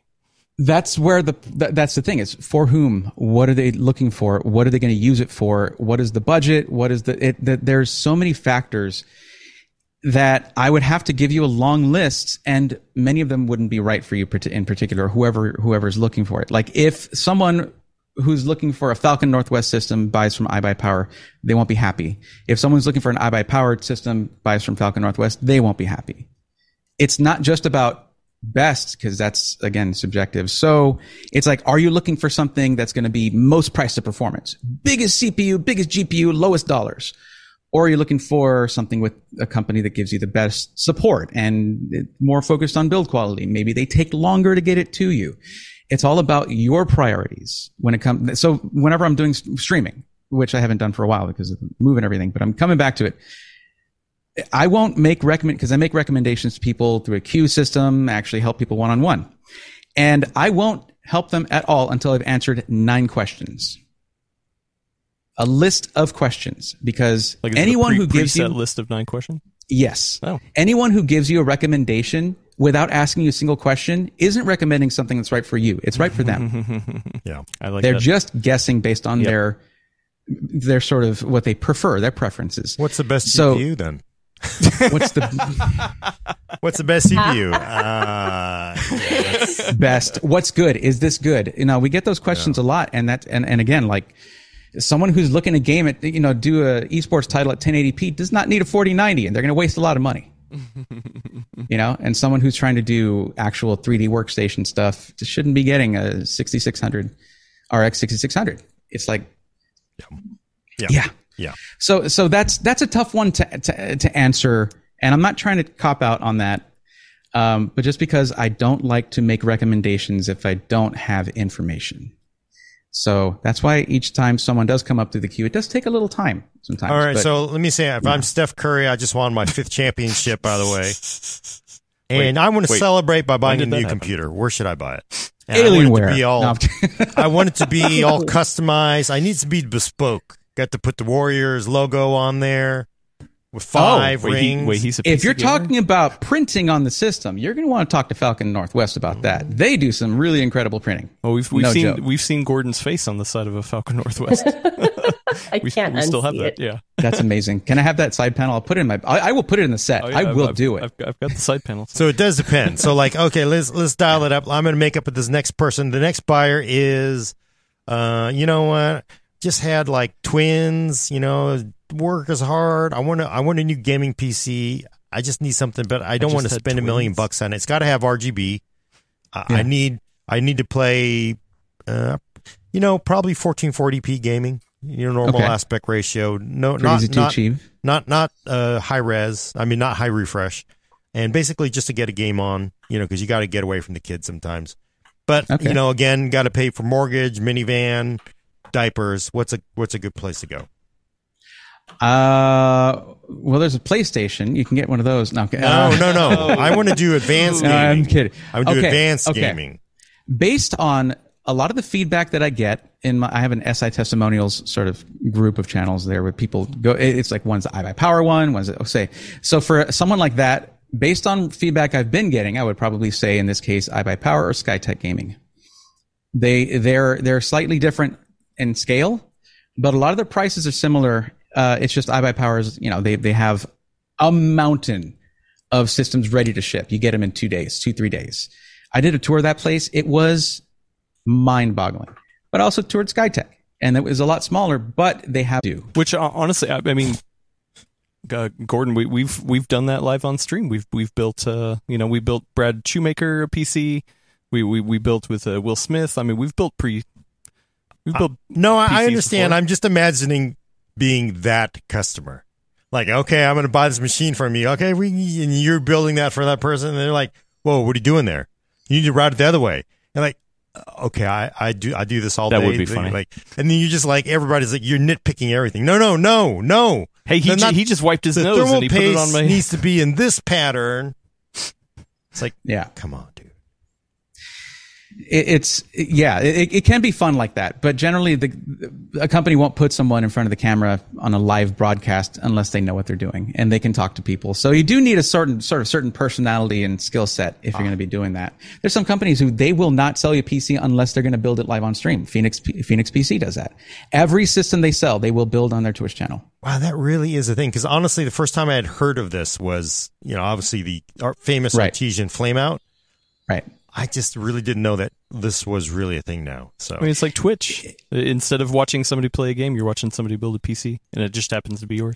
That's where the th- that's the thing is for whom, what are they looking for, what are they going to use it for, what is the budget, what is the, it, the there's so many factors that I would have to give you a long list, and many of them wouldn't be right for you in particular. Whoever whoever's looking for it, like if someone who's looking for a Falcon Northwest system buys from iBuyPower, they won't be happy. If someone's looking for an iBuyPower system buys from Falcon Northwest, they won't be happy. It's not just about best, because that's, again, subjective. So it's like, are you looking for something that's going to be most price to performance? Biggest C P U, biggest G P U, lowest dollars? Or are you looking for something with a company that gives you the best support and more focused on build quality? Maybe they take longer to get it to you. It's all about your priorities when it comes. So whenever I'm doing streaming, which I haven't done for a while because of the move and everything, but I'm coming back to it. I won't make recommend because I make recommendations to people through a queue system, actually help people one-on-one. And I won't help them at all until I've answered nine questions. A list of questions, because like anyone pre- who gives you a list of nine questions. Yes. Oh. Anyone who gives you a recommendation without asking you a single question isn't recommending something that's right for you. It's right for them. Yeah. I like They're that. just guessing based on yep. their, their sort of what they prefer, their preferences. What's the best so, C P U then? What's the What's the best C P U? Uh, yeah, best. What's good? Is this good? You know, we get those questions yeah. a lot, and that and, and again, like someone who's looking to game at you know do a esports title at ten eighty p does not need a forty ninety, and they're going to waste a lot of money. You know, and someone who's trying to do actual three D workstation stuff shouldn't be getting a sixty-six hundred R X sixty-six hundred. It's like, yeah. yeah. yeah. Yeah. So, so that's that's a tough one to, to to answer, and I'm not trying to cop out on that, um, but just because I don't like to make recommendations if I don't have information. So that's why each time someone does come up through the queue, it does take a little time sometimes. All right. But, so let me say, if yeah. I'm Steph Curry, I just won my fifth championship, by the way, and wait, I want to wait. celebrate by buying a new happen? computer. Where should I buy it? Alienware. I want it to be all customized. I need to be bespoke. Got to put the Warriors logo on there with five oh, wait, rings. He, wait, he's a if you're gamer? talking about printing on the system, you're going to want to talk to Falcon Northwest about oh. that. They do some really incredible printing. Well, we've we've no seen joke. we've seen Gordon's face on the side of a Falcon Northwest. I we, can't. We still have that. It. Yeah, that's amazing. Can I have that side panel? I'll put it in my. I, I will put it in the set. Oh, yeah, I I've, will I've, do it. I've, I've got the side panel. So it does depend. So like, okay, let's let's dial it up. I'm going to make up with this next person. The next buyer is, uh, you know what. Just had like twins, you know, work is hard. I want to, I want a new gaming P C. I just need something, but I don't I want to spend twins. a million bucks on it. It's got to have R G B. I, yeah. I need, I need to play, uh, you know, probably fourteen forty p gaming, you know, normal okay. aspect ratio. No, Pretty not, easy to not, achieve. not, not, uh, high res. I mean, not high refresh, and basically just to get a game on, you know, cause you got to get away from the kids sometimes, but okay. you know, again, got to pay for mortgage, minivan, diapers. What's a what's a good place to go? Uh, well, there's a PlayStation. You can get one of those. No, uh, no, no, no. I want to do advanced gaming. No, I'm kidding. I would do okay, advanced okay. gaming. Based on a lot of the feedback that I get in my, I have an S I testimonials sort of group of channels there where people go. It's like one's the iBuyPower one, one's the, oh, say. So for someone like that, based on feedback I've been getting, I would probably say in this case iBuyPower or Skytech Gaming. They they're they're slightly different in scale, but a lot of their prices are similar. Uh, it's just iBuyPower's, you know, they they have a mountain of systems ready to ship. You get them in two days, two, three days. I did a tour of that place. It was mind-boggling, but I also toured Skytech, and it was a lot smaller, but they have to. Which, honestly, I mean, uh, Gordon, we, we've we've done that live on stream. We've we've built, uh, you know, we built Brad Shoemaker a P C. We we we built with uh, Will Smith. I mean, we've built pre. We've built. Uh, no, P Cs I understand. Before. I'm just imagining being that customer. Like, okay, I'm going to buy this machine from you. Okay, we and you're building that for that person. And they're like, whoa, what are you doing there? You need to route it the other way. And like, okay, I, I do I do this all that day. That would be funny. Like, and then you just like everybody's like you're nitpicking everything. No, no, no, no. Hey, he not, he just wiped his the nose thermal and he put it on my. Needs to be in this pattern. It's like, yeah, come on, dude. It's yeah, it, it can be fun like that, but generally the a company won't put someone in front of the camera on a live broadcast unless they know what they're doing and they can talk to people. So you do need a certain sort of certain personality and skill set if you're ah. going to be doing that. There's some companies who they will not sell you a P C unless they're going to build it live on stream. Phoenix Phoenix P C does that. Every system they sell, they will build on their Twitch channel. Wow, that really is a thing. Because honestly, the first time I had heard of this was, you know, obviously the famous right. Artesian Flameout, right? I just really didn't know that this was really a thing now. So I mean, it's like Twitch. Instead of watching somebody play a game, you're watching somebody build a P C, and it just happens to be yours.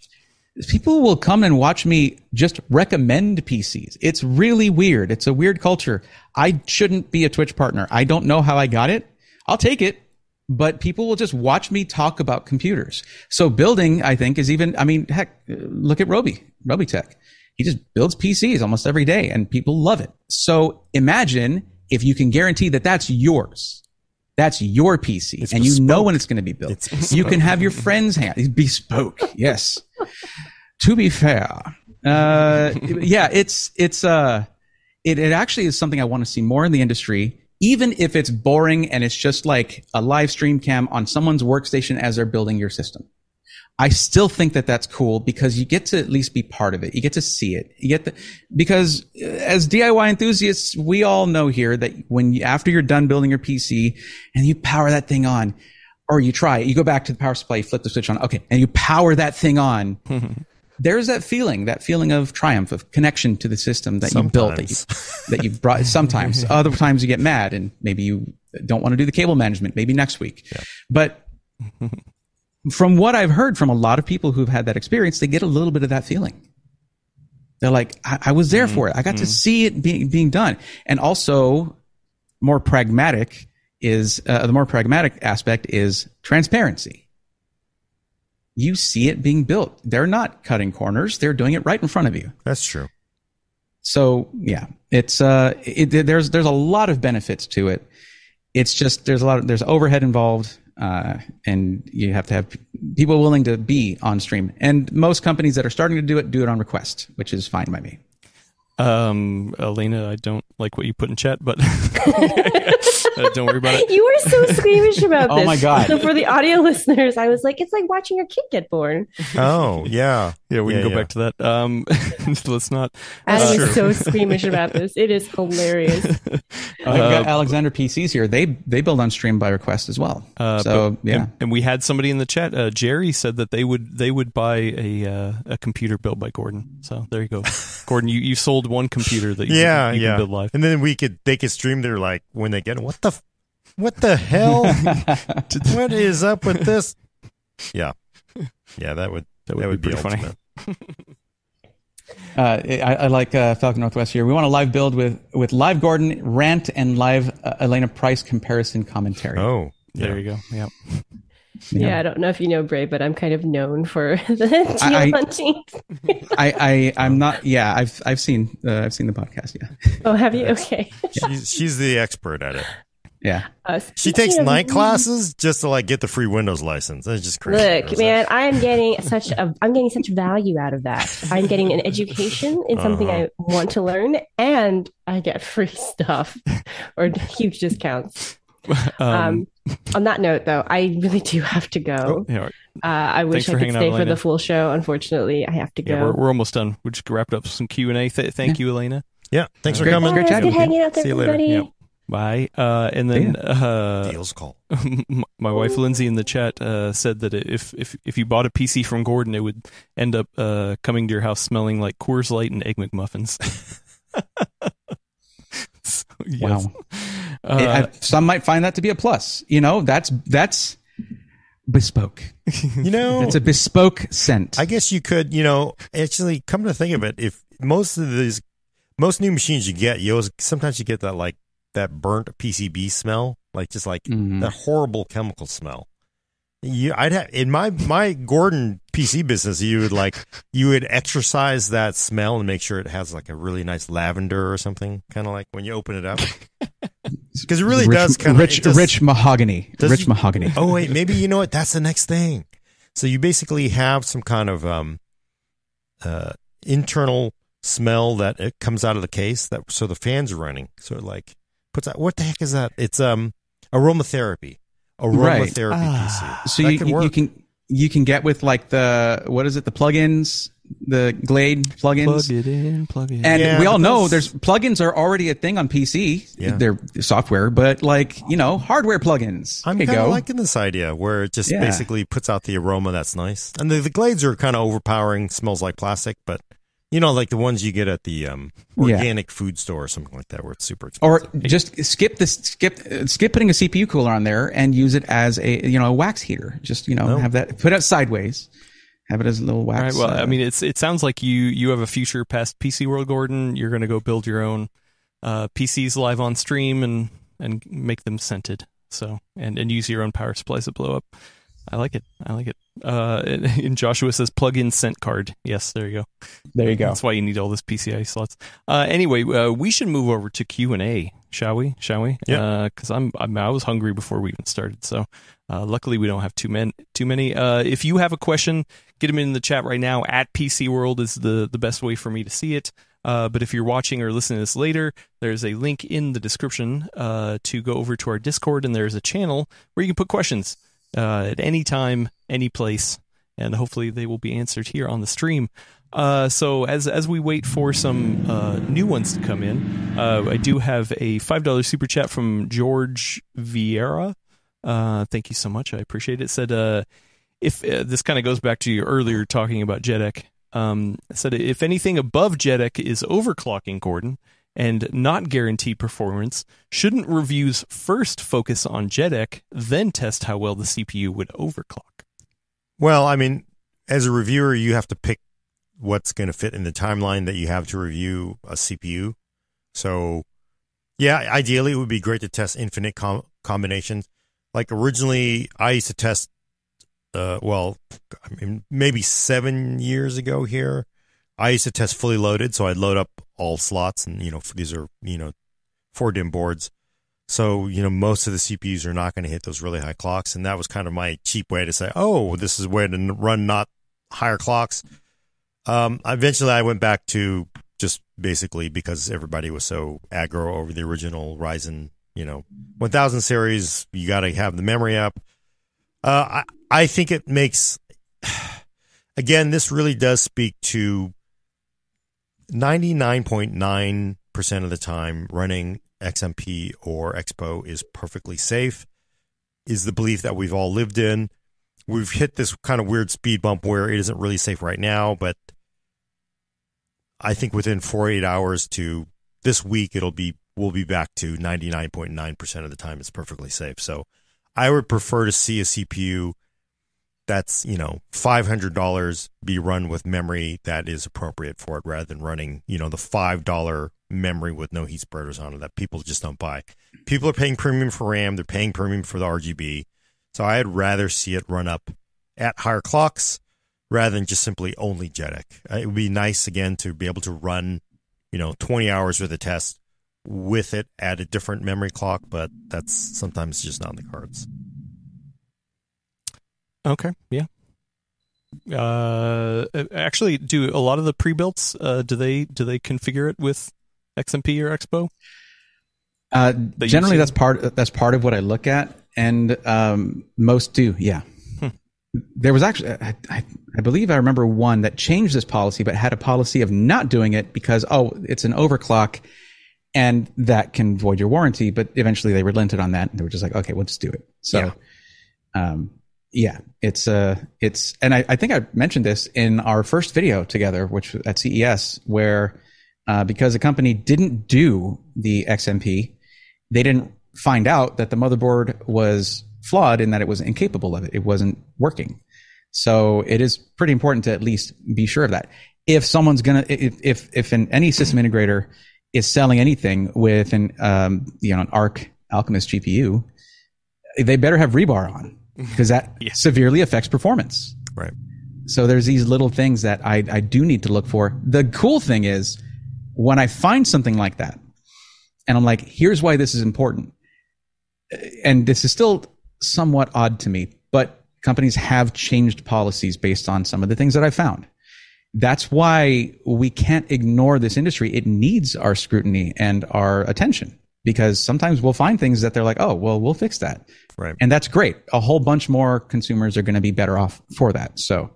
People will come and watch me just recommend P Cs. It's really weird. It's a weird culture. I shouldn't be a Twitch partner. I don't know how I got it. I'll take it. But people will just watch me talk about computers. So building, I think, is even... I mean, heck, look at Roby, Robitech. He just builds P Cs almost every day, and people love it. So imagine if you can guarantee that that's yours. That's your P C, it's and bespoke. You know when it's going to be built. You can have your friend's hand. It's bespoke, yes. To be fair. Uh, yeah, it's it's uh, it, it actually is something I want to see more in the industry, even if it's boring and it's just like a live stream cam on someone's workstation as they're building your system. I still think that that's cool because you get to at least be part of it. You get to see it. You get the, because as D I Y enthusiasts, we all know here that when you, after you're done building your P C and you power that thing on, or you try it, you go back to the power supply, you flip the switch on, okay, and you power that thing on. Mm-hmm. There's that feeling, that feeling of triumph, of connection to the system that sometimes. you built, that you, that you've brought. Sometimes, other times you get mad and maybe you don't want to do the cable management. Maybe next week, yeah. But. From what I've heard from a lot of people who've had that experience, they get a little bit of that feeling. They're like, I, I was there mm-hmm. for it. I got mm-hmm. to see it being being done. And also, more pragmatic is uh, the more pragmatic aspect is transparency. You see it being built. They're not cutting corners. They're doing it right in front of you. That's true. So yeah, it's uh, it, there's there's a lot of benefits to it. It's just there's a lot of there's overhead involved. Uh, and you have to have people willing to be on stream. And most companies that are starting to do it, do it on request, which is fine by me. Um, Alaina, I don't like what you put in chat, but uh, don't worry about it. You were so squeamish about this. Oh, my God. So for the audio listeners, I was like, it's like watching your kid get born. Oh, yeah. Yeah, we yeah, can go yeah. back to that. Um, let's not. Adam uh, is so squeamish about this. It is hilarious. I've got uh, Alexander P Cs here. They they build on stream by request as well. Uh, so but, yeah, and, and we had somebody in the chat. Uh, Jerry said that they would they would buy a uh, a computer built by Gordon. So there you go, Gordon. You, you sold one computer that you yeah can, you yeah can build live, and then we could they could stream their like when they get what the what the hell what is up with this? Yeah, yeah, that would. That would, that would be, be pretty funny. uh, I, I like uh, Falcon Northwest here. We want a live build with, with live Gordon rant and live uh, Alaina Price comparison commentary. Oh, yeah. There you go. Yeah. Yeah. Yeah, I don't know if you know Bray, but I'm kind of known for the I, hunting. I, I, I'm not. Yeah, I've I've seen uh, I've seen the podcast. Yeah. Oh, have you? Okay. she's, she's the expert at it. Yeah, uh, she takes night classes just to like get the free Windows license. That's just crazy. Look, man, I am getting such a I'm getting such value out of that. I'm getting an education in something uh-huh. I want to learn, and I get free stuff or huge discounts. Um, um, on that note, though, I really do have to go. Oh, yeah, right. uh, I wish I could stay out, for the full show. Unfortunately, I have to go. Yeah, we're, we're almost done. We just wrapped up some Q and A. Th- thank yeah. you, Alaina. Yeah, thanks uh, for coming. Great good hanging out there, see everybody. You later. Yeah. Bye. Uh, and then yeah. uh, deals call. My, my wife Lindsay in the chat uh, said that if, if if you bought a P C from Gordon, it would end up uh, coming to your house smelling like Coors Light and Egg McMuffins. So, yes. Wow. Uh, it, I, some might find that to be a plus. You know, that's that's bespoke. You know, it's a bespoke scent. I guess you could, you know, actually come to think of it, if most of these, most new machines you get, you always, sometimes you get that like that burnt P C B smell, like just like mm-hmm. that horrible chemical smell. You, I'd have in my my Gordon P C business, you would like you would exercise that smell and make sure it has like a really nice lavender or something, kind of like when you open it up, because it really rich, does kind of rich, does, rich mahogany, does, rich mahogany. Oh wait, maybe you know what? That's the next thing. So you basically have some kind of um, uh, internal smell that it comes out of the case that so the fans are running, so it like puts out. What the heck is that? It's um aromatherapy. Aromatherapy right. P C. So that you can, you, you can you can get with like the what is it the plugins the Glade plugins. Plug it in, plug it in. And yeah, we all know there's plugins are already a thing on P C. Yeah. They're software, but like you know hardware plugins. I'm kind of liking this idea where it just yeah. basically puts out the aroma that's nice. And the, the Glades are kind of overpowering, smells like plastic, but. You know, like the ones you get at the um, organic yeah. food store or something like that, where it's super expensive. Or just skip this, skip, skip putting a C P U cooler on there and use it as a you know a wax heater. Just you know no. have that put it sideways, have it as a little wax. All right, well, uh, I mean, it's it sounds like you you have a future past P C World, Gordon. You're going to go build your own uh, P Cs live on stream and and make them scented. So and and use your own power supplies to blow up. I like it. I like it. Uh, and Joshua says, plug in scent card. Yes, there you go. There you go. That's why you need all this P C I slots. Uh, anyway, uh, we should move over to Q and A, shall we? Shall we? Yeah. Because uh, I'm, I'm, I was hungry before we even started. So uh, luckily we don't have too many. Too many. Uh, if you have a question, get them in the chat right now. At P C World is the, the best way for me to see it. Uh, but if you're watching or listening to this later, there's a link in the description uh, to go over to our Discord, and there's a channel where you can put questions. Uh, at any time, any place, and hopefully they will be answered here on the stream. Uh, so as as we wait for some uh, new ones to come in, uh, I do have a five dollar super chat from George Vieira. Uh, thank you so much. I appreciate it. It said, uh, if uh, this kind of goes back to your earlier talking about JEDEC. Um, it said, if anything above JEDEC is overclocking, Gordon, and not guarantee performance, shouldn't reviews first focus on JEDEC, then test how well the C P U would overclock? Well, I mean, as a reviewer, you have to pick what's going to fit in the timeline that you have to review a C P U. So, yeah, ideally, it would be great to test infinite com- combinations. Like, originally, I used to test, uh, well, I mean, maybe seven years ago here, I used to test fully loaded, so I'd load up all slots, and, you know, these are, you know, four DIMM boards. So, you know, most of the C P Us are not going to hit those really high clocks, and that was kind of my cheap way to say, oh, this is where to run not higher clocks. Um, eventually, I went back to just basically because everybody was so aggro over the original Ryzen, you know, one thousand series, you got to have the memory up. Uh, I, I think it makes, again, this really does speak to ninety-nine point nine percent of the time running X M P or Expo is perfectly safe, is the belief that we've all lived in. We've hit this kind of weird speed bump where it isn't really safe right now, but I think within forty-eight hours to this week, it'll be we'll be back to ninety-nine point nine percent of the time it's perfectly safe. So I would prefer to see a C P U that's, you know, five hundred dollars be run with memory that is appropriate for it rather than running, you know, the five dollar memory with no heat spreaders on it that people just don't buy. People are paying premium for RAM. They're paying premium for the R G B. So I'd rather see it run up at higher clocks rather than just simply only JEDEC. It would be nice, again, to be able to run, you know, twenty hours with a test with it at a different memory clock, but that's sometimes just not in the cards. Okay, yeah. Uh, actually, do a lot of the pre-builts, uh, do they do they configure it with X M P or Expo? Uh, generally, that's part that's part of what I look at, and um, most do. Yeah, hmm. There was actually, I, I, I believe I remember one that changed this policy, but had a policy of not doing it because oh, it's an overclock, and that can void your warranty. But eventually, they relented on that, and they were just like, okay, we'll just do it. So, yeah. um. Yeah, it's uh, it's, and I, I think I mentioned this in our first video together, which at C E S, where uh, because the company didn't do the X M P, they didn't find out that the motherboard was flawed in that it was incapable of it. It wasn't working. So it is pretty important to at least be sure of that. If someone's going to, if, if, if an, any system integrator is selling anything with an, um, you know, an Arc Alchemist G P U, they better have rebar on, because that yeah. severely affects performance. Right. So there's these little things that I, I do need to look for. The cool thing is when I find something like that and I'm like, here's why this is important. And this is still somewhat odd to me, but companies have changed policies based on some of the things that I found. That's why we can't ignore this industry. It needs our scrutiny and our attention, because sometimes we'll find things that they're like, oh, well, we'll fix that. Right. And that's great. A whole bunch more consumers are going to be better off for that. So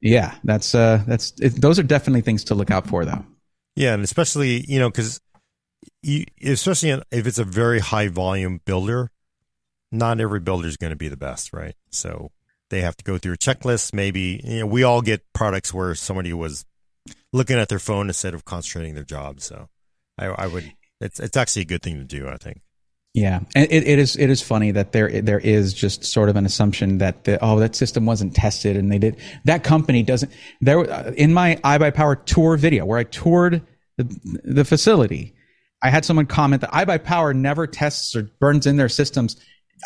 yeah, that's, uh, that's, it, those are definitely things to look out for though. Yeah. And especially, you know, cause you, especially if it's a very high volume builder, not every builder is going to be the best. Right. So they have to go through a checklist. Maybe, you know, we all get products where somebody was looking at their phone instead of concentrating their job. So I, I would, it's it's actually a good thing to do, I think. Yeah. And it, it is, it is funny that there, there is just sort of an assumption that the, oh, that system wasn't tested and they did, that company doesn't there. In my iBuyPower tour video where I toured the, the facility, I had someone comment that iBuyPower never tests or burns in their systems.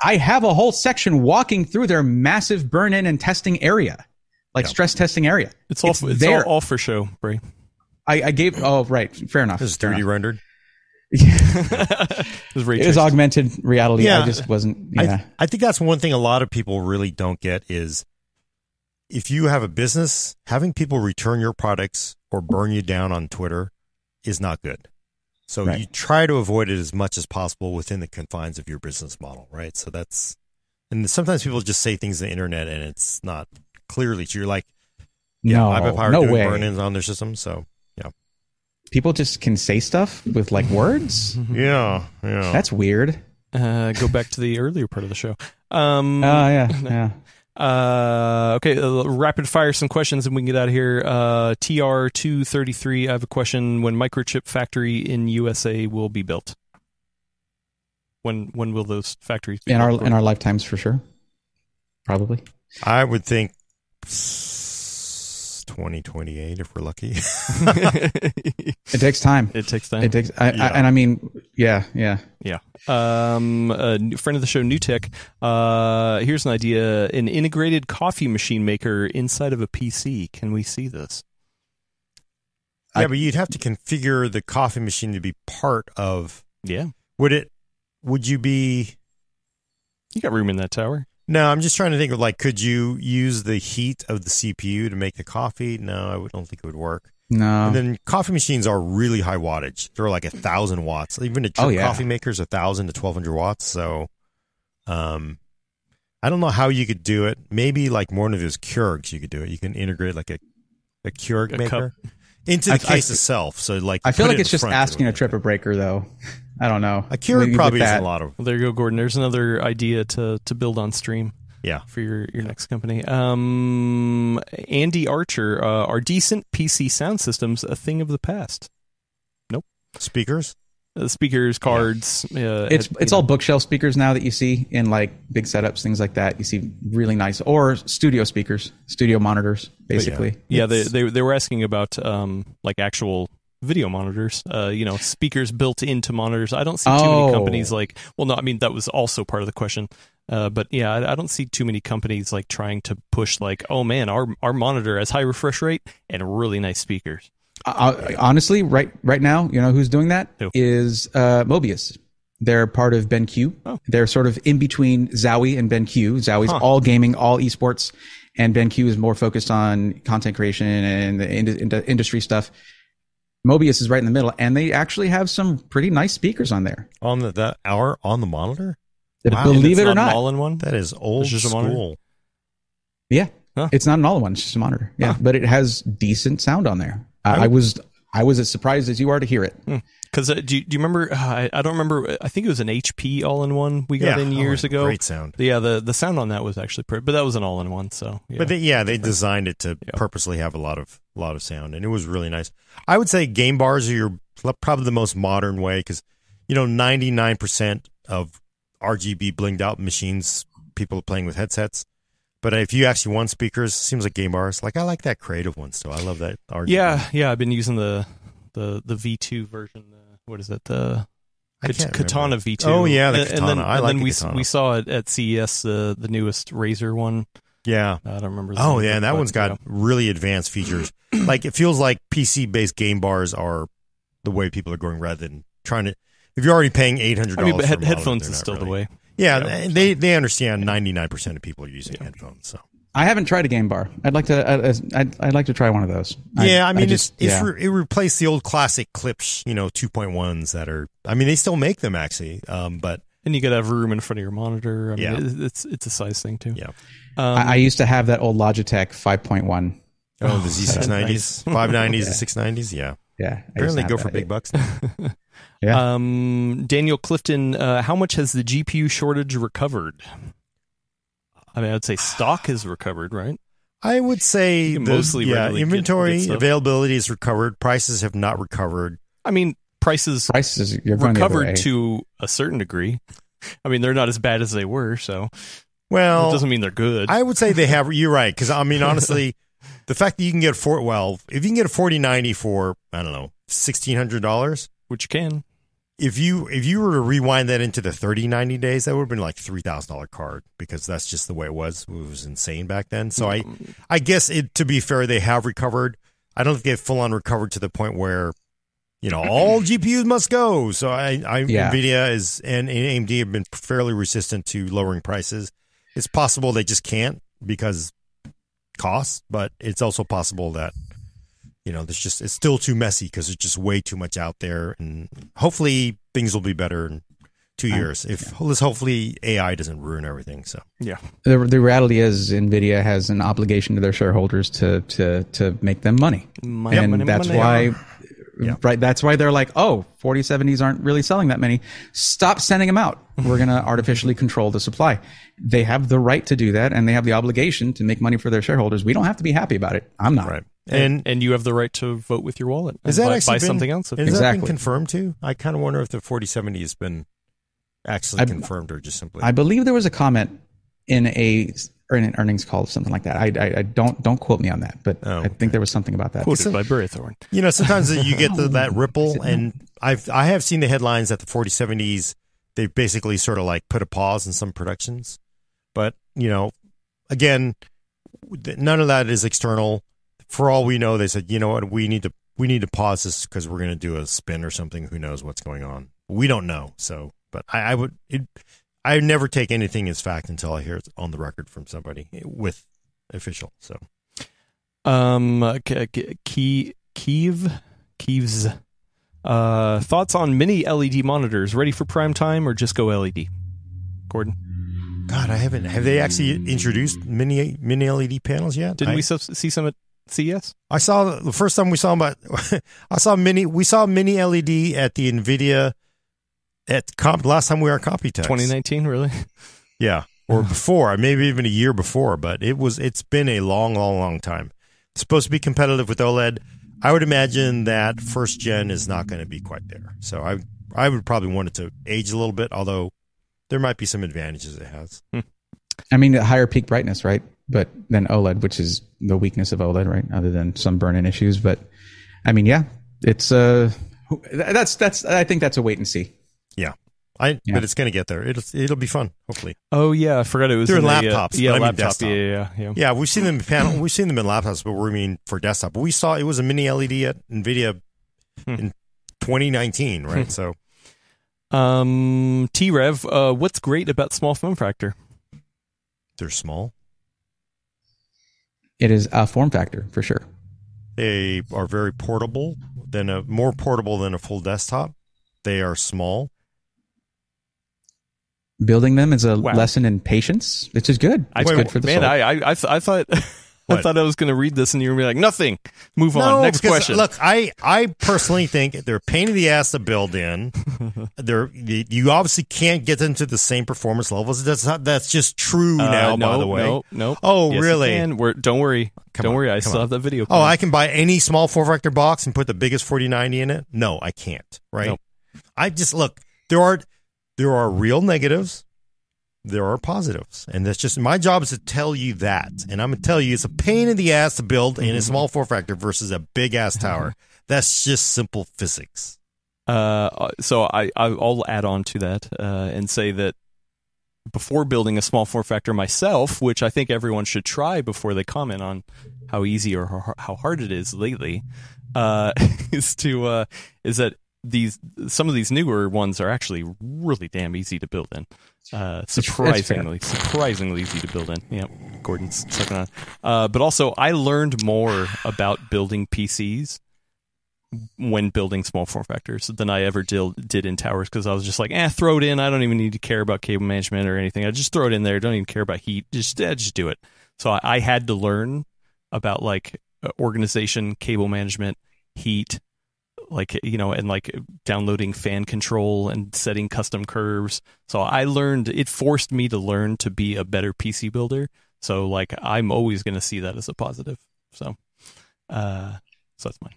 I have a whole section walking through their massive burn-in and testing area, like yeah. stress testing area. It's all, it's it's all, all for show, Bray. I, I gave, oh, right. Fair enough. It's three D rendered. it was, it was augmented reality. Yeah. I just wasn't, yeah. I, th- I think that's one thing a lot of people really don't get is if you have a business, having people return your products or burn you down on Twitter is not good. So right. you try to avoid it as much as possible within the confines of your business model, right? So that's, and sometimes people just say things on the internet and it's not clearly true. So you're like, yeah, no, iBuyPower no doing way. burn-ins on their system, so yeah. People just can say stuff with like words? yeah, yeah. That's weird. Uh, go back to the earlier part of the show. Um, oh, yeah, yeah. Uh, okay, uh, rapid fire some questions and we can get out of here. Uh, T R two thirty-three, I have a question. When microchip factory in U S A will be built? When when will those factories be in built? Our, in our lifetimes for sure? Probably. I would think twenty twenty-eight if we're lucky. It takes time. It takes time. It takes, I, yeah. I, and I mean, yeah, yeah, yeah. Um, a friend of the show, NewTek. Uh, here's an idea: an integrated coffee machine maker inside of a P C. Can we see this? Yeah, I, but you'd have to configure the coffee machine to be part of. Yeah. Would it? Would you be? You got room in that tower. No, I'm just trying to think of, like, could you use the heat of the C P U to make the coffee? No, I don't think it would work. No. And then coffee machines are really high wattage. They're like one thousand watts. Even a oh, yeah. coffee maker's one thousand to twelve hundred watts. So um, I don't know how you could do it. Maybe like one of those Keurigs you could do it. You can integrate like a, a Keurig a maker cup. into the I, case I, itself. So like, I feel like it it's just asking a tripper breaker, though. I don't know. A Keurig probably is a lot of. Well, there you go, Gordon. There's another idea to, to build on stream. Yeah, for your, your yeah. next company. Um, Andy Archer, uh, are decent P C sound systems a thing of the past? Nope. Speakers, uh, speakers, cards. Yeah. Uh, it's had, it's all know. bookshelf speakers now that you see in like big setups, things like that. You see really nice or studio speakers, studio monitors, basically. But yeah, yeah they, they they were asking about um like actual. video monitors, uh, you know, speakers built into monitors. I don't see too oh. many companies like, well, no, I mean, that was also part of the question. Uh, but yeah, I, I don't see too many companies like trying to push like, oh man, our, our monitor has high refresh rate and really nice speakers. Uh, honestly, right, right now, you know, who's doing that Who? is uh, Mobius. They're part of BenQ. Oh. They're sort of in between Zowie and BenQ. Zowie's huh. all gaming, all esports, and BenQ is more focused on content creation and the ind- ind- industry stuff. Mobius is right in the middle, and they actually have some pretty nice speakers on there. On the, the hour on the monitor, wow. believe it or not, all in one. That is old school. Yeah, huh? It's not an all in one; it's just a monitor. Yeah, huh. But it has decent sound on there. Uh, I, I was I was as surprised as you are to hear it. Because uh, do, do you remember? Uh, I, I don't remember. I think it was an H P all in one we got yeah, in years oh, ago. Great sound. Yeah, the, the sound on that was actually pretty, but that was an all in one. So, yeah. but they, yeah, they designed it to yeah. purposely have a lot of. A lot of sound, and it was really nice. I would say game bars are your probably the most modern way because, you know, ninety-nine percent of R G B blinged out machines people playing with headsets. But if you actually want speakers, it seems like game bars. Like, I like that creative one, so I love that argument. Yeah, yeah, I've been using the the, the V two version. Uh, what is it? The I can't Katana remember. V two. Oh, yeah, the Katana. And then, I and like then we, Katana. We saw it at C E S, uh, the newest Razer one. Yeah. I don't remember. Oh, yeah, and that but, one's got yeah. really advanced features. Like, it feels like P C-based game bars are the way people are going rather than trying to... If you're already paying eight hundred dollars I mean, but for head, a model, headphones is still really, the way. Yeah, yeah, they they understand ninety-nine percent of people are using yeah. headphones. So I haven't tried a game bar. I'd like to. I, I'd I'd like to try one of those. Yeah, I, I mean, I just, it's, yeah. it's re, it replaced the old classic clips, you know, two point ones that are. I mean, they still make them actually, um, but and you got to have room in front of your monitor. I yeah, mean, it, it's it's a size thing too. Yeah, um, I, I used to have that old Logitech five point one. Oh, the Z six nineties, five nineties, yeah. the six nineties. Yeah, yeah. I apparently, go for that. Big bucks now. Yeah. Um, Daniel Clifton, uh, how much has the G P U shortage recovered? I mean, I would say stock has recovered, right? I would say the, mostly yeah, inventory get, get availability is recovered. Prices have not recovered. I mean, prices, prices you're recovered to a certain degree. I mean, they're not as bad as they were, so well, it doesn't mean they're good. I would say they have. You're right, because I mean, honestly, the fact that you can get four, well, if you can get a forty ninety for I don't know sixteen hundred dollars, which you can. If you if you were to rewind that into the thirty ninety days, that would have been like three thousand dollars card because that's just the way it was. It was insane back then. So I I guess it to be fair, they have recovered. I don't think they've full-on recovered to the point where, you know, all G P Us must go. So I, I yeah. NVIDIA is and A M D have been fairly resistant to lowering prices. It's possible they just can't because costs, but it's also possible that, you know, there's just it's still too messy because there's just way too much out there, and hopefully things will be better in two years. Um, if yeah. let's hopefully A I doesn't ruin everything. So yeah, the, the reality is Nvidia has an obligation to their shareholders to to to make them money, money and money, that's money. why yeah. right. That's why they're like, oh, forty seventies aren't really selling that many. Stop sending them out. We're gonna artificially control the supply. They have the right to do that, and they have the obligation to make money for their shareholders. We don't have to be happy about it. I'm not. Right. And and you have the right to vote with your wallet. Is that buy, actually buy been, something else? Has exactly. that been confirmed too? I kind of wonder if the forty seventy has been actually I, confirmed or just simply. I believe there was a comment in a or in an earnings call or something like that. I I, I don't don't quote me on that, but oh, I think okay. there was something about that. Quoted so, by Braethorn. You know, sometimes you get the, that ripple, and I've I have seen the headlines that the forty seventies they've basically sort of like put a pause in some productions, but you know, again, none of that is external. For all we know, they said, you know what, we need to we need to pause this because we're going to do a spin or something. Who knows what's going on? We don't know. So, but I, I would, it, I never take anything as fact until I hear it on the record from somebody with official. So, um, Kiev, Kievs, uh, thoughts on mini L E D monitors ready for prime time or just go L E D? Gordon. God, I haven't. Have they actually introduced mini mini L E D panels yet? Didn't I, we sub- see some at C E S? I saw the first time we saw them. But I saw mini. We saw mini L E D at the Nvidia at comp last time we were at Computex. twenty nineteen, really? Yeah, or before, maybe even a year before. But it was. It's been a long, long, long time. It's supposed to be competitive with OLED. I would imagine that first gen is not going to be quite there. So I, I would probably want it to age a little bit. Although there might be some advantages it has. Hmm. I mean, higher peak brightness, right? But then OLED, which is the weakness of OLED, right? Other than some burn-in issues, but I mean, yeah, it's uh, that's that's. I think that's a wait and see. Yeah, I. Yeah. But it's going to get there. It'll it'll be fun, hopefully. Oh yeah, I forgot it was they're in, in the, laptops. Uh, yeah, I mean, laptop. Yeah, yeah, yeah. Yeah, we've seen them in panel. We've seen them in laptops, but we mean for desktop. But we saw it was a mini L E D at NVIDIA hmm. in twenty nineteen, right? Hmm. So, um, T-Rev, uh, what's great about small form factor? They're small. It is a form factor for sure. They are very portable, than a more portable than a full desktop. They are small. Building them is a wow. lesson in patience, which is good. It's wait, good for the man, soul. I, I, I thought, I thought I was going to read this, and you were gonna be like, nothing. Move no, on. Next because, question. Look, I, I personally think they're a pain in the ass to build in. They're you obviously can't get them to the same performance levels. That's not, that's just true now. Uh, no, by the way, no, no. Oh, yes, really? You can. We're, don't worry. Come don't on, worry. I still on. have that video. Coming. Oh, I can buy any small form factor box and put the biggest forty ninety in it. No, I can't. Right? Nope. I just look. There are there are real negatives. there are positives. And that's just my job is to tell you that. And I'm going to tell you it's a pain in the ass to build in a small form factor versus a big ass tower. That's just simple physics. Uh, so I, I'll add on to that uh, and say that before building a small form factor myself, which I think everyone should try before they comment on how easy or how hard it is lately, uh, is to uh, is that these some of these newer ones are actually really damn easy to build in. Uh, surprisingly, surprisingly easy to build in. Yeah, Gordon's sucking on. Uh, but also, I learned more about building P Cs when building small form factors than I ever did, did in towers, because I was just like, eh, throw it in. I don't even need to care about cable management or anything. I just throw it in there. Don't even care about heat. Just, eh, just do it. So I, I had to learn about like organization, cable management, heat, like, you know, and like downloading fan control and setting custom curves. So I learned, it forced me to learn to be a better P C builder. So like, I'm always going to see that as a positive. So, uh, so that's mine.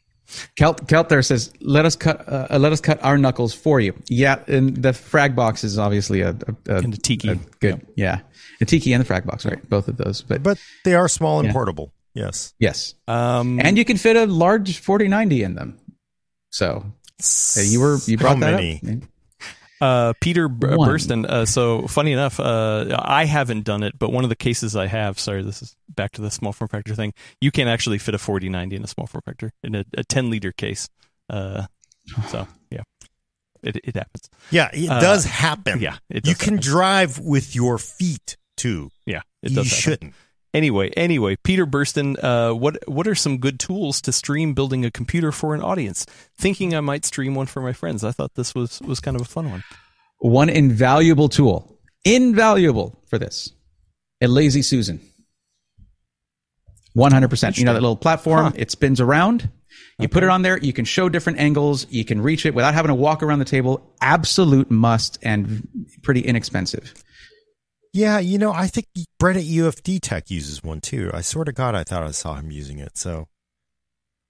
Kelt, Kelt there says, let us cut uh, let us cut our knuckles for you. Yeah, and the frag box is obviously a, a, a and the tiki. A good, yeah. yeah. The tiki and the frag box, right? Both of those. But but they are small and yeah. portable. Yes. Yes. Um, and you can fit a large forty ninety in them. So uh, you were you brought how that many? Up. Uh, Peter B- Burston. Uh, so funny enough, uh, I haven't done it, but one of the cases I have, sorry, this is back to the small form factor thing. You can actually fit a forty ninety in a small form factor in a, a ten liter case. Uh, so yeah, it, it happens. Yeah. It does uh, happen. Yeah. It does you can happen. Drive with your feet too. Yeah. It does you happen. Shouldn't. Anyway, anyway, Peter Burston, uh, what what are some good tools to stream building a computer for an audience? Thinking I might stream one for my friends. I thought this was, was kind of a fun one. One invaluable tool, invaluable for this, a Lazy Susan. one hundred percent. You know that little platform? Huh. It spins around. You okay. put it on there. You can show different angles. You can reach it without having to walk around the table. Absolute must and pretty inexpensive. Yeah, you know, I think Brett at U F D Tech uses one too. I swear to God, I thought I saw him using it. So,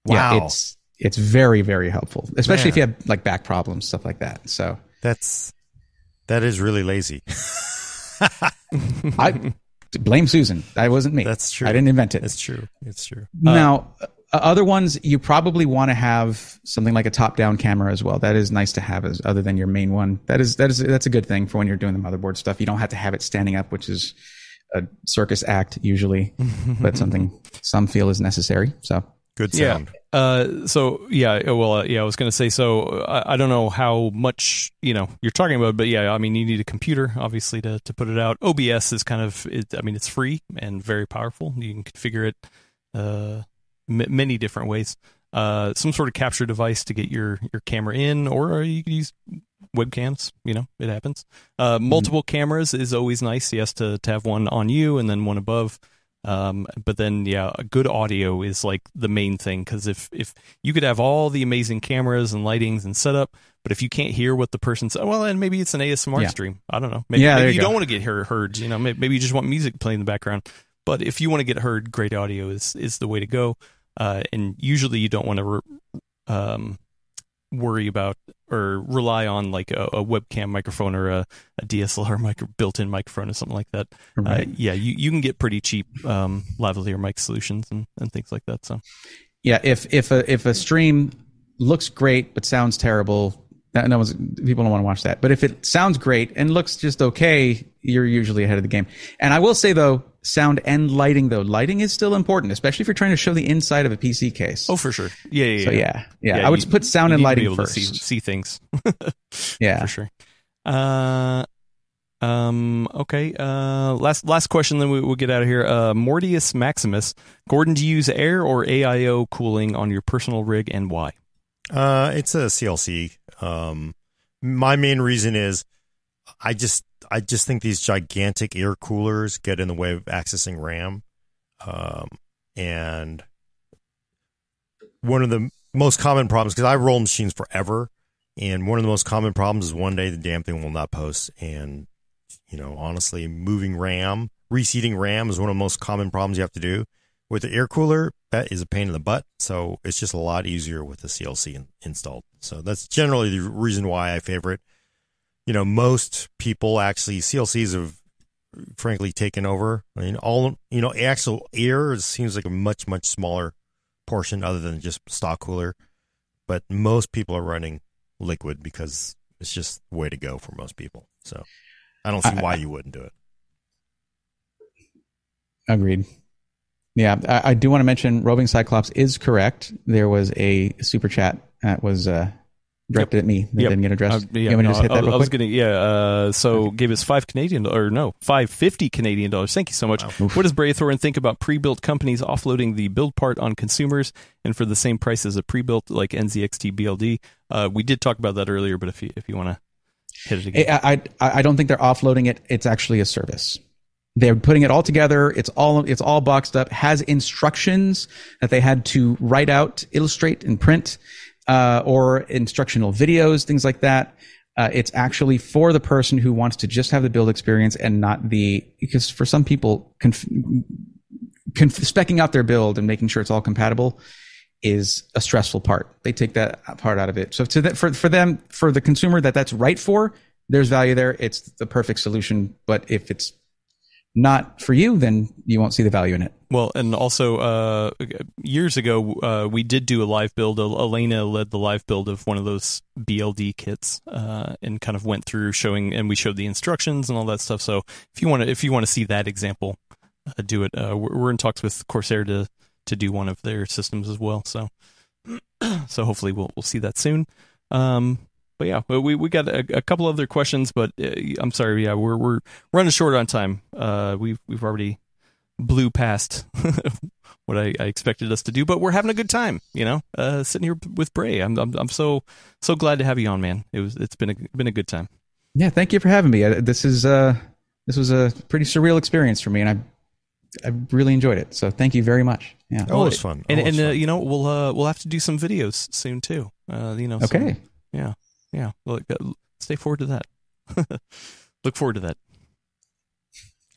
wow, yeah, it's it's very very helpful, especially Man. If you have like back problems, stuff like that. So that's that is really lazy. I blame Susan. That wasn't me. That's true. I didn't invent it. It's true. It's true. Now, uh, other ones you probably want to have something like a top-down camera as well. That is nice to have, as other than your main one. That is that is that's a good thing for when you're doing the motherboard stuff. You don't have to have it standing up, which is a circus act usually, but something some feel is necessary. So good sound. Yeah. Uh, so yeah, well, uh, yeah, I was going to say. So I, I don't know how much you know you're talking about, but yeah, I mean, you need a computer obviously to to put it out. O B S is kind of, it, I mean, it's free and very powerful. You can configure it. Uh, many different ways. Uh, some sort of capture device to get your, your camera in, or you could use webcams. You know, it happens. Uh, multiple mm-hmm. cameras is always nice. Yes, to, to have one on you and then one above. Um, but then, yeah, a good audio is like the main thing, because if, if you could have all the amazing cameras and lightings and setup, but if you can't hear what the person's, well, then maybe it's an A S M R yeah. stream. I don't know. Maybe, yeah, maybe you go. Don't want to get heard. You know, maybe, maybe you just want music playing in the background. But if you want to get heard, great audio is is the way to go. Uh, and usually you don't want to re- um, worry about or rely on like a, a webcam microphone or a, a D S L R micro, built-in microphone or something like that. Right. Uh, yeah, you, you can get pretty cheap um, lavalier mic solutions and, and things like that. So, yeah, if if a, if a stream looks great but sounds terrible, that, no one's, people don't want to watch that. But if it sounds great and looks just okay, you're usually ahead of the game. And I will say, though, sound and lighting, though. Lighting is still important, especially if you're trying to show the inside of a P C case. Oh, for sure. Yeah, yeah, so, yeah. yeah. yeah I would you, put sound and lighting first. See, see things. Yeah. For sure. Uh, um, okay. Uh, last last question, then we, we'll get out of here. Uh, Mortius Maximus. Gordon, do you use air or A I O cooling on your personal rig, and why? Uh, it's a C L C. Um, my main reason is I just... I just think these gigantic air coolers get in the way of accessing RAM. Um, and one of the most common problems, because I roll machines forever, and one of the most common problems is one day the damn thing will not post. And, you know, honestly, moving RAM, reseating RAM is one of the most common problems you have to do. With the air cooler, that is a pain in the butt. So it's just a lot easier with the C L C in- installed. So that's generally the reason why I favor it. You know, most people actually, C L Cs have frankly taken over. I mean, all you know, actual air seems like a much much smaller portion, other than just stock cooler. But most people are running liquid because it's just the way to go for most people. So I don't see I, why you wouldn't do it. Agreed. Yeah, I, I do want to mention Roving Cyclops is correct. There was a super chat that was uh, directed yep. at me that yep. didn't get addressed. Uh, yeah, you want me to just hit that I, real I was quick? Gonna, yeah, uh, so okay. Gave us five Canadian, or no, five hundred fifty Canadian dollars. Thank you so much. Wow. What does Braethorn think about pre-built companies offloading the build part on consumers and for the same price as a pre-built like N Z X T B L D? Uh, we did talk about that earlier, but if you, if you want to hit it again. I, I, I don't think they're offloading it. It's actually a service. They're putting it all together. It's all it's all boxed up. Has instructions that they had to write out, illustrate, and print, uh, or instructional videos, things like that. Uh, it's actually for the person who wants to just have the build experience and not the because for some people, conf, conf, speccing out their build and making sure it's all compatible is a stressful part. They take that part out of it. So to the, for for them, for the consumer that that's right for, there's value there. It's the perfect solution. But if it's not for you, then you won't see the value in it. Well, and also uh, years ago, uh, we did do a live build. Alaina led the live build of one of those B L D kits uh, and kind of went through showing, and we showed the instructions and all that stuff. So if you want to, if you want to see that example, uh, do it. Uh, we're, we're in talks with Corsair to to do one of their systems as well. So so hopefully we'll we'll see that soon. Um, but yeah, we we got a, a couple other questions, but uh, I'm sorry, yeah, we're we're running short on time. Uh, we've we've already blew past what I, I expected us to do, but we're having a good time, you know, uh, sitting here with Bray. I'm I'm I'm so so glad to have you on, man. It was it's been a been a good time. Yeah, thank you for having me. This is uh this was a pretty surreal experience for me, and I I really enjoyed it. So thank you very much. Yeah, always oh, fun. And always and uh, fun. You know, we'll uh, we'll have to do some videos soon too. Uh, you know. Okay. So, yeah. Yeah, look, stay forward to that. Look forward to that.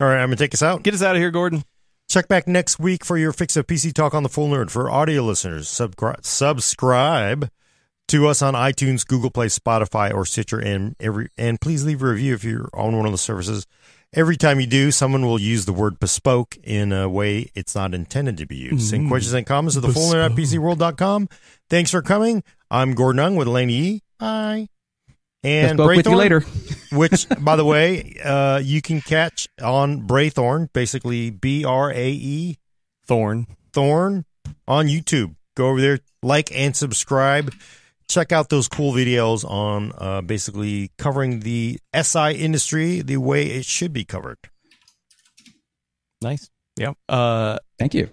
All right, I'm going to take us out. Get us out of here, Gordon. Check back next week for your fix of P C talk on The Full Nerd. For audio listeners, sub- subscribe to us on iTunes, Google Play, Spotify, or Stitcher, and every and please leave a review if you're on one of the services. Every time you do, someone will use the word bespoke in a way it's not intended to be used. Send mm-hmm. questions and comments at the full nerd at p c world dot com. Thanks for coming. I'm Gordon Ung with Alaina Yee. Bye. And Braethorn, with you later. Which, by the way, uh, you can catch on Braethorn, basically B R A E Thorn. Thorn on YouTube. Go over there, like and subscribe. Check out those cool videos on uh, basically covering the S I industry the way it should be covered. Nice. Yeah. Uh, Thank you.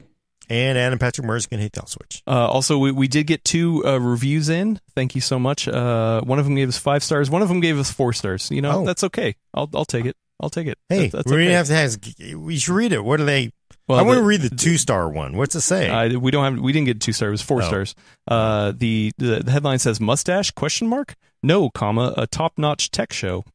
And Adam Patrick Murray is going to hit the switch. Uh, also, we, we did get two uh, reviews in. Thank you so much. Uh, one of them gave us five stars. One of them gave us four stars. You know, oh. that's okay. I'll I'll take it. I'll take it. Hey, that's, that's we okay. have to ask. We should read it. What do they? Well, I want to read the two star one. What's it say? Uh, we don't have. We didn't get two stars. It was four oh. stars. Uh, the, the the headline says mustache question mark no comma a top notch tech show.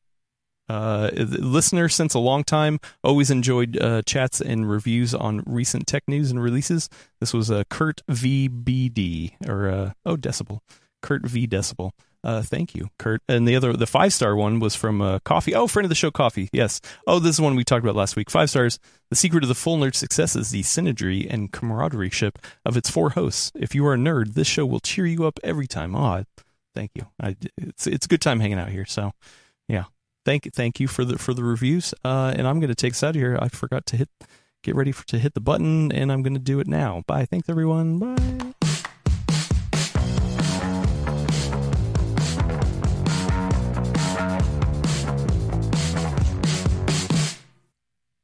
Uh, listener since a long time, always enjoyed uh, chats and reviews on recent tech news and releases. This was a uh, Kurt V B D or uh, oh Decibel, Kurt V Decibel. Uh, thank you, Kurt. And the other, the five star one was from uh, Coffee. Oh, friend of the show, Coffee. Yes. Oh, this is one we talked about last week. Five stars. The secret of The Full Nerd success is the synergy and camaraderie ship of its four hosts. If you are a nerd, this show will cheer you up every time. Ah, oh, thank you. I, it's it's a good time hanging out here. So, yeah. Thank, thank you for the for the reviews, uh, and I'm going to take us out of here. I forgot to hit, get ready for, to hit the button, and I'm going to do it now. Bye. Thanks, everyone. Bye.